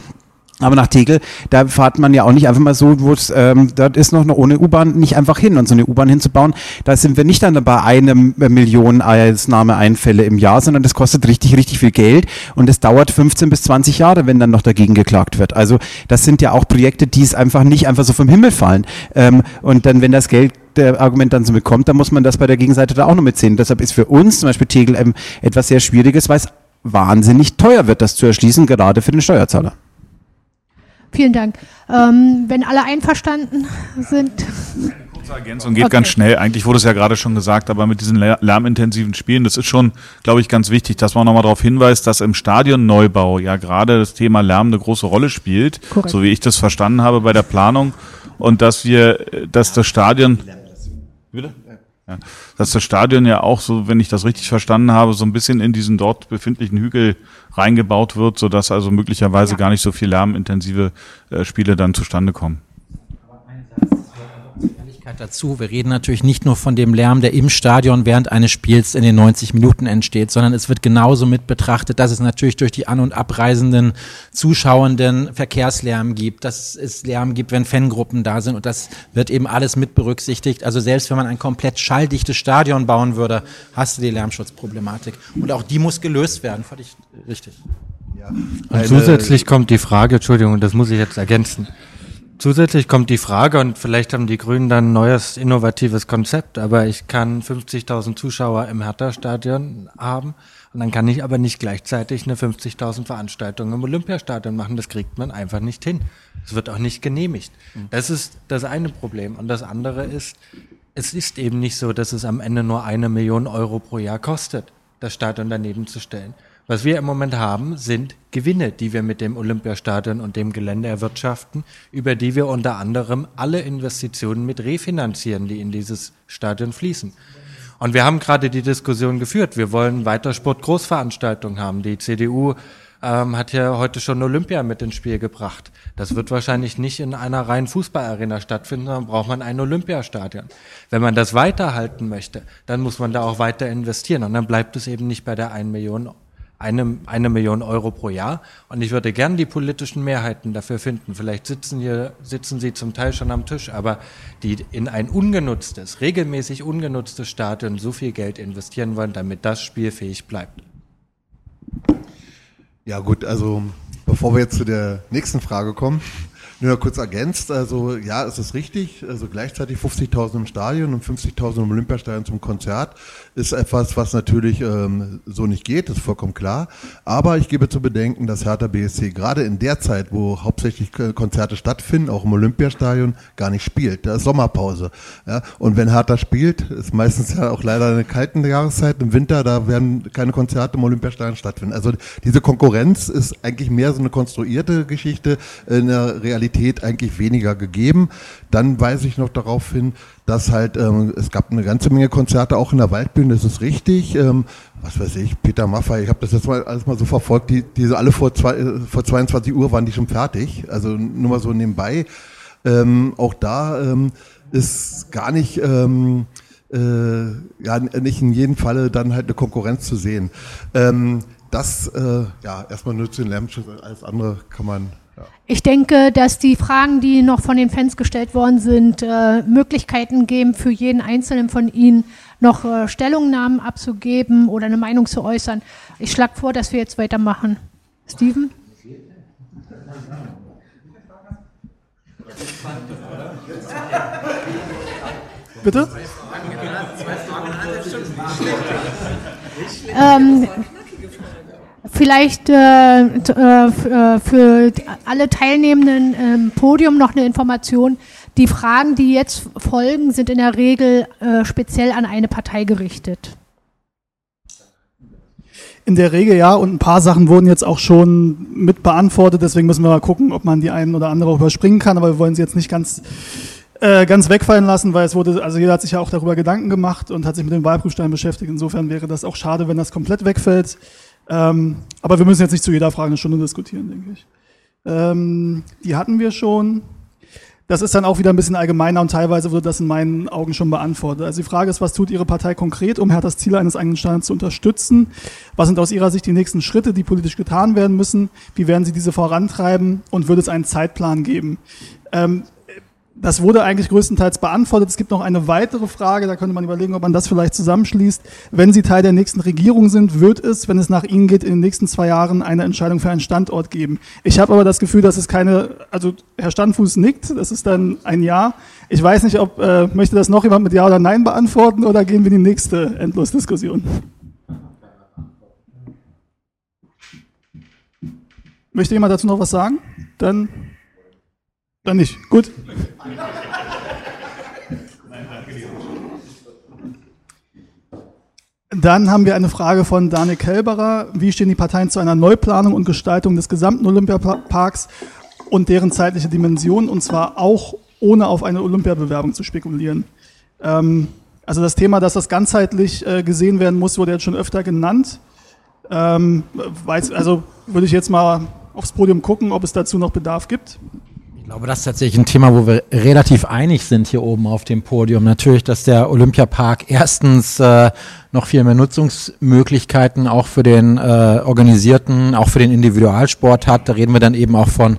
Aber nach Tegel, da fährt man ja auch nicht einfach mal so, wo es, ähm, dort ist noch eine, ohne U-Bahn nicht einfach hin. Und so eine U-Bahn hinzubauen, da sind wir nicht dann bei einer Million Ausnahmeeinfälle im Jahr, sondern das kostet richtig, richtig viel Geld. Und es dauert fünfzehn bis zwanzig Jahre, wenn dann noch dagegen geklagt wird. Also das sind ja auch Projekte, die es einfach nicht einfach so vom Himmel fallen. Ähm, und dann, wenn das Geld der Argument dann so mitkommt, dann muss man das bei der Gegenseite da auch noch mitziehen. Deshalb ist für uns zum Beispiel Tegel ähm, etwas sehr Schwieriges, weil es wahnsinnig teuer wird, das zu erschließen, gerade für den Steuerzahler. Vielen Dank. Ähm, wenn alle einverstanden sind. Kurze Ergänzung geht okay. Ganz schnell. Eigentlich wurde es ja gerade schon gesagt, aber mit diesen lärmintensiven Spielen, das ist schon, glaube ich, ganz wichtig, dass man nochmal darauf hinweist, dass im Stadionneubau ja gerade das Thema Lärm eine große Rolle spielt, korrekt. So wie ich das verstanden habe bei der Planung, und dass wir, dass das Stadion, bitte? Ja, dass das Stadion ja auch so, wenn ich das richtig verstanden habe, so ein bisschen in diesen dort befindlichen Hügel reingebaut wird, sodass also möglicherweise ja. gar nicht so viel lärmintensive äh, Spiele dann zustande kommen. Dazu. Wir reden natürlich nicht nur von dem Lärm, der im Stadion während eines Spiels in den neunzig Minuten entsteht, sondern es wird genauso mit betrachtet, dass es natürlich durch die an- und abreisenden Zuschauenden Verkehrslärm gibt, dass es Lärm gibt, wenn Fangruppen da sind, und das wird eben alles mit berücksichtigt. Also selbst wenn man ein komplett schalldichtes Stadion bauen würde, hast du die Lärmschutzproblematik, und auch die muss gelöst werden, fand ich richtig. Ja. Und zusätzlich kommt die Frage, Entschuldigung, das muss ich jetzt ergänzen, Zusätzlich kommt die Frage, und vielleicht haben die Grünen dann ein neues, innovatives Konzept, aber ich kann fünfzigtausend Zuschauer im Hertha-Stadion haben, und dann kann ich aber nicht gleichzeitig eine fünfzigtausend Veranstaltung im Olympiastadion machen. Das kriegt man einfach nicht hin. Es wird auch nicht genehmigt. Das ist das eine Problem. Und das andere ist, es ist eben nicht so, dass es am Ende nur eine Million Euro pro Jahr kostet, das Stadion daneben zu stellen. Was wir im Moment haben, sind Gewinne, die wir mit dem Olympiastadion und dem Gelände erwirtschaften, über die wir unter anderem alle Investitionen mit refinanzieren, die in dieses Stadion fließen. Und wir haben gerade die Diskussion geführt, wir wollen weiter Sportgroßveranstaltungen haben. Die C D U ähm, hat ja heute schon Olympia mit ins Spiel gebracht. Das wird wahrscheinlich nicht in einer reinen Fußballarena stattfinden, sondern braucht man ein Olympiastadion. Wenn man das weiterhalten möchte, dann muss man da auch weiter investieren, und dann bleibt es eben nicht bei der einen Million Euro. Eine, eine Million Euro pro Jahr, und ich würde gern die politischen Mehrheiten dafür finden. Vielleicht sitzen hier, sitzen sie zum Teil schon am Tisch, aber die in ein ungenutztes, regelmäßig ungenutztes Stadion so viel Geld investieren wollen, damit das spielfähig bleibt. Ja gut, also bevor wir jetzt zu der nächsten Frage kommen, nur kurz ergänzt, also ja, es ist richtig, also gleichzeitig fünfzigtausend im Stadion und fünfzigtausend im Olympiastadion zum Konzert ist etwas, was natürlich ähm, so nicht geht, ist vollkommen klar, aber ich gebe zu bedenken, dass Hertha B S C gerade in der Zeit, wo hauptsächlich Konzerte stattfinden, auch im Olympiastadion, gar nicht spielt, da ist Sommerpause, ja? Und wenn Hertha spielt, ist meistens ja auch leider eine kalte Jahreszeit, im Winter, da werden keine Konzerte im Olympiastadion stattfinden, also diese Konkurrenz ist eigentlich mehr so eine konstruierte Geschichte, in der Realität eigentlich weniger gegeben. Dann weise ich noch darauf hin, dass halt, ähm, es gab eine ganze Menge Konzerte auch in der Waldbühne, das ist richtig, ähm, was weiß ich, Peter Maffay, ich habe das jetzt mal alles mal so verfolgt, die, diese alle vor, zwei, vor zweiundzwanzig Uhr waren die schon fertig, also nur mal so nebenbei. Ähm, auch da ähm, ist gar nicht... Ähm, äh, ja, nicht in jedem Falle dann halt eine Konkurrenz zu sehen. Ähm, das, äh, ja, erstmal nur zu den Lärmschutz, alles andere kann man... Ja. Ich denke, dass die Fragen, die noch von den Fans gestellt worden sind, äh, Möglichkeiten geben, für jeden Einzelnen von Ihnen noch äh, Stellungnahmen abzugeben oder eine Meinung zu äußern. Ich schlage vor, dass wir jetzt weitermachen. Steven? Bitte? Ähm, vielleicht äh, äh, für alle Teilnehmenden im Podium noch eine Information. Die Fragen, die jetzt folgen, sind in der Regel äh, speziell an eine Partei gerichtet. In der Regel ja, und ein paar Sachen wurden jetzt auch schon mit beantwortet, deswegen müssen wir mal gucken, ob man die einen oder andere auch überspringen kann, aber wir wollen sie jetzt nicht ganz... ganz wegfallen lassen, weil es wurde, also jeder hat sich ja auch darüber Gedanken gemacht und hat sich mit dem Wahlprüfstein beschäftigt. Insofern wäre das auch schade, wenn das komplett wegfällt. Ähm, aber wir müssen jetzt nicht zu jeder Frage eine Stunde diskutieren, denke ich. Ähm, die hatten wir schon. das ist dann auch wieder ein bisschen allgemeiner und teilweise wurde das in meinen Augen schon beantwortet. Also die Frage ist, was tut Ihre Partei konkret, um Herthas Ziele eines eigenen Staates zu unterstützen? Was sind aus Ihrer Sicht die nächsten Schritte, die politisch getan werden müssen? Wie werden Sie diese vorantreiben und wird es einen Zeitplan geben? Ähm, Das wurde eigentlich größtenteils beantwortet. Es gibt noch eine weitere Frage, da könnte man überlegen, ob man das vielleicht zusammenschließt. Wenn Sie Teil der nächsten Regierung sind, wird es, wenn es nach Ihnen geht, in den nächsten zwei Jahren eine Entscheidung für einen Standort geben. Ich habe aber das Gefühl, dass es keine, also Herr Standfuß nickt, das ist dann ein Ja. Ich weiß nicht, ob äh, möchte das noch jemand mit Ja oder Nein beantworten oder gehen wir in die nächste Endlosdiskussion? Möchte jemand dazu noch was sagen? Dann... Dann nicht. Gut. Dann haben wir eine Frage von Daniel Kelberer. Wie stehen die Parteien zu einer Neuplanung und Gestaltung des gesamten Olympiaparks und deren zeitliche Dimensionen, und zwar auch ohne auf eine Olympiabewerbung zu spekulieren? Ähm, also das Thema, dass das ganzheitlich äh, gesehen werden muss, wurde jetzt schon öfter genannt. Ähm, weiß, also würde ich jetzt mal aufs Podium gucken, ob es dazu noch Bedarf gibt. Ich glaube, das ist tatsächlich ein Thema, wo wir relativ einig sind hier oben auf dem Podium. Natürlich, dass der Olympiapark erstens äh, noch viel mehr Nutzungsmöglichkeiten auch für den äh, organisierten, auch für den Individualsport hat. Da reden wir dann eben auch von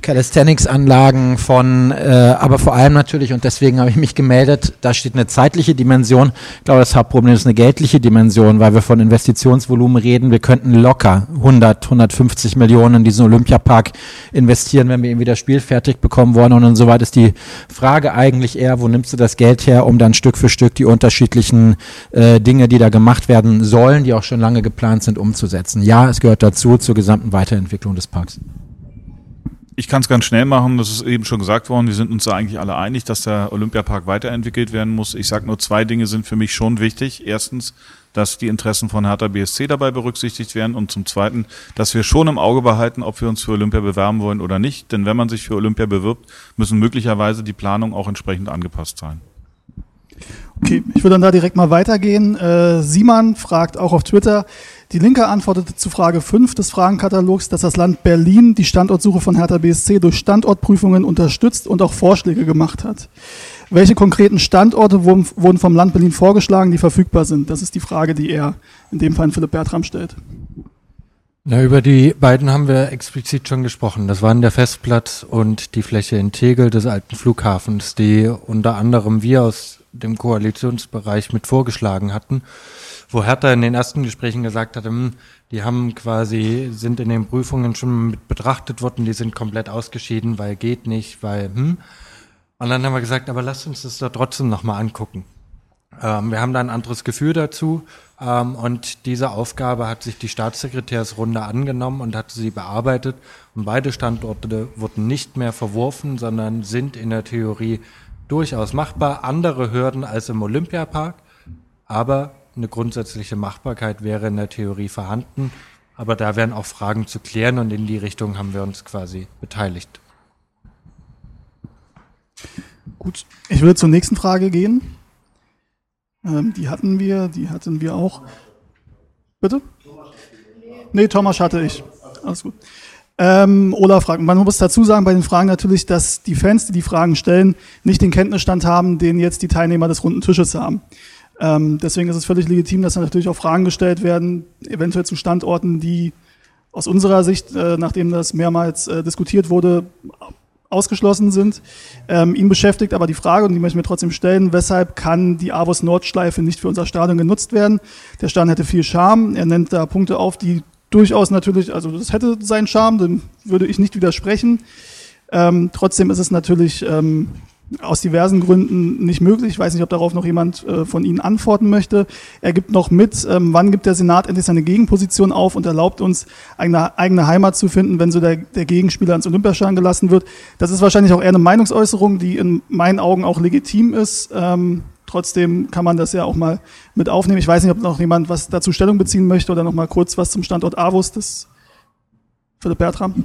Calisthenics-Anlagen, von, äh, aber vor allem natürlich, und deswegen habe ich mich gemeldet, da steht eine zeitliche Dimension. Ich glaube, das Hauptproblem ist eine geldliche Dimension, weil wir von Investitionsvolumen reden. Wir könnten locker hundert, hundertfünfzig Millionen in diesen Olympiapark investieren, wenn wir ihn wieder spielen. Fertig bekommen worden, und insoweit ist die Frage eigentlich eher, wo nimmst du das Geld her, um dann Stück für Stück die unterschiedlichen äh, Dinge, die da gemacht werden sollen, die auch schon lange geplant sind, umzusetzen. Ja, es gehört dazu, zur gesamten Weiterentwicklung des Parks. Ich kann es ganz schnell machen, das ist eben schon gesagt worden, wir sind uns da eigentlich alle einig, dass der Olympiapark weiterentwickelt werden muss. Ich sage nur, zwei Dinge sind für mich schon wichtig. Erstens, dass die Interessen von Hertha B S C dabei berücksichtigt werden, und zum Zweiten, dass wir schon im Auge behalten, ob wir uns für Olympia bewerben wollen oder nicht. Denn wenn man sich für Olympia bewirbt, müssen möglicherweise die Planungen auch entsprechend angepasst sein. Okay, ich würde dann da direkt mal weitergehen. Äh, Simon fragt auch auf Twitter, die Linke antwortete zu Frage fünf des Fragenkatalogs, dass das Land Berlin die Standortsuche von Hertha B S C durch Standortprüfungen unterstützt und auch Vorschläge gemacht hat. Welche konkreten Standorte wurden vom Land Berlin vorgeschlagen, die verfügbar sind? Das ist die Frage, die er in dem Fall Philipp Bertram stellt. Na, über die beiden haben wir explizit schon gesprochen. Das waren der Festplatz und die Fläche in Tegel des alten Flughafens, die unter anderem wir aus dem Koalitionsbereich mit vorgeschlagen hatten, wo Hertha in den ersten Gesprächen gesagt hatte, die haben quasi, sind in den Prüfungen schon mit betrachtet worden, die sind komplett ausgeschieden, weil geht nicht, weil hm. Und dann haben wir gesagt, aber lasst uns das doch trotzdem nochmal angucken. Ähm, wir haben da ein anderes Gefühl dazu, ähm, und diese Aufgabe hat sich die Staatssekretärsrunde angenommen und hat sie bearbeitet, und beide Standorte wurden nicht mehr verworfen, sondern sind in der Theorie durchaus machbar, andere Hürden als im Olympiapark, aber eine grundsätzliche Machbarkeit wäre in der Theorie vorhanden, aber da wären auch Fragen zu klären, und in die Richtung haben wir uns quasi beteiligt. Gut, ich würde zur nächsten Frage gehen. Ähm, die hatten wir, die hatten wir auch. Bitte? Nee, Thomas hatte ich. Alles gut. Ähm, Olaf fragt, man muss dazu sagen bei den Fragen natürlich, dass die Fans, die die Fragen stellen, nicht den Kenntnisstand haben, den jetzt die Teilnehmer des runden Tisches haben. Ähm, deswegen ist es völlig legitim, dass natürlich auch Fragen gestellt werden, eventuell zu Standorten, die aus unserer Sicht, äh, nachdem das mehrmals äh, diskutiert wurde, ausgeschlossen sind. Ähm, ihn beschäftigt aber die Frage, und die möchten wir trotzdem stellen, weshalb kann die AWOS-Nordschleife nicht für unser Stadion genutzt werden? Der Stadion hätte viel Charme. Er nennt da Punkte auf, die durchaus natürlich, also das hätte seinen Charme, dem würde ich nicht widersprechen. Ähm, trotzdem ist es natürlich ähm, aus diversen Gründen nicht möglich. Ich weiß nicht, ob darauf noch jemand äh, von Ihnen antworten möchte. Er gibt noch mit, ähm, wann gibt der Senat endlich seine Gegenposition auf und erlaubt uns, eigene, eigene Heimat zu finden, wenn so der, der Gegenspieler ans Olympiastadion gelassen wird. Das ist wahrscheinlich auch eher eine Meinungsäußerung, die in meinen Augen auch legitim ist. Ähm, trotzdem kann man das ja auch mal mit aufnehmen. Ich weiß nicht, ob noch jemand was dazu Stellung beziehen möchte oder noch mal kurz was zum Standort AWOS, das Philipp Bertram.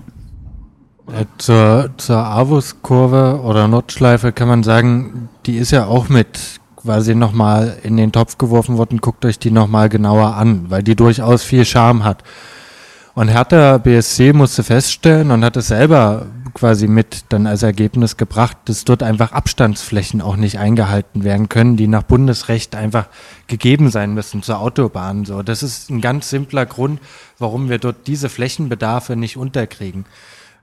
Zur, zur AWOS-Kurve oder Nordschleife kann man sagen, die ist ja auch mit quasi nochmal in den Topf geworfen worden, guckt euch die nochmal genauer an, weil die durchaus viel Charme hat. Und Hertha B S C musste feststellen und hat es selber quasi mit dann als Ergebnis gebracht, dass dort einfach Abstandsflächen auch nicht eingehalten werden können, die nach Bundesrecht einfach gegeben sein müssen zur Autobahn. So, das ist ein ganz simpler Grund, warum wir dort diese Flächenbedarfe nicht unterkriegen.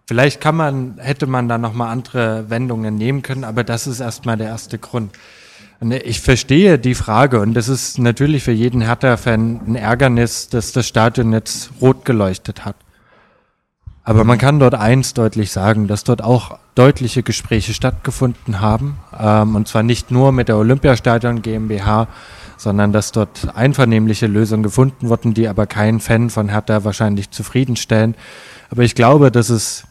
Vielleicht kann man, hätte man da nochmal andere Wendungen nehmen können, aber das ist erstmal der erste Grund. Ich verstehe die Frage und das ist natürlich für jeden Hertha-Fan ein Ärgernis, dass das Stadion jetzt rot geleuchtet hat. Aber man kann dort eins deutlich sagen, dass dort auch deutliche Gespräche stattgefunden haben, ähm, und zwar nicht nur mit der Olympiastadion GmbH, sondern dass dort einvernehmliche Lösungen gefunden wurden, die aber keinen Fan von Hertha wahrscheinlich zufriedenstellen. Aber ich glaube, dass es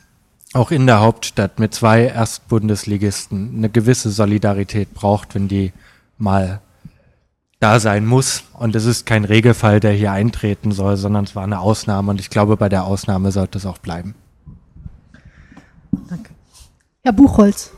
auch in der Hauptstadt mit zwei Erstbundesligisten eine gewisse Solidarität braucht, wenn die mal da sein muss. Und es ist kein Regelfall, der hier eintreten soll, sondern es war eine Ausnahme. Und ich glaube, bei der Ausnahme sollte es auch bleiben. Danke. Herr Buchholz.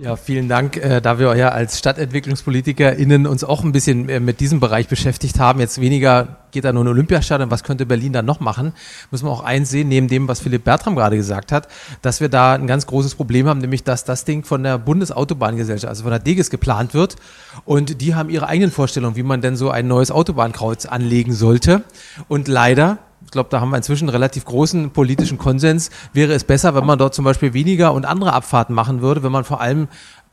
Ja, vielen Dank. Äh, da wir ja als StadtentwicklungspolitikerInnen uns auch ein bisschen äh, mit diesem Bereich beschäftigt haben, jetzt weniger geht da nur ein Olympiastadion, was könnte Berlin dann noch machen, müssen wir auch eins sehen, neben dem, was Philipp Bertram gerade gesagt hat, dass wir da ein ganz großes Problem haben, nämlich, dass das Ding von der Bundesautobahngesellschaft, also von der D E G E S geplant wird und die haben ihre eigenen Vorstellungen, wie man denn so ein neues Autobahnkreuz anlegen sollte und leider... Ich glaube, da haben wir inzwischen relativ großen politischen Konsens. Wäre es besser, wenn man dort zum Beispiel weniger und andere Abfahrten machen würde, wenn man vor allem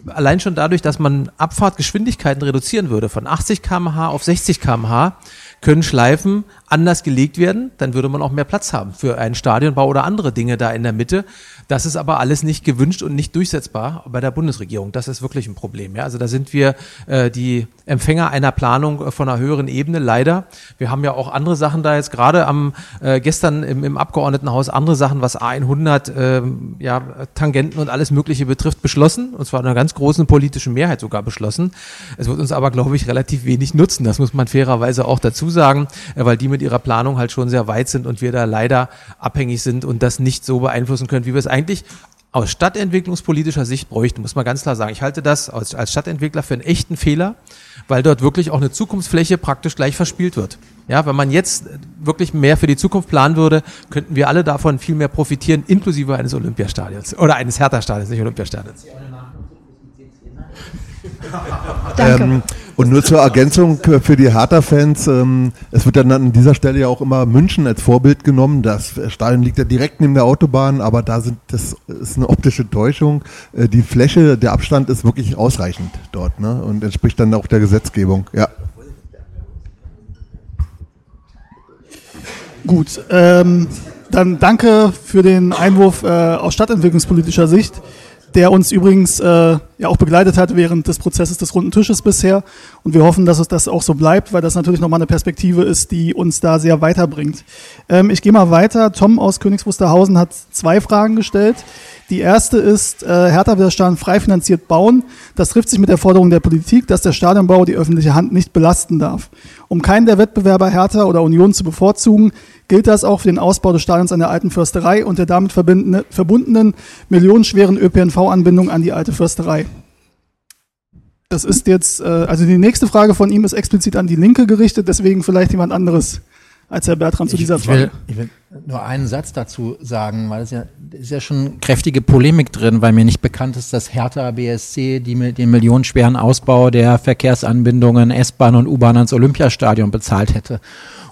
allein schon dadurch, dass man Abfahrtgeschwindigkeiten reduzieren würde, von achtzig Kilometer pro Stunde auf sechzig Kilometer pro Stunde, können Schleifen anders gelegt werden, dann würde man auch mehr Platz haben für einen Stadionbau oder andere Dinge da in der Mitte. Das ist aber alles nicht gewünscht und nicht durchsetzbar bei der Bundesregierung. Das ist wirklich ein Problem. Ja? Also da sind wir äh, die Empfänger einer Planung von einer höheren Ebene, leider. Wir haben ja auch andere Sachen da jetzt, gerade am äh, gestern im, im Abgeordnetenhaus, andere Sachen, was A hundert, äh, ja, Tangenten und alles Mögliche betrifft, beschlossen. Und zwar in einer ganz großen politischen Mehrheit sogar beschlossen. Es wird uns aber, glaube ich, relativ wenig nutzen. Das muss man fairerweise auch dazu sagen, äh, weil die mit ihrer Planung halt schon sehr weit sind und wir da leider abhängig sind und das nicht so beeinflussen können, wie wir es eigentlich aus stadtentwicklungspolitischer Sicht bräuchten, muss man ganz klar sagen. Ich halte das als, als Stadtentwickler für einen echten Fehler, weil dort wirklich auch eine Zukunftsfläche praktisch gleich verspielt wird. Ja, wenn man jetzt wirklich mehr für die Zukunft planen würde, könnten wir alle davon viel mehr profitieren, inklusive eines Olympiastadions oder eines Hertha-Stadions, nicht Olympiastadions. ähm, und nur zur Ergänzung für die Hertha-Fans, ähm, es wird dann an dieser Stelle ja auch immer München als Vorbild genommen, das Stadion liegt ja direkt neben der Autobahn, aber da sind, das ist eine optische Täuschung, äh, die Fläche, der Abstand ist wirklich ausreichend dort, ne? Und entspricht dann auch der Gesetzgebung, ja. Gut, ähm, dann danke für den Einwurf äh, aus stadtentwicklungspolitischer Sicht, der uns übrigens äh, ja auch begleitet hat während des Prozesses des Runden Tisches bisher. Und wir hoffen, dass es das auch so bleibt, weil das natürlich nochmal eine Perspektive ist, die uns da sehr weiterbringt. Ähm, ich gehe mal weiter. Tom aus Königs Wusterhausen hat zwei Fragen gestellt. Die erste ist, äh, Hertha will das Stadion frei finanziert bauen. Das trifft sich mit der Forderung der Politik, dass der Stadionbau die öffentliche Hand nicht belasten darf. Um keinen der Wettbewerber Hertha oder Union zu bevorzugen, gilt das auch für den Ausbau des Stadions an der Alten Försterei und der damit verbundenen millionenschweren Ö P N V-Anbindung an die Alte Försterei. Das ist jetzt, äh, also die nächste Frage von ihm ist explizit an die Linke gerichtet, deswegen vielleicht jemand anderes als Herr Bertram zu dieser ich, ich Frage. Will, ich will nur einen Satz dazu sagen, weil es ja, ist ja schon kräftige Polemik drin, weil mir nicht bekannt ist, dass Hertha B S C die, den millionenschweren Ausbau der Verkehrsanbindungen S-Bahn und U-Bahn ans Olympiastadion bezahlt hätte.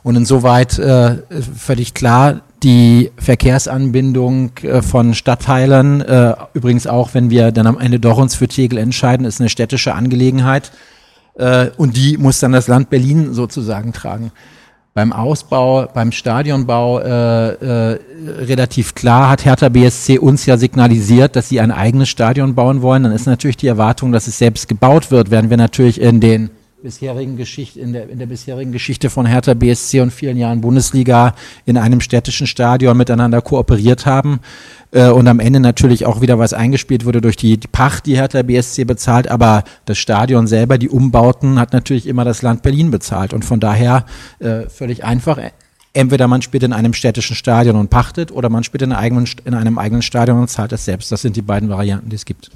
Und insoweit äh, völlig klar, die Verkehrsanbindung äh, von Stadtteilen, äh, übrigens auch, wenn wir dann am Ende doch uns für Tegel entscheiden, ist eine städtische Angelegenheit äh, und die muss dann das Land Berlin sozusagen tragen. Beim Ausbau, beim Stadionbau äh, äh, relativ klar hat Hertha B S C uns ja signalisiert, dass sie ein eigenes Stadion bauen wollen. Dann ist natürlich die Erwartung, dass es selbst gebaut wird, während wir natürlich in den bisherigen Geschichte, in der, in der bisherigen Geschichte von Hertha B S C und vielen Jahren Bundesliga in einem städtischen Stadion miteinander kooperiert haben. Und am Ende natürlich auch wieder was eingespielt wurde durch die Pacht, die Hertha B S C bezahlt, aber das Stadion selber, die Umbauten, hat natürlich immer das Land Berlin bezahlt. Und von daher äh, völlig einfach, entweder man spielt in einem städtischen Stadion und pachtet oder man spielt in einem eigenen, in einem eigenen Stadion und zahlt es selbst. Das sind die beiden Varianten, die es gibt.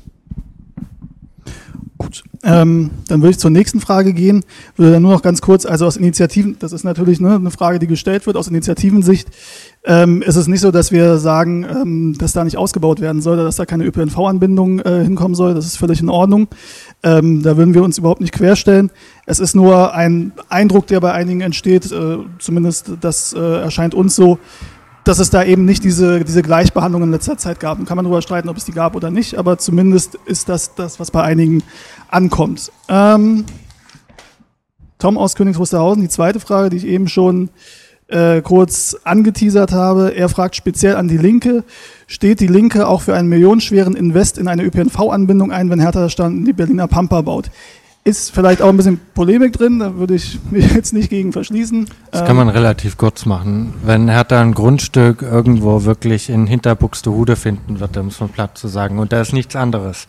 Gut, Ähm, dann würde ich zur nächsten Frage gehen, würde dann nur noch ganz kurz, also aus Initiativen, das ist natürlich ne, eine Frage, die gestellt wird, aus Initiativensicht ähm, ist es nicht so, dass wir sagen, ähm, dass da nicht ausgebaut werden soll, dass da keine Ö P N V-Anbindung äh, hinkommen soll, das ist völlig in Ordnung, ähm, da würden wir uns überhaupt nicht querstellen, es ist nur ein Eindruck, der bei einigen entsteht, äh, zumindest das äh, erscheint uns so, dass es da eben nicht diese, diese Gleichbehandlung in letzter Zeit gab. Und kann man darüber streiten, ob es die gab oder nicht, aber zumindest ist das das, was bei einigen ankommt. Ähm, Tom aus Königs Wusterhausen, die zweite Frage, die ich eben schon äh, kurz angeteasert habe. Er fragt speziell an die Linke, steht die Linke auch für einen millionenschweren Invest in eine Ö P N V-Anbindung ein, wenn Hertha standen die Berliner Pampa baut? Ist vielleicht auch ein bisschen Polemik drin, da würde ich mich jetzt nicht gegen verschließen. Das kann man relativ kurz machen. Wenn Hertha ein Grundstück irgendwo wirklich in Hinterbuxtehude finden wird, um es von platt zu sagen, und da ist nichts anderes,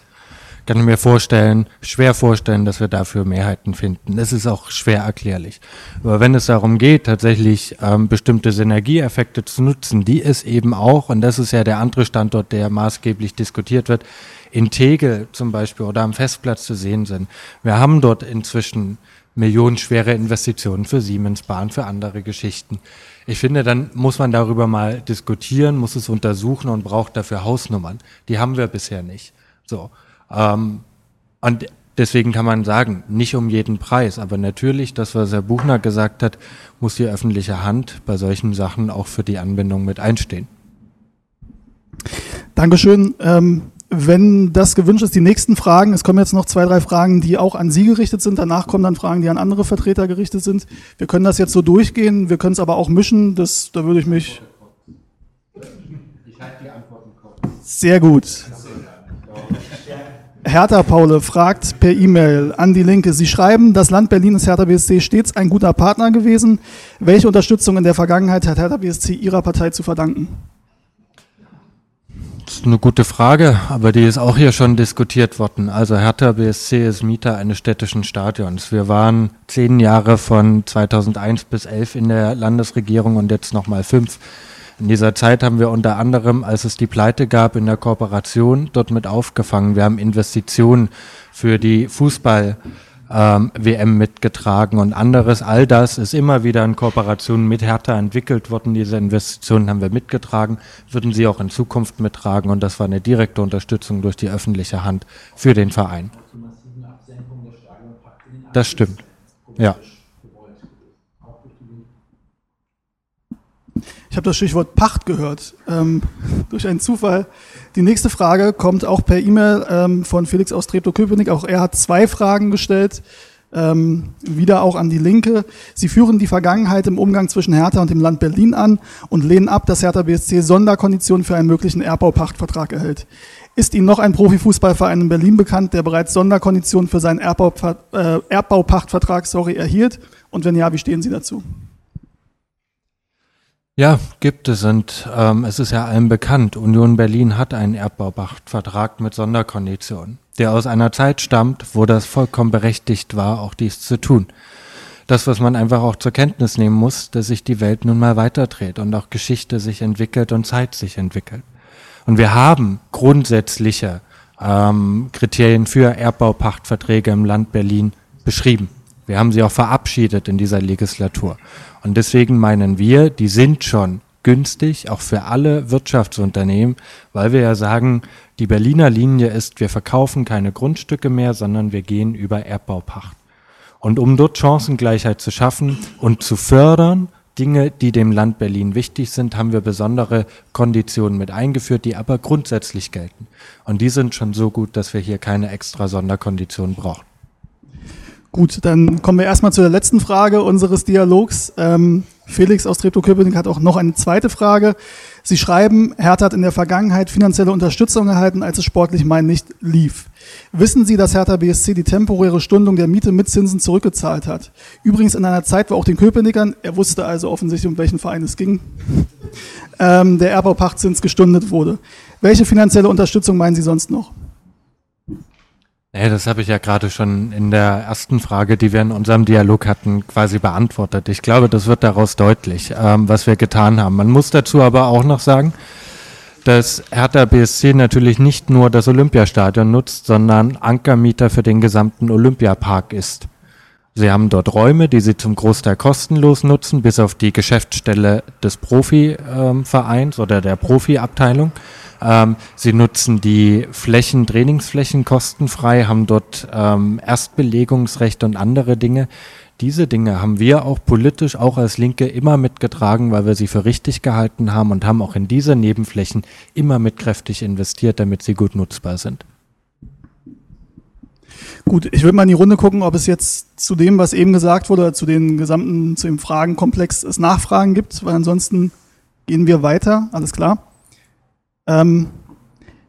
kann ich mir vorstellen, schwer vorstellen, dass wir dafür Mehrheiten finden. Es ist auch schwer erklärlich. Aber wenn es darum geht, tatsächlich ähm, bestimmte Synergieeffekte zu nutzen, die es eben auch, und das ist ja der andere Standort, der maßgeblich diskutiert wird, in Tegel zum Beispiel oder am Festplatz zu sehen sind. Wir haben dort inzwischen millionenschwere Investitionen für Siemens Bahn, für andere Geschichten. Ich finde, dann muss man darüber mal diskutieren, muss es untersuchen und braucht dafür Hausnummern. Die haben wir bisher nicht. So, ähm, und deswegen kann man sagen, nicht um jeden Preis, aber natürlich, das, was Herr Buchner gesagt hat, muss die öffentliche Hand bei solchen Sachen auch für die Anbindung mit einstehen. Dankeschön. Ähm Wenn das gewünscht ist, die nächsten Fragen, es kommen jetzt noch zwei, drei Fragen, die auch an Sie gerichtet sind, danach kommen dann Fragen, die an andere Vertreter gerichtet sind. Wir können das jetzt so durchgehen, wir können es aber auch mischen, das, da würde ich mich... Ich halte die Antworten kurz. Sehr gut. Hertha Paule fragt per E-Mail an die Linke. Sie schreiben, das Land Berlin ist Hertha B S C stets ein guter Partner gewesen. Welche Unterstützung in der Vergangenheit hat Hertha B S C Ihrer Partei zu verdanken? Das ist eine gute Frage, aber die ist auch hier schon diskutiert worden. Also Hertha B S C ist Mieter eines städtischen Stadions. Wir waren zehn Jahre von zweitausendeins bis elf in der Landesregierung und jetzt nochmal fünf. In dieser Zeit haben wir unter anderem, als es die Pleite gab, in der Kooperation dort mit aufgefangen. Wir haben Investitionen für die Fußball-W M mitgetragen und anderes. All das ist immer wieder in Kooperation mit Hertha entwickelt worden. Diese Investitionen haben wir mitgetragen, würden sie auch in Zukunft mittragen. Und das war eine direkte Unterstützung durch die öffentliche Hand für den Verein. Das stimmt, ja. Ich habe das Stichwort Pacht gehört, ähm, durch einen Zufall. Die nächste Frage kommt auch per E-Mail ähm, von Felix aus Treptow-Köpenick. Auch er hat zwei Fragen gestellt, ähm, wieder auch an die Linke. Sie führen die Vergangenheit im Umgang zwischen Hertha und dem Land Berlin an und lehnen ab, dass Hertha B S C Sonderkonditionen für einen möglichen Erbbaupachtvertrag erhält. Ist Ihnen noch ein Profifußballverein in Berlin bekannt, der bereits Sonderkonditionen für seinen Erbbau, äh, Erbbaupachtvertrag sorry, erhielt? Und wenn ja, wie stehen Sie dazu? Ja, gibt es und ähm, es ist ja allen bekannt, Union Berlin hat einen Erbbaupachtvertrag mit Sonderkonditionen, der aus einer Zeit stammt, wo das vollkommen berechtigt war, auch dies zu tun. Das, was man einfach auch zur Kenntnis nehmen muss, dass sich die Welt nun mal weiterdreht und auch Geschichte sich entwickelt und Zeit sich entwickelt. Und wir haben grundsätzliche ähm, Kriterien für Erbbaupachtverträge im Land Berlin beschrieben. Wir haben sie auch verabschiedet in dieser Legislatur. Und deswegen meinen wir, die sind schon günstig, auch für alle Wirtschaftsunternehmen, weil wir ja sagen, die Berliner Linie ist, wir verkaufen keine Grundstücke mehr, sondern wir gehen über Erbbaupacht. Und um dort Chancengleichheit zu schaffen und zu fördern, Dinge, die dem Land Berlin wichtig sind, haben wir besondere Konditionen mit eingeführt, die aber grundsätzlich gelten. Und die sind schon so gut, dass wir hier keine extra Sonderkonditionen brauchen. Gut, dann kommen wir erstmal zu der letzten Frage unseres Dialogs. Ähm, Felix aus Treptow-Köpenick hat auch noch eine zweite Frage. Sie schreiben, Hertha hat in der Vergangenheit finanzielle Unterstützung erhalten, als es sportlich mal nicht lief. Wissen Sie, dass Hertha B S C die temporäre Stundung der Miete mit Zinsen zurückgezahlt hat? Übrigens in einer Zeit, wo auch den Köpenickern, er wusste also offensichtlich, um welchen Verein es ging, ähm, der Erbbaupachtzins gestundet wurde. Welche finanzielle Unterstützung meinen Sie sonst noch? Hey, das habe ich ja gerade schon in der ersten Frage, die wir in unserem Dialog hatten, quasi beantwortet. Ich glaube, das wird daraus deutlich, ähm, was wir getan haben. Man muss dazu aber auch noch sagen, dass Hertha B S C natürlich nicht nur das Olympiastadion nutzt, sondern Ankermieter für den gesamten Olympiapark ist. Sie haben dort Räume, die sie zum Großteil kostenlos nutzen, bis auf die Geschäftsstelle des Profivereins oder der Profiabteilung. Ähm, sie nutzen die Flächen, Trainingsflächen kostenfrei, haben dort ähm, Erstbelegungsrecht und andere Dinge. Diese Dinge haben wir auch politisch, auch als Linke, immer mitgetragen, weil wir sie für richtig gehalten haben und haben auch in diese Nebenflächen immer mitkräftig investiert, damit sie gut nutzbar sind. Gut, ich würde mal in die Runde gucken, ob es jetzt zu dem, was eben gesagt wurde, zu den gesamten, zu dem Fragenkomplex es Nachfragen gibt, weil ansonsten gehen wir weiter, alles klar. Ähm,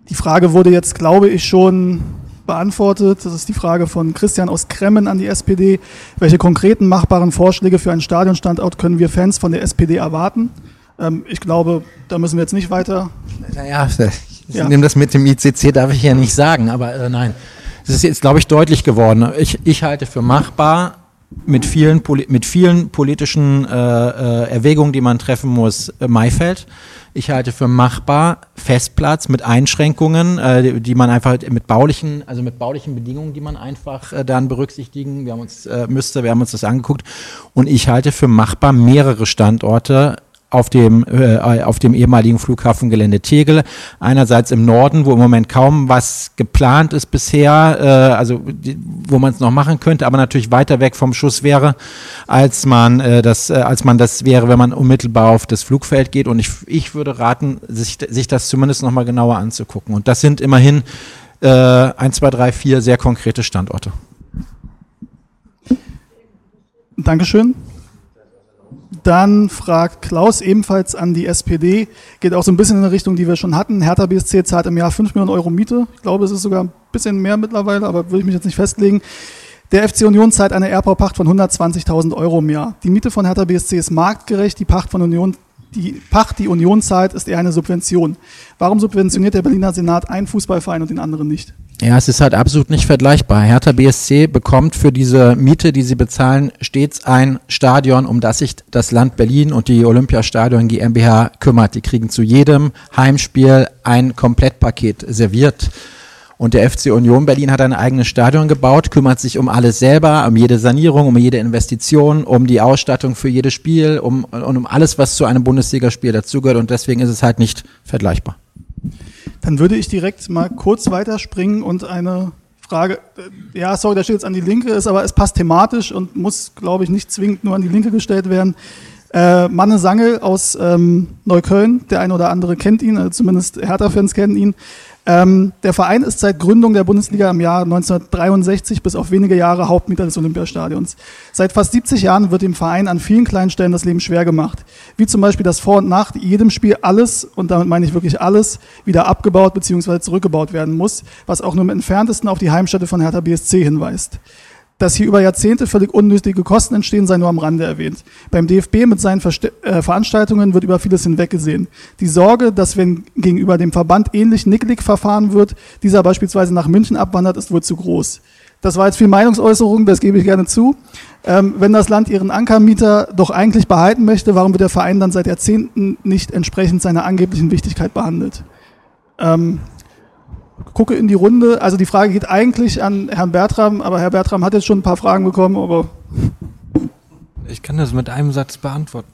die Frage wurde jetzt, glaube ich, schon beantwortet. Das ist die Frage von Christian aus Kremmen an die S P D. Welche konkreten machbaren Vorschläge für einen Stadionstandort können wir Fans von der S P D erwarten? Ähm, ich glaube, da müssen wir jetzt nicht weiter. Naja, ich ja. nehme das mit dem I C C, darf ich ja nicht sagen, aber äh, nein. Das ist jetzt, glaube ich, deutlich geworden. Ich, ich halte für machbar, mit vielen, mit vielen politischen äh, Erwägungen, die man treffen muss, Maifeld. Ich halte für machbar Festplatz mit Einschränkungen, äh, die, die man einfach mit baulichen, also mit baulichen Bedingungen, die man einfach äh, dann berücksichtigen. Wir haben uns äh, müsste, wir haben uns das angeguckt. Und ich halte für machbar mehrere Standorte auf dem äh, auf dem ehemaligen Flughafengelände Tegel, einerseits im Norden, wo im Moment kaum was geplant ist bisher, äh, also die, wo man es noch machen könnte, aber natürlich weiter weg vom Schuss wäre, als man äh, das äh, als man das wäre, wenn man unmittelbar auf das Flugfeld geht. Und ich ich würde raten, sich sich das zumindest noch mal genauer anzugucken. Und das sind immerhin äh, eins, zwei, drei, vier sehr konkrete Standorte. Dankeschön. Dann fragt Klaus ebenfalls an die S P D, geht auch so ein bisschen in eine Richtung, die wir schon hatten. Hertha B S C zahlt im Jahr fünf Millionen Euro Miete. Ich glaube, es ist sogar ein bisschen mehr mittlerweile, aber will ich mich jetzt nicht festlegen. Der F C Union zahlt eine Erbbaupacht von hundertzwanzigtausend Euro im Jahr. Die Miete von Hertha B S C ist marktgerecht. Die Pacht von Union, die Pacht, die Union zahlt, ist eher eine Subvention. Warum subventioniert der Berliner Senat einen Fußballverein und den anderen nicht? Ja, es ist halt absolut nicht vergleichbar. Hertha B S C bekommt für diese Miete, die sie bezahlen, stets ein Stadion, um das sich das Land Berlin und die Olympiastadion GmbH kümmert. Die kriegen zu jedem Heimspiel ein Komplettpaket serviert. Und der F C Union Berlin hat ein eigenes Stadion gebaut, kümmert sich um alles selber, um jede Sanierung, um jede Investition, um die Ausstattung für jedes Spiel um, und um alles, was zu einem Bundesligaspiel dazugehört. Und deswegen ist es halt nicht vergleichbar. Dann würde ich direkt mal kurz weiterspringen und eine Frage, ja, sorry, da steht jetzt an die Linke, ist aber es passt thematisch und muss, glaube ich, nicht zwingend nur an die Linke gestellt werden. Äh, Manne Sangel aus ähm, Neukölln, der ein oder andere kennt ihn, also zumindest Hertha-Fans kennen ihn. Ähm, der Verein ist seit Gründung der Bundesliga im Jahr neunzehnhundertdreiundsechzig bis auf wenige Jahre Hauptmieter des Olympiastadions. Seit fast siebzig Jahren wird dem Verein an vielen kleinen Stellen das Leben schwer gemacht. Wie zum Beispiel, dass vor und nach jedem Spiel alles, und damit meine ich wirklich alles, wieder abgebaut bzw. zurückgebaut werden muss, was auch nur im entferntesten auf die Heimstätte von Hertha B S C hinweist. Dass hier über Jahrzehnte völlig unnötige Kosten entstehen, sei nur am Rande erwähnt. Beim D F B mit seinen Verste- äh, Veranstaltungen wird über vieles hinweggesehen. Die Sorge, dass wenn gegenüber dem Verband ähnlich nicklig verfahren wird, dieser beispielsweise nach München abwandert, ist wohl zu groß. Das war jetzt viel Meinungsäußerung, das gebe ich gerne zu. Ähm, wenn das Land ihren Ankermieter doch eigentlich behalten möchte, warum wird der Verein dann seit Jahrzehnten nicht entsprechend seiner angeblichen Wichtigkeit behandelt? Ähm, Gucke in die Runde. Also die Frage geht eigentlich an Herrn Bertram, aber Herr Bertram hat jetzt schon ein paar Fragen bekommen. Aber ich kann das mit einem Satz beantworten.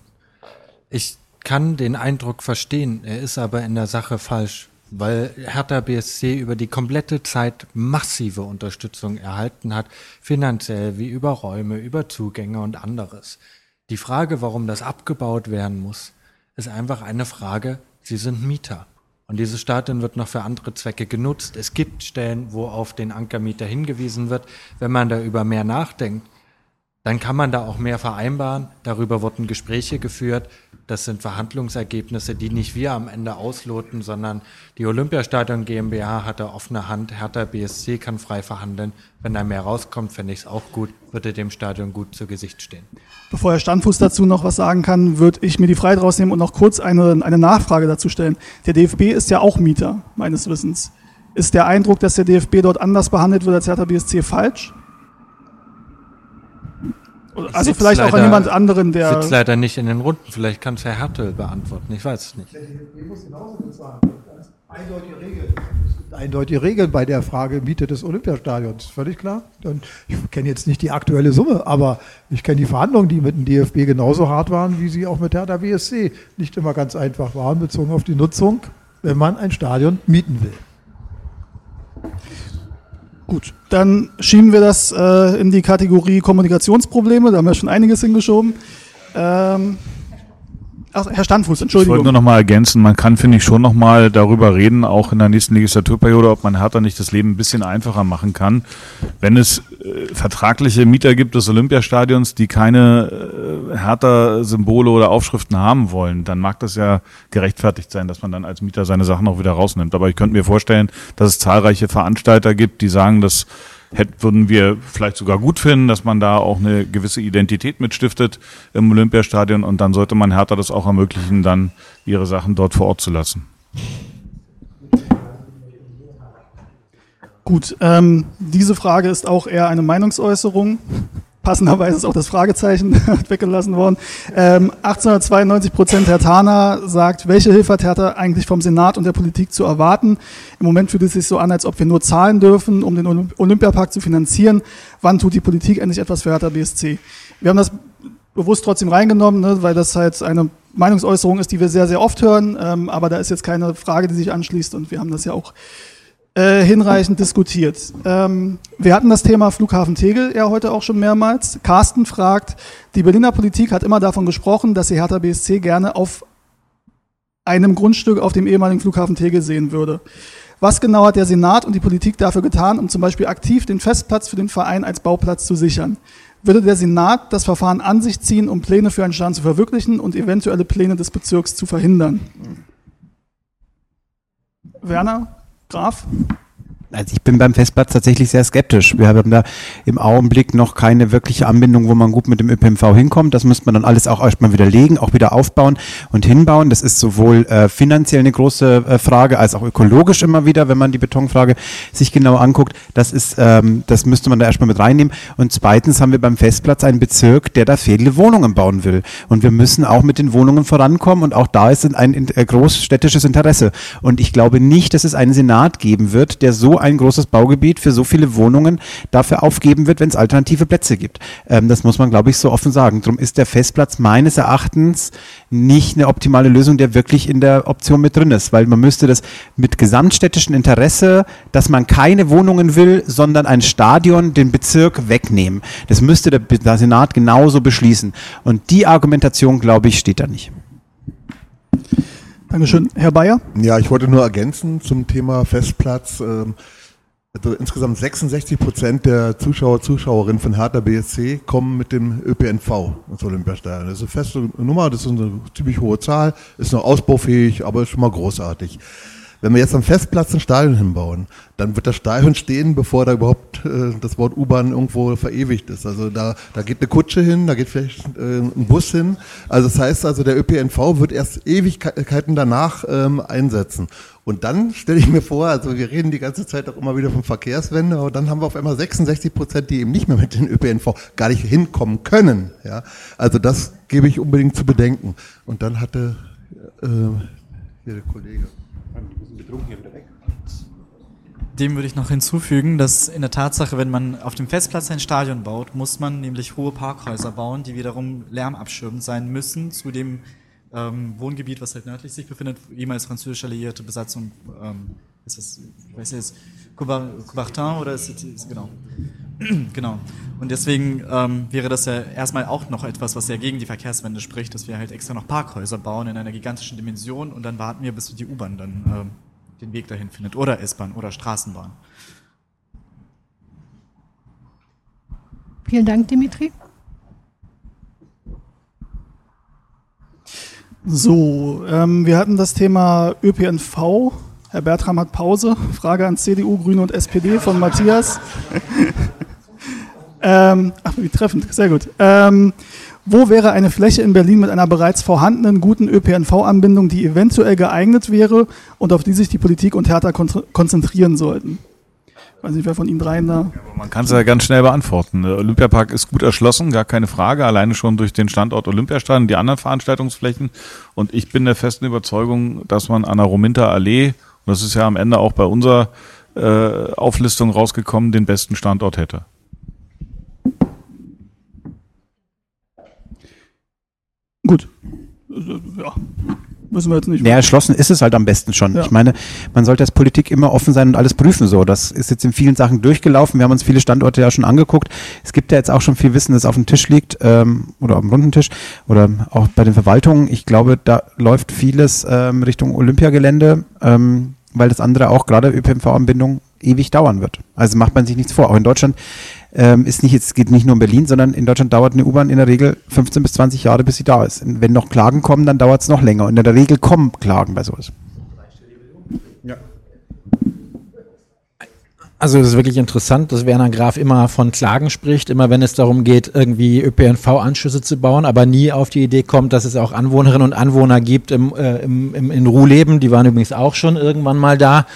Ich kann den Eindruck verstehen, er ist aber in der Sache falsch, weil Hertha B S C über die komplette Zeit massive Unterstützung erhalten hat, finanziell wie über Räume, über Zugänge und anderes. Die Frage, warum das abgebaut werden muss, ist einfach eine Frage, sie sind Mieter. Und dieses Stadion wird noch für andere Zwecke genutzt. Es gibt Stellen, wo auf den Ankermieter hingewiesen wird. Wenn man da über mehr nachdenkt, dann kann man da auch mehr vereinbaren. Darüber wurden Gespräche geführt. Das sind Verhandlungsergebnisse, die nicht wir am Ende ausloten, sondern die Olympiastadion GmbH hat da offene Hand. Hertha B S C kann frei verhandeln. Wenn da mehr rauskommt, fände ich es auch gut, würde dem Stadion gut zu Gesicht stehen. Bevor Herr Standfuß dazu noch was sagen kann, würde ich mir die Freiheit rausnehmen und noch kurz eine, eine Nachfrage dazu stellen. Der D F B ist ja auch Mieter, meines Wissens. Ist der Eindruck, dass der D F B dort anders behandelt wird als Hertha B S C, falsch? Ich also vielleicht leider, auch an jemand anderen, der... Ich sitze leider nicht in den Runden, vielleicht kann es Herr Hertel beantworten, ich weiß es nicht. Der D F B muss genauso bezahlen. ganz eindeutige Regeln. Es gibt eindeutige Regeln bei der Frage Miete des Olympiastadions, völlig klar. Und ich kenne jetzt nicht die aktuelle Summe, aber ich kenne die Verhandlungen, die mit dem D F B genauso hart waren, wie sie auch mit Hertha B S C nicht immer ganz einfach waren, bezogen auf die Nutzung, wenn man ein Stadion mieten will. Gut, dann schieben wir das äh, in die Kategorie Kommunikationsprobleme, da haben wir schon einiges hingeschoben. Ähm, ach, Herr Standfuß, Entschuldigung. Ich wollte nur noch mal ergänzen, man kann, finde ich, schon noch mal darüber reden, auch in der nächsten Legislaturperiode, ob man Hertha nicht das Leben ein bisschen einfacher machen kann. Wenn es äh, vertragliche Mieter gibt des Olympiastadions, die keine äh, Hertha-Symbole oder Aufschriften haben wollen, dann mag das ja gerechtfertigt sein, dass man dann als Mieter seine Sachen auch wieder rausnimmt. Aber ich könnte mir vorstellen, dass es zahlreiche Veranstalter gibt, die sagen, dass Hätten, würden wir vielleicht sogar gut finden, dass man da auch eine gewisse Identität mitstiftet im Olympiastadion, und dann sollte man Hertha das auch ermöglichen, dann ihre Sachen dort vor Ort zu lassen. Gut, ähm, diese Frage ist auch eher eine Meinungsäußerung. Passenderweise ist auch das Fragezeichen weggelassen worden. Ähm, achtzehnhundertzweiundneunzig Prozent Herthaner sagt, welche Hilfe hat Hertha eigentlich vom Senat und der Politik zu erwarten? Im Moment fühlt es sich so an, als ob wir nur zahlen dürfen, um den Olymp- Olympiapark zu finanzieren. Wann tut die Politik endlich etwas für Hertha B S C? Wir haben das bewusst trotzdem reingenommen, ne, weil das halt eine Meinungsäußerung ist, die wir sehr, sehr oft hören. Ähm, aber da ist jetzt keine Frage, die sich anschließt, und wir haben das ja auch Äh, hinreichend diskutiert. Ähm, wir hatten das Thema Flughafen Tegel ja heute auch schon mehrmals. Carsten fragt, die Berliner Politik hat immer davon gesprochen, dass sie Hertha B S C gerne auf einem Grundstück auf dem ehemaligen Flughafen Tegel sehen würde. Was genau hat der Senat und die Politik dafür getan, um zum Beispiel aktiv den Festplatz für den Verein als Bauplatz zu sichern? Würde der Senat das Verfahren an sich ziehen, um Pläne für einen Stadion zu verwirklichen und eventuelle Pläne des Bezirks zu verhindern? Werner Graf? Also ich bin beim Festplatz tatsächlich sehr skeptisch. Wir haben da im Augenblick noch keine wirkliche Anbindung, wo man gut mit dem ÖPNV hinkommt. Das müsste man dann alles auch erstmal wieder legen, auch wieder aufbauen und hinbauen. Das ist sowohl äh, finanziell eine große äh, Frage, als auch ökologisch immer wieder, wenn man die Betonfrage sich genau anguckt. Das ist, ähm, das müsste man da erstmal mit reinnehmen. Und zweitens haben wir beim Festplatz einen Bezirk, der da viele Wohnungen bauen will. Und wir müssen auch mit den Wohnungen vorankommen, und auch da ist ein, ein, ein großstädtisches Interesse. Und ich glaube nicht, dass es einen Senat geben wird, der so ein großes Baugebiet für so viele Wohnungen dafür aufgeben wird, wenn es alternative Plätze gibt. Ähm, das muss man, glaube ich, so offen sagen. Darum ist der Festplatz meines Erachtens nicht eine optimale Lösung, der wirklich in der Option mit drin ist, weil man müsste das mit gesamtstädtischem Interesse, dass man keine Wohnungen will, sondern ein Stadion, den Bezirk wegnehmen. Das müsste der, der Senat genauso beschließen. Und die Argumentation, glaube ich, steht da nicht. Dankeschön. Herr Bayer? Ja, ich wollte nur ergänzen zum Thema Festplatz. Also insgesamt sechsundsechzig Prozent der Zuschauer, Zuschauerinnen von Hertha B S C kommen mit dem ÖPNV ins Olympiastadion. Das ist eine feste Nummer, das ist eine ziemlich hohe Zahl, ist noch ausbaufähig, aber ist schon mal großartig. Wenn wir jetzt am Festplatz ein Stadion hinbauen, dann wird das Stadion stehen, bevor da überhaupt äh, das Wort U-Bahn irgendwo verewigt ist. Also da, da geht eine Kutsche hin, da geht vielleicht äh, ein Bus hin. Also das heißt, also der ÖPNV wird erst Ewigkeiten danach ähm, einsetzen. Und dann stelle ich mir vor, also wir reden die ganze Zeit auch immer wieder von Verkehrswende, aber dann haben wir auf einmal sechsundsechzig Prozent, die eben nicht mehr mit den ÖPNV gar nicht hinkommen können. Ja? Also das gebe ich unbedingt zu bedenken. Und dann hatte äh, hier der Kollege... Dem würde ich noch hinzufügen, dass in der Tatsache, wenn man auf dem Festplatz ein Stadion baut, muss man nämlich hohe Parkhäuser bauen, die wiederum lärmabschirmend sein müssen zu dem ähm, Wohngebiet, was halt nördlich sich befindet, ehemals französisch alliierte Besatzung, ähm, ist das, ich weiß nicht, Coubertin oder ist es, genau. Genau. Und deswegen ähm, wäre das ja erstmal auch noch etwas, was ja gegen die Verkehrswende spricht, dass wir halt extra noch Parkhäuser bauen in einer gigantischen Dimension, und dann warten wir, bis die U-Bahn dann ähm, den Weg dahin findet, oder S-Bahn oder Straßenbahn. Vielen Dank, Dimitri. So, ähm, wir hatten das Thema ÖPNV. Herr Bertram hat Pause. Frage an C D U, Grüne und S P D von Matthias. ähm, ach, wie treffend, sehr gut. Ähm, wo wäre eine Fläche in Berlin mit einer bereits vorhandenen guten ÖPNV-Anbindung, die eventuell geeignet wäre und auf die sich die Politik und Hertha konzentrieren sollten? Ich weiß nicht, wer von Ihnen dreien da... Man kann es ja ganz schnell beantworten. Der Olympiapark ist gut erschlossen, gar keine Frage, alleine schon durch den Standort Olympiastadion, die anderen Veranstaltungsflächen. Und ich bin der festen Überzeugung, dass man an der Rominter Allee Und das ist ja am Ende auch bei unserer äh, Auflistung rausgekommen, den besten Standort hätte. Gut. Ja. Müssen wir jetzt nicht. Naja, erschlossen ist es halt am besten schon. Ja. Ich meine, man sollte als Politik immer offen sein und alles prüfen. So, das ist jetzt in vielen Sachen durchgelaufen. Wir haben uns viele Standorte ja schon angeguckt. Es gibt ja jetzt auch schon viel Wissen, das auf dem Tisch liegt ähm, oder auf dem runden Tisch oder auch bei den Verwaltungen. Ich glaube, da läuft vieles ähm, Richtung Olympiagelände, ähm, weil das andere auch gerade Ö P N V-Anbindung ewig dauern wird. Also macht man sich nichts vor. Auch in Deutschland ähm, ist nicht, es geht nicht nur in Berlin, sondern in Deutschland dauert eine U-Bahn in der Regel fünfzehn bis zwanzig Jahre, bis sie da ist. Und wenn noch Klagen kommen, dann dauert es noch länger. Und in der Regel kommen Klagen bei sowas. Ja. Also das ist wirklich interessant, dass Werner Graf immer von Klagen spricht, immer wenn es darum geht, irgendwie Ö P N V-Anschlüsse zu bauen, aber nie auf die Idee kommt, dass es auch Anwohnerinnen und Anwohner gibt im, äh, im, im, in Ruhleben, die waren übrigens auch schon irgendwann mal da,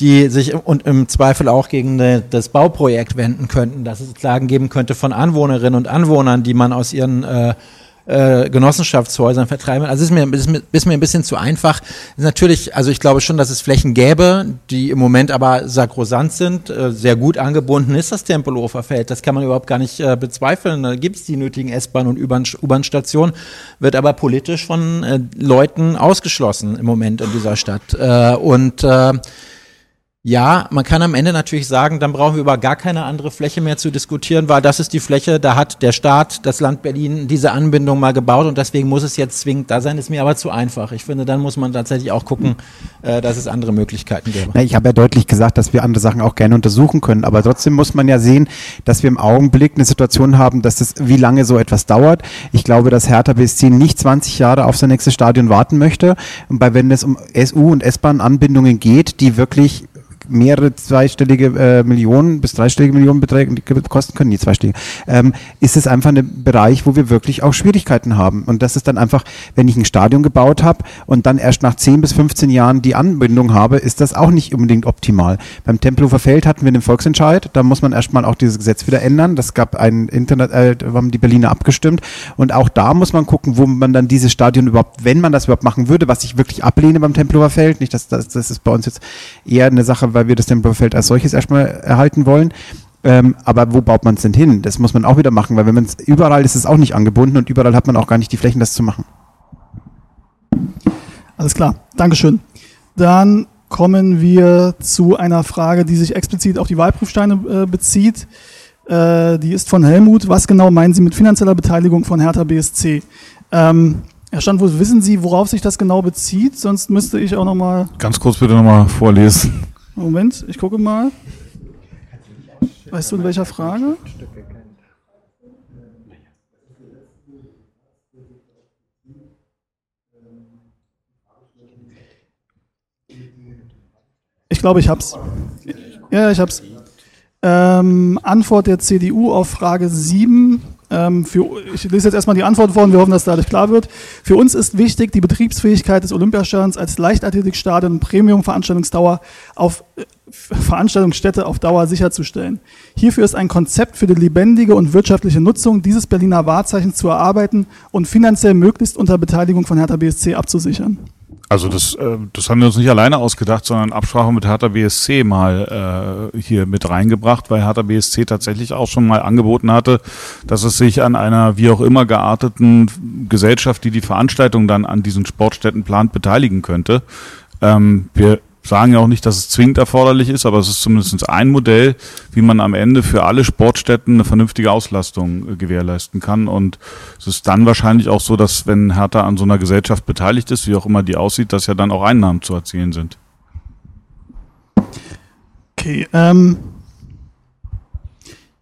die sich im, und im Zweifel auch gegen de, das Bauprojekt wenden könnten, dass es Klagen geben könnte von Anwohnerinnen und Anwohnern, die man aus ihren äh, äh, Genossenschaftshäusern vertreiben. Also ist mir, ist, mir, ist mir ein bisschen zu einfach. Ist natürlich, also ich glaube schon, dass es Flächen gäbe, die im Moment aber sakrosant sind. Äh, sehr gut angebunden ist das Tempelhofer Feld. Das kann man überhaupt gar nicht äh, bezweifeln. Da gibt es die nötigen S-Bahn- und U-Bahn-Stationen, wird aber politisch von äh, Leuten ausgeschlossen im Moment in dieser Stadt. Äh, und äh, Ja, man kann am Ende natürlich sagen, dann brauchen wir über gar keine andere Fläche mehr zu diskutieren, weil das ist die Fläche, da hat der Staat, das Land Berlin diese Anbindung mal gebaut und deswegen muss es jetzt zwingend da sein, ist mir aber zu einfach. Ich finde, dann muss man tatsächlich auch gucken, dass es andere Möglichkeiten gäbe. Na, ich habe ja deutlich gesagt, dass wir andere Sachen auch gerne untersuchen können, aber trotzdem muss man ja sehen, dass wir im Augenblick eine Situation haben, dass das, wie lange so etwas dauert. Ich glaube, dass Hertha B S C nicht zwanzig Jahre auf sein nächstes Stadion warten möchte, weil wenn es um S U- und S-Bahn-Anbindungen geht, die wirklich mehrere zweistellige äh, Millionen bis dreistellige Millionenbeträge kosten können, die zweistellige, ähm, ist es einfach ein Bereich, wo wir wirklich auch Schwierigkeiten haben. Und das ist dann einfach, wenn ich ein Stadion gebaut habe und dann erst nach zehn bis fünfzehn Jahren die Anbindung habe, ist das auch nicht unbedingt optimal. Beim Tempelhofer Feld hatten wir den Volksentscheid, da muss man erstmal auch dieses Gesetz wieder ändern. Das gab ein Internet, äh, haben die Berliner abgestimmt. Und auch da muss man gucken, wo man dann dieses Stadion überhaupt, wenn man das überhaupt machen würde, was ich wirklich ablehne beim Tempelhofer Feld, nicht, dass das, das ist bei uns jetzt eher eine Sache, weil wir das Tempelfeld als solches erstmal erhalten wollen. Ähm, aber wo baut man es denn hin? Das muss man auch wieder machen, weil wenn man es überall ist es auch nicht angebunden und überall hat man auch gar nicht die Flächen, das zu machen. Alles klar, Dankeschön. Dann kommen wir zu einer Frage, die sich explizit auf die Wahlprüfsteine äh, bezieht. Äh, die ist von Helmut. Was genau meinen Sie mit finanzieller Beteiligung von Hertha B S C? Ähm, Herr Standfuß, wissen Sie, worauf sich das genau bezieht? Sonst müsste ich auch nochmal... Ganz kurz bitte nochmal vorlesen. Moment, ich gucke mal. Weißt du, in welcher Frage? Ich glaube, ich hab's. Ja, ich hab's. Ähm, Antwort der C D U auf Frage sieben. Ähm, für, ich lese jetzt erstmal die Antwort vor und wir hoffen, dass dadurch klar wird. Für uns ist wichtig, die Betriebsfähigkeit des Olympiastadions als Leichtathletikstadion und Premium-Veranstaltungsdauer auf äh, Veranstaltungsstätte auf Dauer sicherzustellen. Hierfür ist ein Konzept für die lebendige und wirtschaftliche Nutzung dieses Berliner Wahrzeichens zu erarbeiten und finanziell möglichst unter Beteiligung von Hertha B S C abzusichern. Also das, äh, das haben wir uns nicht alleine ausgedacht, sondern Absprache mit Hertha B S C mal äh, hier mit reingebracht, weil Hertha B S C tatsächlich auch schon mal angeboten hatte, dass es sich an einer wie auch immer gearteten Gesellschaft, die die Veranstaltung dann an diesen Sportstätten plant, beteiligen könnte. Ähm, wir sagen ja auch nicht, dass es zwingend erforderlich ist, aber es ist zumindest ein Modell, wie man am Ende für alle Sportstätten eine vernünftige Auslastung gewährleisten kann. Und es ist dann wahrscheinlich auch so, dass wenn Hertha an so einer Gesellschaft beteiligt ist, wie auch immer die aussieht, dass ja dann auch Einnahmen zu erzielen sind. Okay, ähm,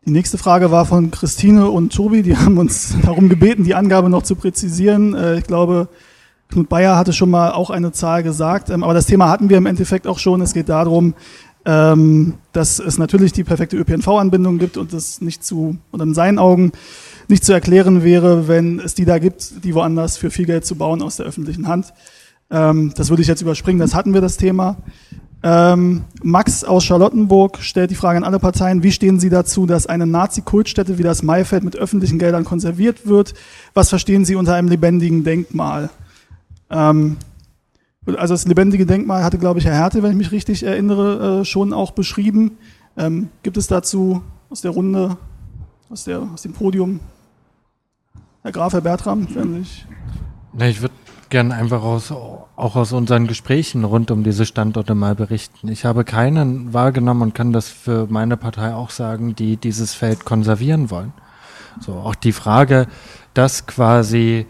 die nächste Frage war von Christine und Tobi. Die haben uns darum gebeten, die Angabe noch zu präzisieren. Äh, ich glaube... Knut Bayer hatte schon mal auch eine Zahl gesagt, aber das Thema hatten wir im Endeffekt auch schon. Es geht darum, dass es natürlich die perfekte Ö P N V-Anbindung gibt und das nicht zu, oder in seinen Augen, nicht zu erklären wäre, wenn es die da gibt, die woanders für viel Geld zu bauen aus der öffentlichen Hand. Das würde ich jetzt überspringen, das hatten wir das Thema. Max aus Charlottenburg stellt die Frage an alle Parteien, wie stehen Sie dazu, dass eine Nazi-Kultstätte wie das Maifeld mit öffentlichen Geldern konserviert wird? Was verstehen Sie unter einem lebendigen Denkmal? Ähm, Also das lebendige Denkmal hatte, glaube ich, Herr Hertel, wenn ich mich richtig erinnere, äh, schon auch beschrieben. Ähm, gibt es dazu aus der Runde, aus, der, aus dem Podium, Herr Graf, Herr Bertram? Wenn sich Na, ich würde gerne einfach aus, auch aus unseren Gesprächen rund um diese Standorte mal berichten. Ich habe keinen wahrgenommen und kann das für meine Partei auch sagen, die dieses Feld konservieren wollen. So, auch die Frage, dass quasi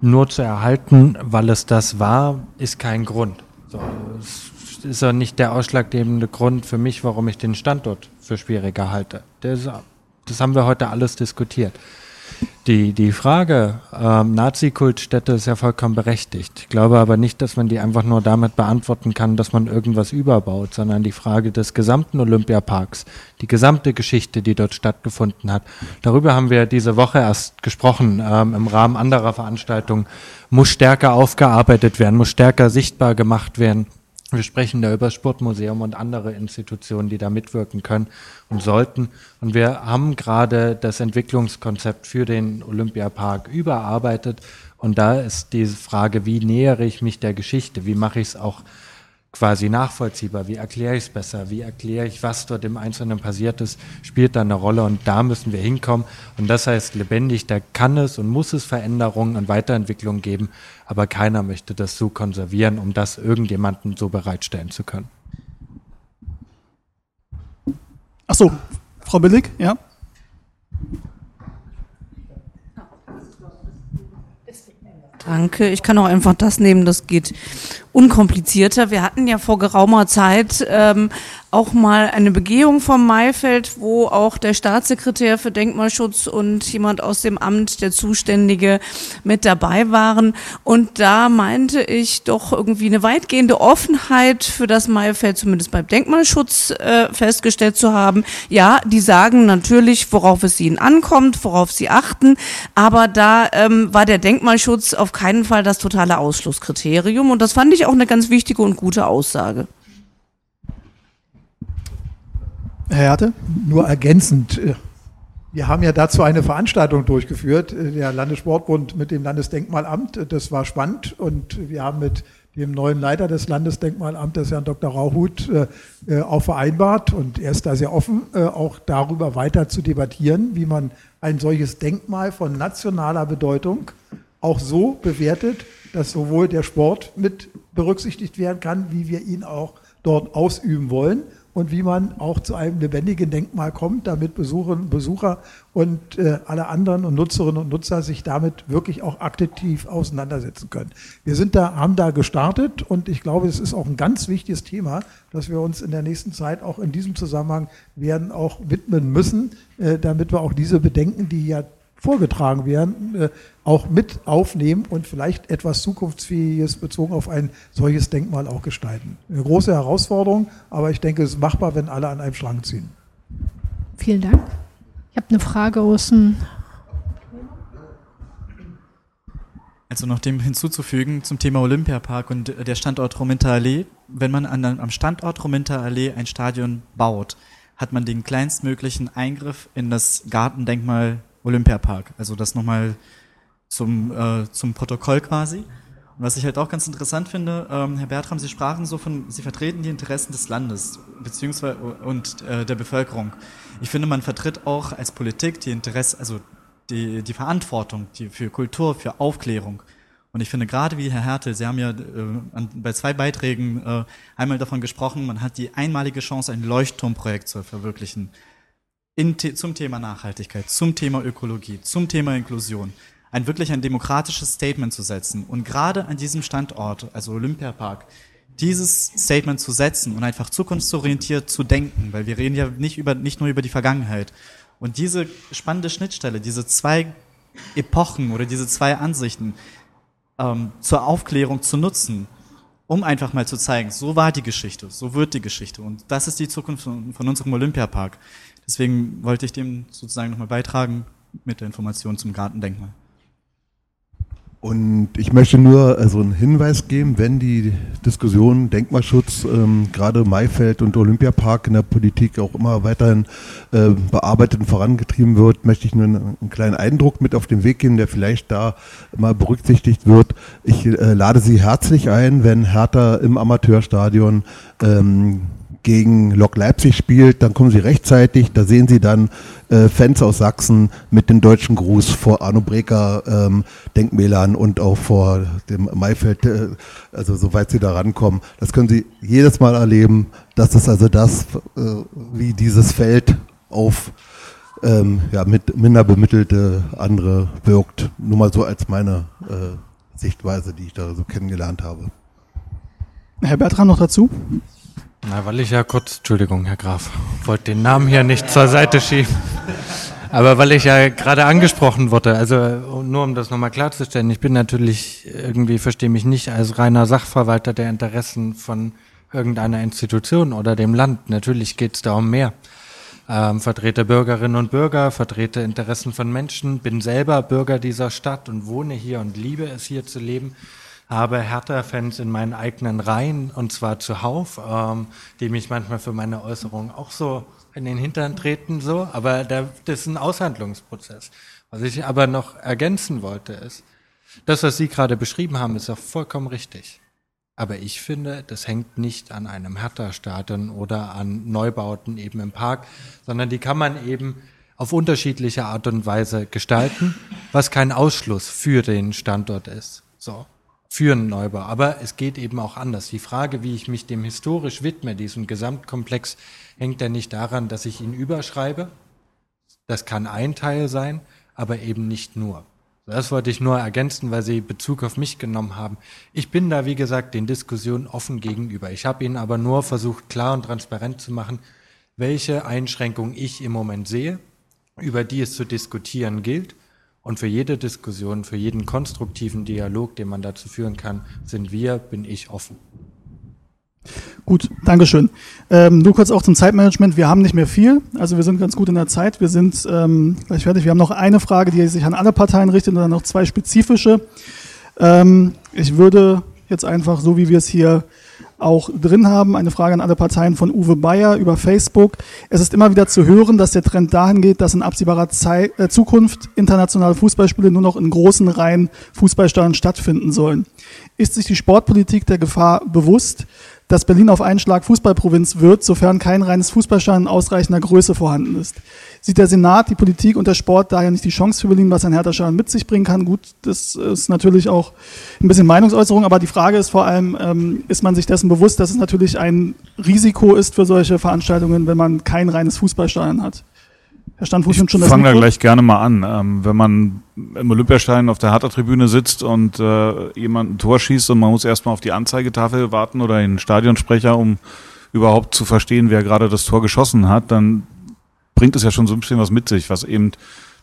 nur zu erhalten, weil es das war, ist kein Grund. So, es ist ja nicht der ausschlaggebende Grund für mich, warum ich den Standort für schwieriger halte. Das, das haben wir heute alles diskutiert. Die, die Frage ähm, Nazi-Kultstätte ist ja vollkommen berechtigt. Ich glaube aber nicht, dass man die einfach nur damit beantworten kann, dass man irgendwas überbaut, sondern die Frage des gesamten Olympiaparks, die gesamte Geschichte, die dort stattgefunden hat. Darüber haben wir diese Woche erst gesprochen, ähm, im Rahmen anderer Veranstaltungen. Muss stärker aufgearbeitet werden, muss stärker sichtbar gemacht werden. Wir sprechen da über das Sportmuseum und andere Institutionen, die da mitwirken können und sollten. Und wir haben gerade das Entwicklungskonzept für den Olympiapark überarbeitet. Und da ist diese Frage, wie nähere ich mich der Geschichte? Wie mache ich es auch quasi nachvollziehbar? Wie erkläre ich es besser? Wie erkläre ich, was dort im Einzelnen passiert ist? Spielt da eine Rolle und da müssen wir hinkommen. Und das heißt lebendig, da kann es und muss es Veränderungen und Weiterentwicklungen geben, aber keiner möchte das so konservieren, um das irgendjemandem so bereitstellen zu können. Ach so, Frau Billig, ja? Danke. Ich kann auch einfach das nehmen, das geht unkomplizierter. Wir hatten ja vor geraumer Zeit ähm, auch mal eine Begehung vom Maifeld, wo auch der Staatssekretär für Denkmalschutz und jemand aus dem Amt, der Zuständige, mit dabei waren. Und da meinte ich doch irgendwie eine weitgehende Offenheit für das Maifeld, zumindest beim Denkmalschutz, äh, festgestellt zu haben. Ja, die sagen natürlich, worauf es ihnen ankommt, worauf sie achten. Aber da ähm, war der Denkmalschutz auf keinen Fall das totale Ausschlusskriterium. Und das fand ich auch eine ganz wichtige und gute Aussage. Herr Hertel? Nur ergänzend. Wir haben ja dazu eine Veranstaltung durchgeführt, der Landessportbund mit dem Landesdenkmalamt. Das war spannend und wir haben mit dem neuen Leiter des Landesdenkmalamtes, Herrn Doktor Rauhut, auch vereinbart. Und er ist da sehr offen, auch darüber weiter zu debattieren, wie man ein solches Denkmal von nationaler Bedeutung auch so bewertet, dass sowohl der Sport mit berücksichtigt werden kann, wie wir ihn auch dort ausüben wollen und wie man auch zu einem lebendigen Denkmal kommt, damit Besucherinnen, Besucher und äh, alle anderen und Nutzerinnen und Nutzer sich damit wirklich auch aktiv auseinandersetzen können. Wir sind da, haben da gestartet und ich glaube, es ist auch ein ganz wichtiges Thema, dass wir uns in der nächsten Zeit auch in diesem Zusammenhang werden auch widmen müssen, äh, damit wir auch diese Bedenken, die ja vorgetragen werden, äh, auch mit aufnehmen und vielleicht etwas Zukunftsfähiges bezogen auf ein solches Denkmal auch gestalten. Eine große Herausforderung, aber ich denke, es ist machbar, wenn alle an einem Strang ziehen. Vielen Dank. Ich habe eine Frage aus dem... Also noch dem hinzuzufügen zum Thema Olympiapark und der Standort Rominter Allee. Wenn man an, am Standort Rominter Allee ein Stadion baut, hat man den kleinstmöglichen Eingriff in das Gartendenkmal Olympiapark, also das nochmal zum, äh, zum Protokoll quasi. Und was ich halt auch ganz interessant finde, ähm, Herr Bertram, Sie sprachen so von, Sie vertreten die Interessen des Landes beziehungsweise und äh, der Bevölkerung. Ich finde, man vertritt auch als Politik die Interesse, also die, die Verantwortung die für Kultur, für Aufklärung. Und ich finde gerade wie Herr Hertel, Sie haben ja äh, an, bei zwei Beiträgen äh, einmal davon gesprochen, man hat die einmalige Chance, ein Leuchtturmprojekt zu verwirklichen. In, zum Thema Nachhaltigkeit, zum Thema Ökologie, zum Thema Inklusion, ein wirklich ein demokratisches Statement zu setzen und gerade an diesem Standort, also Olympiapark, dieses Statement zu setzen und einfach zukunftsorientiert zu denken, weil wir reden ja nicht, über, nicht nur über die Vergangenheit. Und diese spannende Schnittstelle, diese zwei Epochen oder diese zwei Ansichten ähm, zur Aufklärung zu nutzen, um einfach mal zu zeigen, so war die Geschichte, so wird die Geschichte und das ist die Zukunft von, von unserem Olympiapark. Deswegen wollte ich dem sozusagen nochmal beitragen mit der Information zum Gartendenkmal. Und ich möchte nur also einen Hinweis geben, wenn die Diskussion Denkmalschutz, ähm, gerade Maifeld und Olympiapark in der Politik auch immer weiterhin äh, bearbeitet und vorangetrieben wird, möchte ich nur einen, einen kleinen Eindruck mit auf den Weg geben, der vielleicht da mal berücksichtigt wird. Ich äh, lade Sie herzlich ein, wenn Hertha im Amateurstadion ähm, gegen Lok Leipzig spielt, dann kommen Sie rechtzeitig, da sehen Sie dann äh, Fans aus Sachsen mit dem deutschen Gruß vor Arno Breker ähm, Denkmälern und auch vor dem Maifeld, äh, also soweit Sie da rankommen. Das können Sie jedes Mal erleben, das ist also das, äh, wie dieses Feld auf ähm, ja, mit minder bemittelte andere wirkt. Nur mal so als meine äh, Sichtweise, die ich da so kennengelernt habe. Herr Bertram noch dazu? Na, weil ich ja kurz, Entschuldigung, Herr Graf, wollte den Namen hier nicht zur Seite schieben, aber weil ich ja gerade angesprochen wurde, also nur um das nochmal klarzustellen, ich bin natürlich irgendwie, verstehe mich nicht als reiner Sachverwalter der Interessen von irgendeiner Institution oder dem Land, natürlich geht es da um mehr. Ähm, vertrete Bürgerinnen und Bürger, vertrete Interessen von Menschen, bin selber Bürger dieser Stadt und wohne hier und liebe es hier zu leben. Habe Hertha-Fans in meinen eigenen Reihen, und zwar zuhauf, ähm, die mich manchmal für meine Äußerungen auch so in den Hintern treten, so, aber da, das ist ein Aushandlungsprozess. Was ich aber noch ergänzen wollte ist, das, was Sie gerade beschrieben haben, ist auch vollkommen richtig. Aber ich finde, das hängt nicht an einem Hertha-Stadion oder an Neubauten eben im Park, sondern die kann man eben auf unterschiedliche Art und Weise gestalten, was kein Ausschluss für den Standort ist. So. Für einen Neubau. Aber es geht eben auch anders. Die Frage, wie ich mich dem historisch widme, diesem Gesamtkomplex, hängt ja nicht daran, dass ich ihn überschreibe. Das kann ein Teil sein, aber eben nicht nur. Das wollte ich nur ergänzen, weil Sie Bezug auf mich genommen haben. Ich bin da, wie gesagt, den Diskussionen offen gegenüber. Ich habe Ihnen aber nur versucht, klar und transparent zu machen, welche Einschränkungen ich im Moment sehe, über die es zu diskutieren gilt. Und für jede Diskussion, für jeden konstruktiven Dialog, den man dazu führen kann, sind wir, bin ich offen. Gut, Dankeschön. Ähm, nur kurz auch zum Zeitmanagement. Wir haben nicht mehr viel, also wir sind ganz gut in der Zeit. Wir sind ähm, gleich fertig. Wir haben noch eine Frage, die sich an alle Parteien richtet und dann noch zwei spezifische. Ähm, ich würde jetzt einfach, so wie wir es hier auch drin haben, eine Frage an alle Parteien von Uwe Bayer über Facebook. Es ist immer wieder zu hören, dass der Trend dahin geht, dass in absehbarer Zeit, äh, Zukunft internationale Fußballspiele nur noch in großen Reihen Fußballstadien stattfinden sollen. Ist sich die Sportpolitik der Gefahr bewusst, dass Berlin auf einen Schlag Fußballprovinz wird, sofern kein reines Fußballstadion in ausreichender Größe vorhanden ist? Sieht der Senat, die Politik und der Sport daher nicht die Chance für Berlin, was ein Hertha-Stadion mit sich bringen kann? Gut, das ist natürlich auch ein bisschen Meinungsäußerung, aber die Frage ist vor allem, ähm, ist man sich dessen bewusst, dass es natürlich ein Risiko ist für solche Veranstaltungen, wenn man kein reines Fußballstadion hat? Herr Standfuß, ich schon das fange da gleich gerne mal an. Ähm, wenn man im Olympiastadion auf der Hertha-Tribüne sitzt und äh, jemand ein Tor schießt und man muss erstmal auf die Anzeigetafel warten oder den Stadionsprecher, um überhaupt zu verstehen, wer gerade das Tor geschossen hat, dann bringt es ja schon so ein bisschen was mit sich, was eben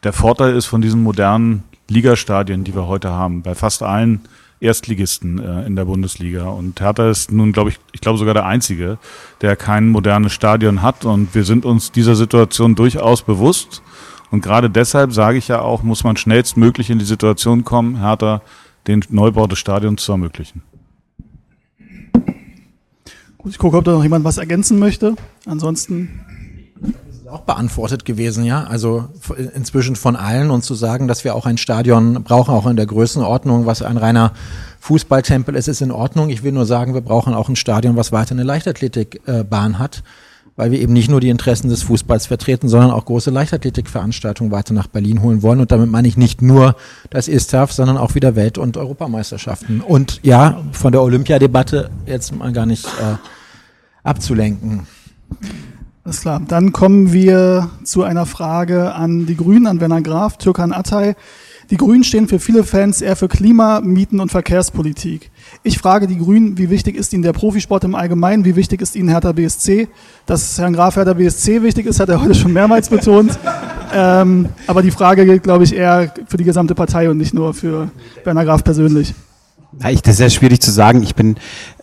der Vorteil ist von diesen modernen Ligastadien, die wir heute haben, bei fast allen Erstligisten äh, in der Bundesliga. Und Hertha ist nun, glaube ich, ich glaube sogar der Einzige, der kein modernes Stadion hat. Und wir sind uns dieser Situation durchaus bewusst. Und gerade deshalb sage ich ja auch, muss man schnellstmöglich in die Situation kommen, Hertha den Neubau des Stadions zu ermöglichen. Gut, ich gucke, ob da noch jemand was ergänzen möchte. Ansonsten auch beantwortet gewesen, ja. Also inzwischen von allen, und zu sagen, dass wir auch ein Stadion brauchen, auch in der Größenordnung, was ein reiner Fußballtempel ist, ist in Ordnung. Ich will nur sagen, wir brauchen auch ein Stadion, was weiter eine Leichtathletikbahn hat, weil wir eben nicht nur die Interessen des Fußballs vertreten, sondern auch große Leichtathletikveranstaltungen weiter nach Berlin holen wollen. Und damit meine ich nicht nur das I S T A F, sondern auch wieder Welt- und Europameisterschaften. Und ja, von der Olympiadebatte jetzt mal gar nicht äh, abzulenken. Alles klar, dann kommen wir zu einer Frage an die Grünen, an Werner Graf, Türkan Atay. Die Grünen stehen für viele Fans eher für Klima, Mieten und Verkehrspolitik. Ich frage die Grünen, wie wichtig ist Ihnen der Profisport im Allgemeinen, wie wichtig ist Ihnen Hertha B S C? Dass Herrn Graf Hertha B S C wichtig ist, hat er heute schon mehrmals betont. ähm, aber die Frage gilt, glaube ich, eher für die gesamte Partei und nicht nur für Werner Graf persönlich. Das ist sehr schwierig zu sagen. Ich bin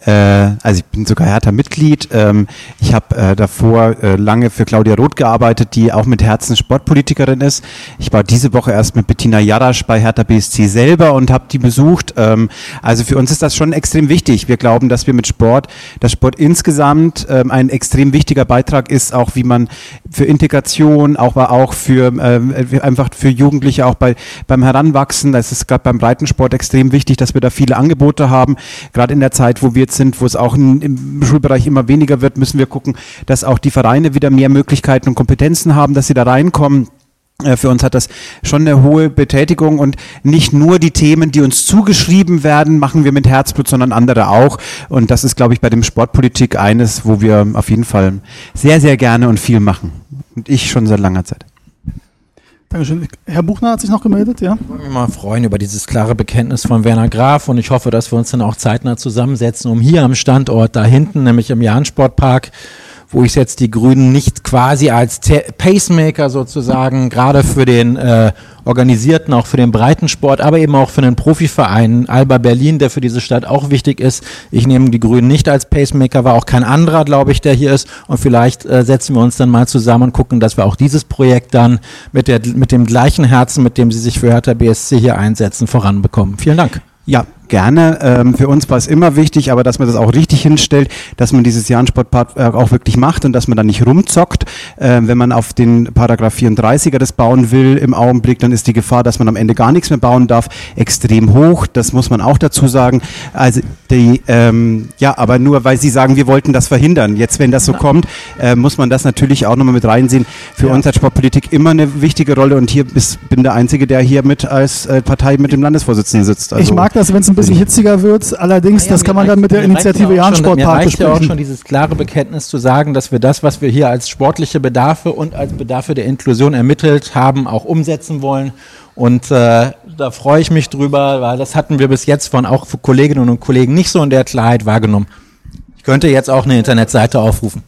äh, also ich bin sogar Hertha-Mitglied. Ähm, ich habe äh, davor äh, lange für Claudia Roth gearbeitet, die auch mit Herzen Sportpolitikerin ist. Ich war diese Woche erst mit Bettina Jarasch bei Hertha B S C selber und habe die besucht. Ähm, also für uns ist das schon extrem wichtig. Wir glauben, dass wir mit Sport, dass Sport insgesamt ähm, ein extrem wichtiger Beitrag ist, auch wie man für Integration, auch, auch für äh, einfach für Jugendliche, auch bei beim Heranwachsen, das ist gerade beim Breitensport extrem wichtig, dass wir da viele Angebote haben. Gerade in der Zeit, wo wir jetzt sind, wo es auch in, im Schulbereich immer weniger wird, müssen wir gucken, dass auch die Vereine wieder mehr Möglichkeiten und Kompetenzen haben, dass sie da reinkommen. Für uns hat das schon eine hohe Betätigung und nicht nur die Themen, die uns zugeschrieben werden, machen wir mit Herzblut, sondern andere auch. Und das ist, glaube ich, bei dem Sportpolitik eines, wo wir auf jeden Fall sehr, sehr gerne und viel machen. Und ich schon seit langer Zeit. Dankeschön. Herr Buchner hat sich noch gemeldet, ja? Ich würde mich mal freuen über dieses klare Bekenntnis von Werner Graf und ich hoffe, dass wir uns dann auch zeitnah zusammensetzen, um hier am Standort da hinten, nämlich im Jahn-Sportpark, wo ich jetzt die Grünen nicht quasi als Pacemaker sozusagen, gerade für den äh, organisierten, auch für den Breitensport, aber eben auch für den Profiverein Alba Berlin, der für diese Stadt auch wichtig ist. Ich nehme die Grünen nicht als Pacemaker, war auch kein anderer, glaube ich, der hier ist. Und vielleicht äh, setzen wir uns dann mal zusammen und gucken, dass wir auch dieses Projekt dann mit, der, mit dem gleichen Herzen, mit dem Sie sich für Hertha B S C hier einsetzen, voranbekommen. Vielen Dank. Ja, gerne. Ähm, für uns war es immer wichtig, aber dass man das auch richtig hinstellt, dass man dieses Jahn-Sportpark äh, auch wirklich macht und dass man da nicht rumzockt. Äh, wenn man auf den Paragraph vierunddreißiger das bauen will im Augenblick, dann ist die Gefahr, dass man am Ende gar nichts mehr bauen darf, extrem hoch. Das muss man auch dazu sagen. Also die, ähm, ja, aber nur weil Sie sagen, wir wollten das verhindern. Jetzt, wenn das so kommt, äh, muss man das natürlich auch nochmal mit reinsehen. Für ja. uns hat Sportpolitik immer eine wichtige Rolle und hier ist, bin der Einzige, der hier mit als äh, Partei mit dem Landesvorsitzenden sitzt. Also, ich mag das, wenn es ein bisschen hitziger wird. Allerdings, ja, das kann man reicht, dann mit der Initiative Jahn-Sportpark besprechen. Mir reicht ja auch schon dieses klare Bekenntnis zu sagen, dass wir das, was wir hier als sportliche Bedarfe und als Bedarfe der Inklusion ermittelt haben, auch umsetzen wollen. Und äh, da freue ich mich drüber, weil das hatten wir bis jetzt von auch Kolleginnen und Kollegen nicht so in der Klarheit wahrgenommen. Ich könnte jetzt auch eine Internetseite aufrufen.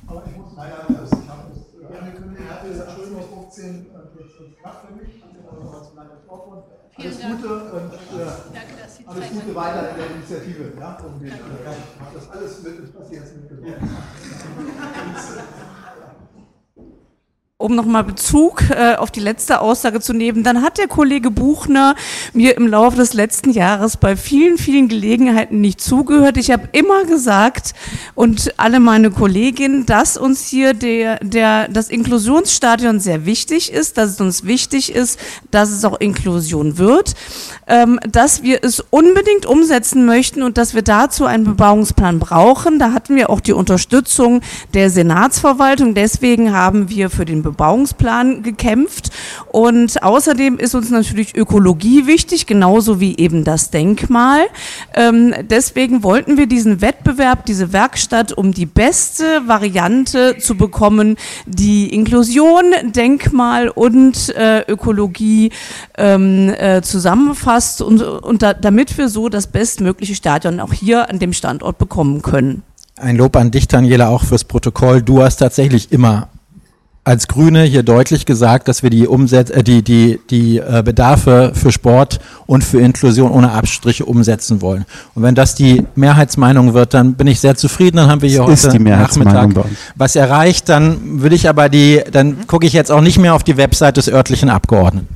Weiter in der Initiative, ja, um den, äh, ich mache das alles mit, ich passe jetzt mit. Um nochmal Bezug äh, auf die letzte Aussage zu nehmen, dann hat der Kollege Buchner mir im Laufe des letzten Jahres bei vielen, vielen Gelegenheiten nicht zugehört. Ich habe immer gesagt und alle meine Kolleginnen, dass uns hier der, der, das Inklusionsstadion sehr wichtig ist, dass es uns wichtig ist, dass es auch Inklusion wird, ähm, dass wir es unbedingt umsetzen möchten und dass wir dazu einen Bebauungsplan brauchen. Da hatten wir auch die Unterstützung der Senatsverwaltung. Deswegen haben wir für den Bebauungsplan gekämpft und außerdem ist uns natürlich Ökologie wichtig, genauso wie eben das Denkmal. Ähm, deswegen wollten wir diesen Wettbewerb, diese Werkstatt, um die beste Variante zu bekommen, die Inklusion, Denkmal und äh, Ökologie ähm, äh, zusammenfasst und, und da, damit wir so das bestmögliche Stadion auch hier an dem Standort bekommen können. Ein Lob an dich, Daniela, auch fürs Protokoll. Du hast tatsächlich immer als Grüne hier deutlich gesagt, dass wir die Umset- äh, die die die äh, Bedarfe für Sport und für Inklusion ohne Abstriche umsetzen wollen. Und wenn das die Mehrheitsmeinung wird, dann bin ich sehr zufrieden. Dann haben wir hier das heute Nachmittag was erreicht. Dann will ich aber die, dann gucke ich jetzt auch nicht mehr auf die Website des örtlichen Abgeordneten.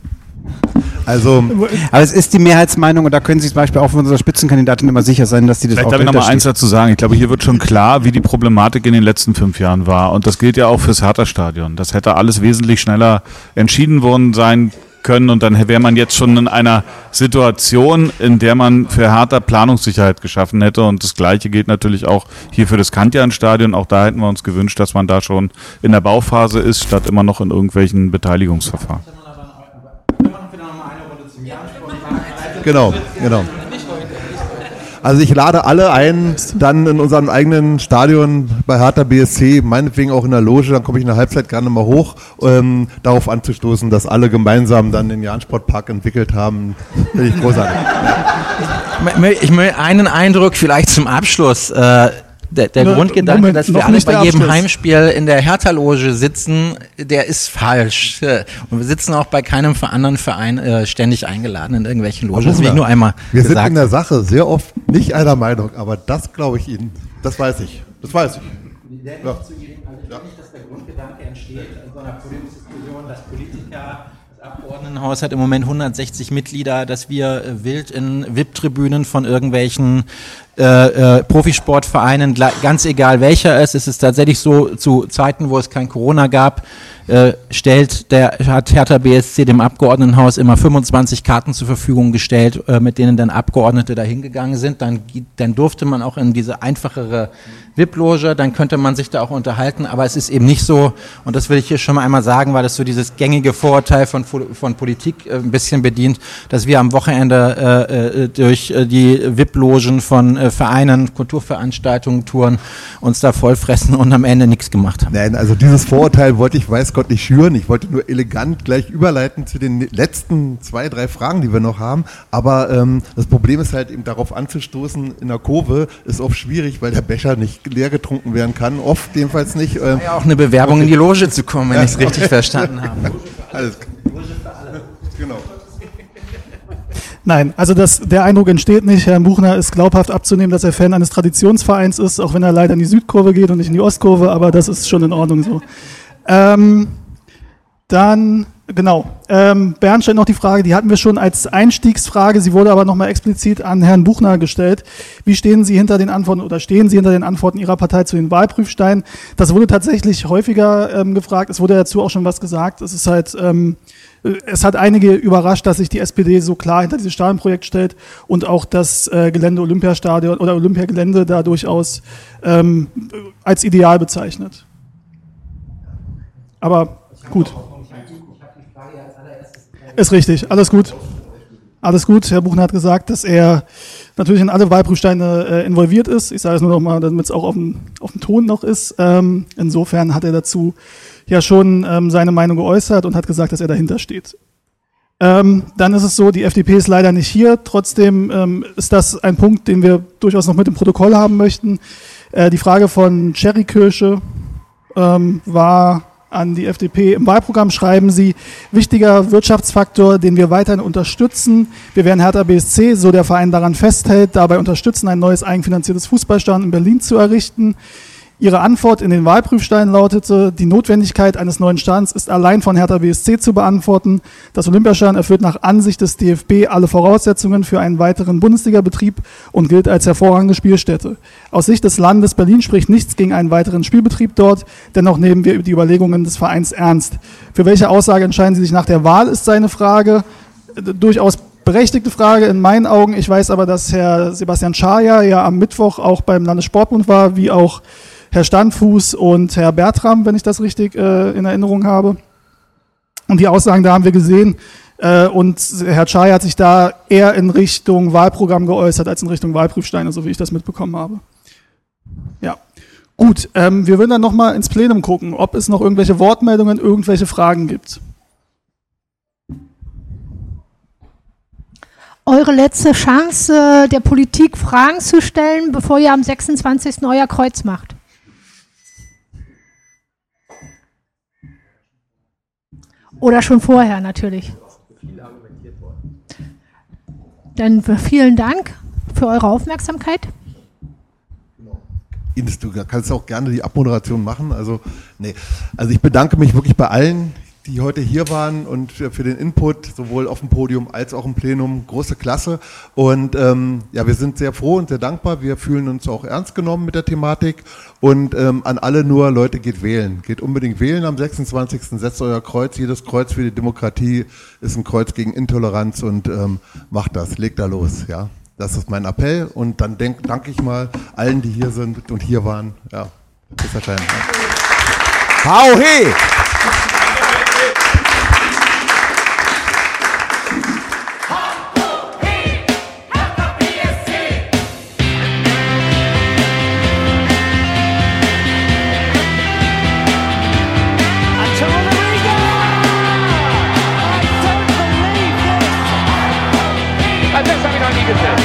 Also, aber es ist die Mehrheitsmeinung und da können Sie zum Beispiel auch von unserer Spitzenkandidatin immer sicher sein, dass die das auch hintersteht. Vielleicht darf ich nochmal eins dazu sagen. Ich glaube, hier wird schon klar, wie die Problematik in den letzten fünf Jahren war und das gilt ja auch fürs Hertha-Stadion. Das hätte alles wesentlich schneller entschieden worden sein können und dann wäre man jetzt schon in einer Situation, in der man für Hertha Planungssicherheit geschaffen hätte und das Gleiche gilt natürlich auch hier für das Kantian-Stadion. Auch da hätten wir uns gewünscht, dass man da schon in der Bauphase ist, statt immer noch in irgendwelchen Beteiligungsverfahren. Genau, genau. Also ich lade alle ein, dann in unserem eigenen Stadion bei Hertha B S C, meinetwegen auch in der Loge, dann komme ich in der Halbzeit gerne mal hoch, ähm, darauf anzustoßen, dass alle gemeinsam dann den Jahn-Sportpark entwickelt haben. Finde ich großartig. Ich möchte einen Eindruck vielleicht zum Abschluss. der, der ne, Grundgedanke, Moment, dass wir alle bei jedem Abschluss. Heimspiel in der Hertha-Loge sitzen, der ist falsch. Und wir sitzen auch bei keinem anderen Verein äh, ständig eingeladen in irgendwelchen Logen. Das will ich nur einmal wir gesagt. Sind in der Sache sehr oft nicht einer Meinung, aber das glaube ich Ihnen. Das weiß ich. Das weiß ich. Ja. Ja. Also ich glaube nicht, dass der Grundgedanke entsteht in so einer Podiumsdiskussion, dass Politiker... Das Abgeordnetenhaus hat im Moment hundertsechzig Mitglieder, dass wir wild in V I P-Tribünen von irgendwelchen äh, äh, Profisportvereinen, ganz egal welcher es ist, es ist tatsächlich so, zu Zeiten, wo es kein Corona gab, äh, stellt der hat Hertha B S C dem Abgeordnetenhaus immer fünfundzwanzig Karten zur Verfügung gestellt, äh, mit denen dann Abgeordnete da hingegangen sind. Dann, dann durfte man auch in diese einfachere V I P-Loge, dann könnte man sich da auch unterhalten, aber es ist eben nicht so, und das will ich hier schon mal einmal sagen, weil das so dieses gängige Vorurteil von von Politik ein bisschen bedient, dass wir am Wochenende äh, durch die V I P-Logen von äh, Vereinen, Kulturveranstaltungen, Touren uns da vollfressen und am Ende nichts gemacht haben. Nein, also dieses Vorurteil wollte ich, weiß Gott, nicht schüren. Ich wollte nur elegant gleich überleiten zu den letzten zwei, drei Fragen, die wir noch haben. Aber ähm, das Problem ist halt eben, darauf anzustoßen in der Kurve ist oft schwierig, weil der Becher nicht leer getrunken werden kann. Oft jedenfalls nicht. Ähm, das war ja auch eine Bewerbung, okay, in die Loge zu kommen, wenn ja, ich es richtig verstanden habe. Alles klar. Genau. Nein, also das, der Eindruck entsteht nicht. Herr Buchner ist glaubhaft abzunehmen, dass er Fan eines Traditionsvereins ist, auch wenn er leider in die Südkurve geht und nicht in die Ostkurve, aber das ist schon in Ordnung so. Ähm, dann, genau, ähm, Bernd stellt noch die Frage, die hatten wir schon als Einstiegsfrage, sie wurde aber nochmal explizit an Herrn Buchner gestellt. Wie stehen Sie hinter den Antworten oder stehen Sie hinter den Antworten Ihrer Partei zu den Wahlprüfsteinen? Das wurde tatsächlich häufiger ähm, gefragt, es wurde dazu auch schon was gesagt, es ist halt... Ähm, Es hat einige überrascht, dass sich die S P D so klar hinter dieses Stadionprojekt stellt und auch das äh, Gelände Olympiastadion oder Olympiagelände da durchaus ähm, als ideal bezeichnet. Aber gut. Ist richtig, alles gut. Alles gut, Herr Buchner hat gesagt, dass er natürlich in alle Wahlprüfsteine äh, involviert ist. Ich sage es nur noch mal, damit es auch auf dem, auf dem Ton noch ist. Ähm, insofern hat er dazu ja schon ähm, seine Meinung geäußert und hat gesagt, dass er dahinter steht. Ähm, dann ist es so, die F D P ist leider nicht hier. Trotzdem ähm, ist das ein Punkt, den wir durchaus noch mit im Protokoll haben möchten. Äh, die Frage von Cherrykirsche ähm, war an die F D P. Im Wahlprogramm schreiben sie, wichtiger Wirtschaftsfaktor, den wir weiterhin unterstützen. Wir werden Hertha B S C, so der Verein daran festhält, dabei unterstützen, ein neues eigenfinanziertes Fußballstadion in Berlin zu errichten. Ihre Antwort in den Wahlprüfstein lautete, die Notwendigkeit eines neuen Stadions ist allein von Hertha B S C zu beantworten. Das Olympiastadion erfüllt nach Ansicht des D F B alle Voraussetzungen für einen weiteren Bundesliga-Betrieb und gilt als hervorragende Spielstätte. Aus Sicht des Landes Berlin spricht nichts gegen einen weiteren Spielbetrieb dort, dennoch nehmen wir die Überlegungen des Vereins ernst. Für welche Aussage entscheiden Sie sich nach der Wahl, ist seine Frage. Durchaus berechtigte Frage in meinen Augen. Ich weiß aber, dass Herr Sebastian Schaja ja am Mittwoch auch beim Landessportbund war, wie auch Herr Standfuß und Herr Bertram, wenn ich das richtig äh, in Erinnerung habe. Und die Aussagen, da haben wir gesehen. Äh, und Herr Tschai hat sich da eher in Richtung Wahlprogramm geäußert, als in Richtung Wahlprüfsteine, so wie ich das mitbekommen habe. Ja, gut. Ähm, wir würden dann nochmal ins Plenum gucken, ob es noch irgendwelche Wortmeldungen, irgendwelche Fragen gibt. Eure letzte Chance, der Politik Fragen zu stellen, bevor ihr am sechsundzwanzigsten euer Kreuz macht. Oder schon vorher natürlich. Dann vielen Dank für eure Aufmerksamkeit. Ines, du kannst auch gerne die Abmoderation machen. Also, nee. Also ich bedanke mich wirklich bei allen, die heute hier waren und für den Input, sowohl auf dem Podium als auch im Plenum. Große Klasse. Und ähm, ja, wir sind sehr froh und sehr dankbar. Wir fühlen uns auch ernst genommen mit der Thematik. Und ähm, an alle nur, Leute, geht wählen. Geht unbedingt wählen am sechsundzwanzigsten Setzt euer Kreuz. Jedes Kreuz für die Demokratie ist ein Kreuz gegen Intoleranz. Und ähm, macht das, legt da los. Ja, das ist mein Appell. Und dann denk, danke ich mal allen, die hier sind und hier waren. Ja, bis wahrscheinlich. Hau he! That's how we don't need to do.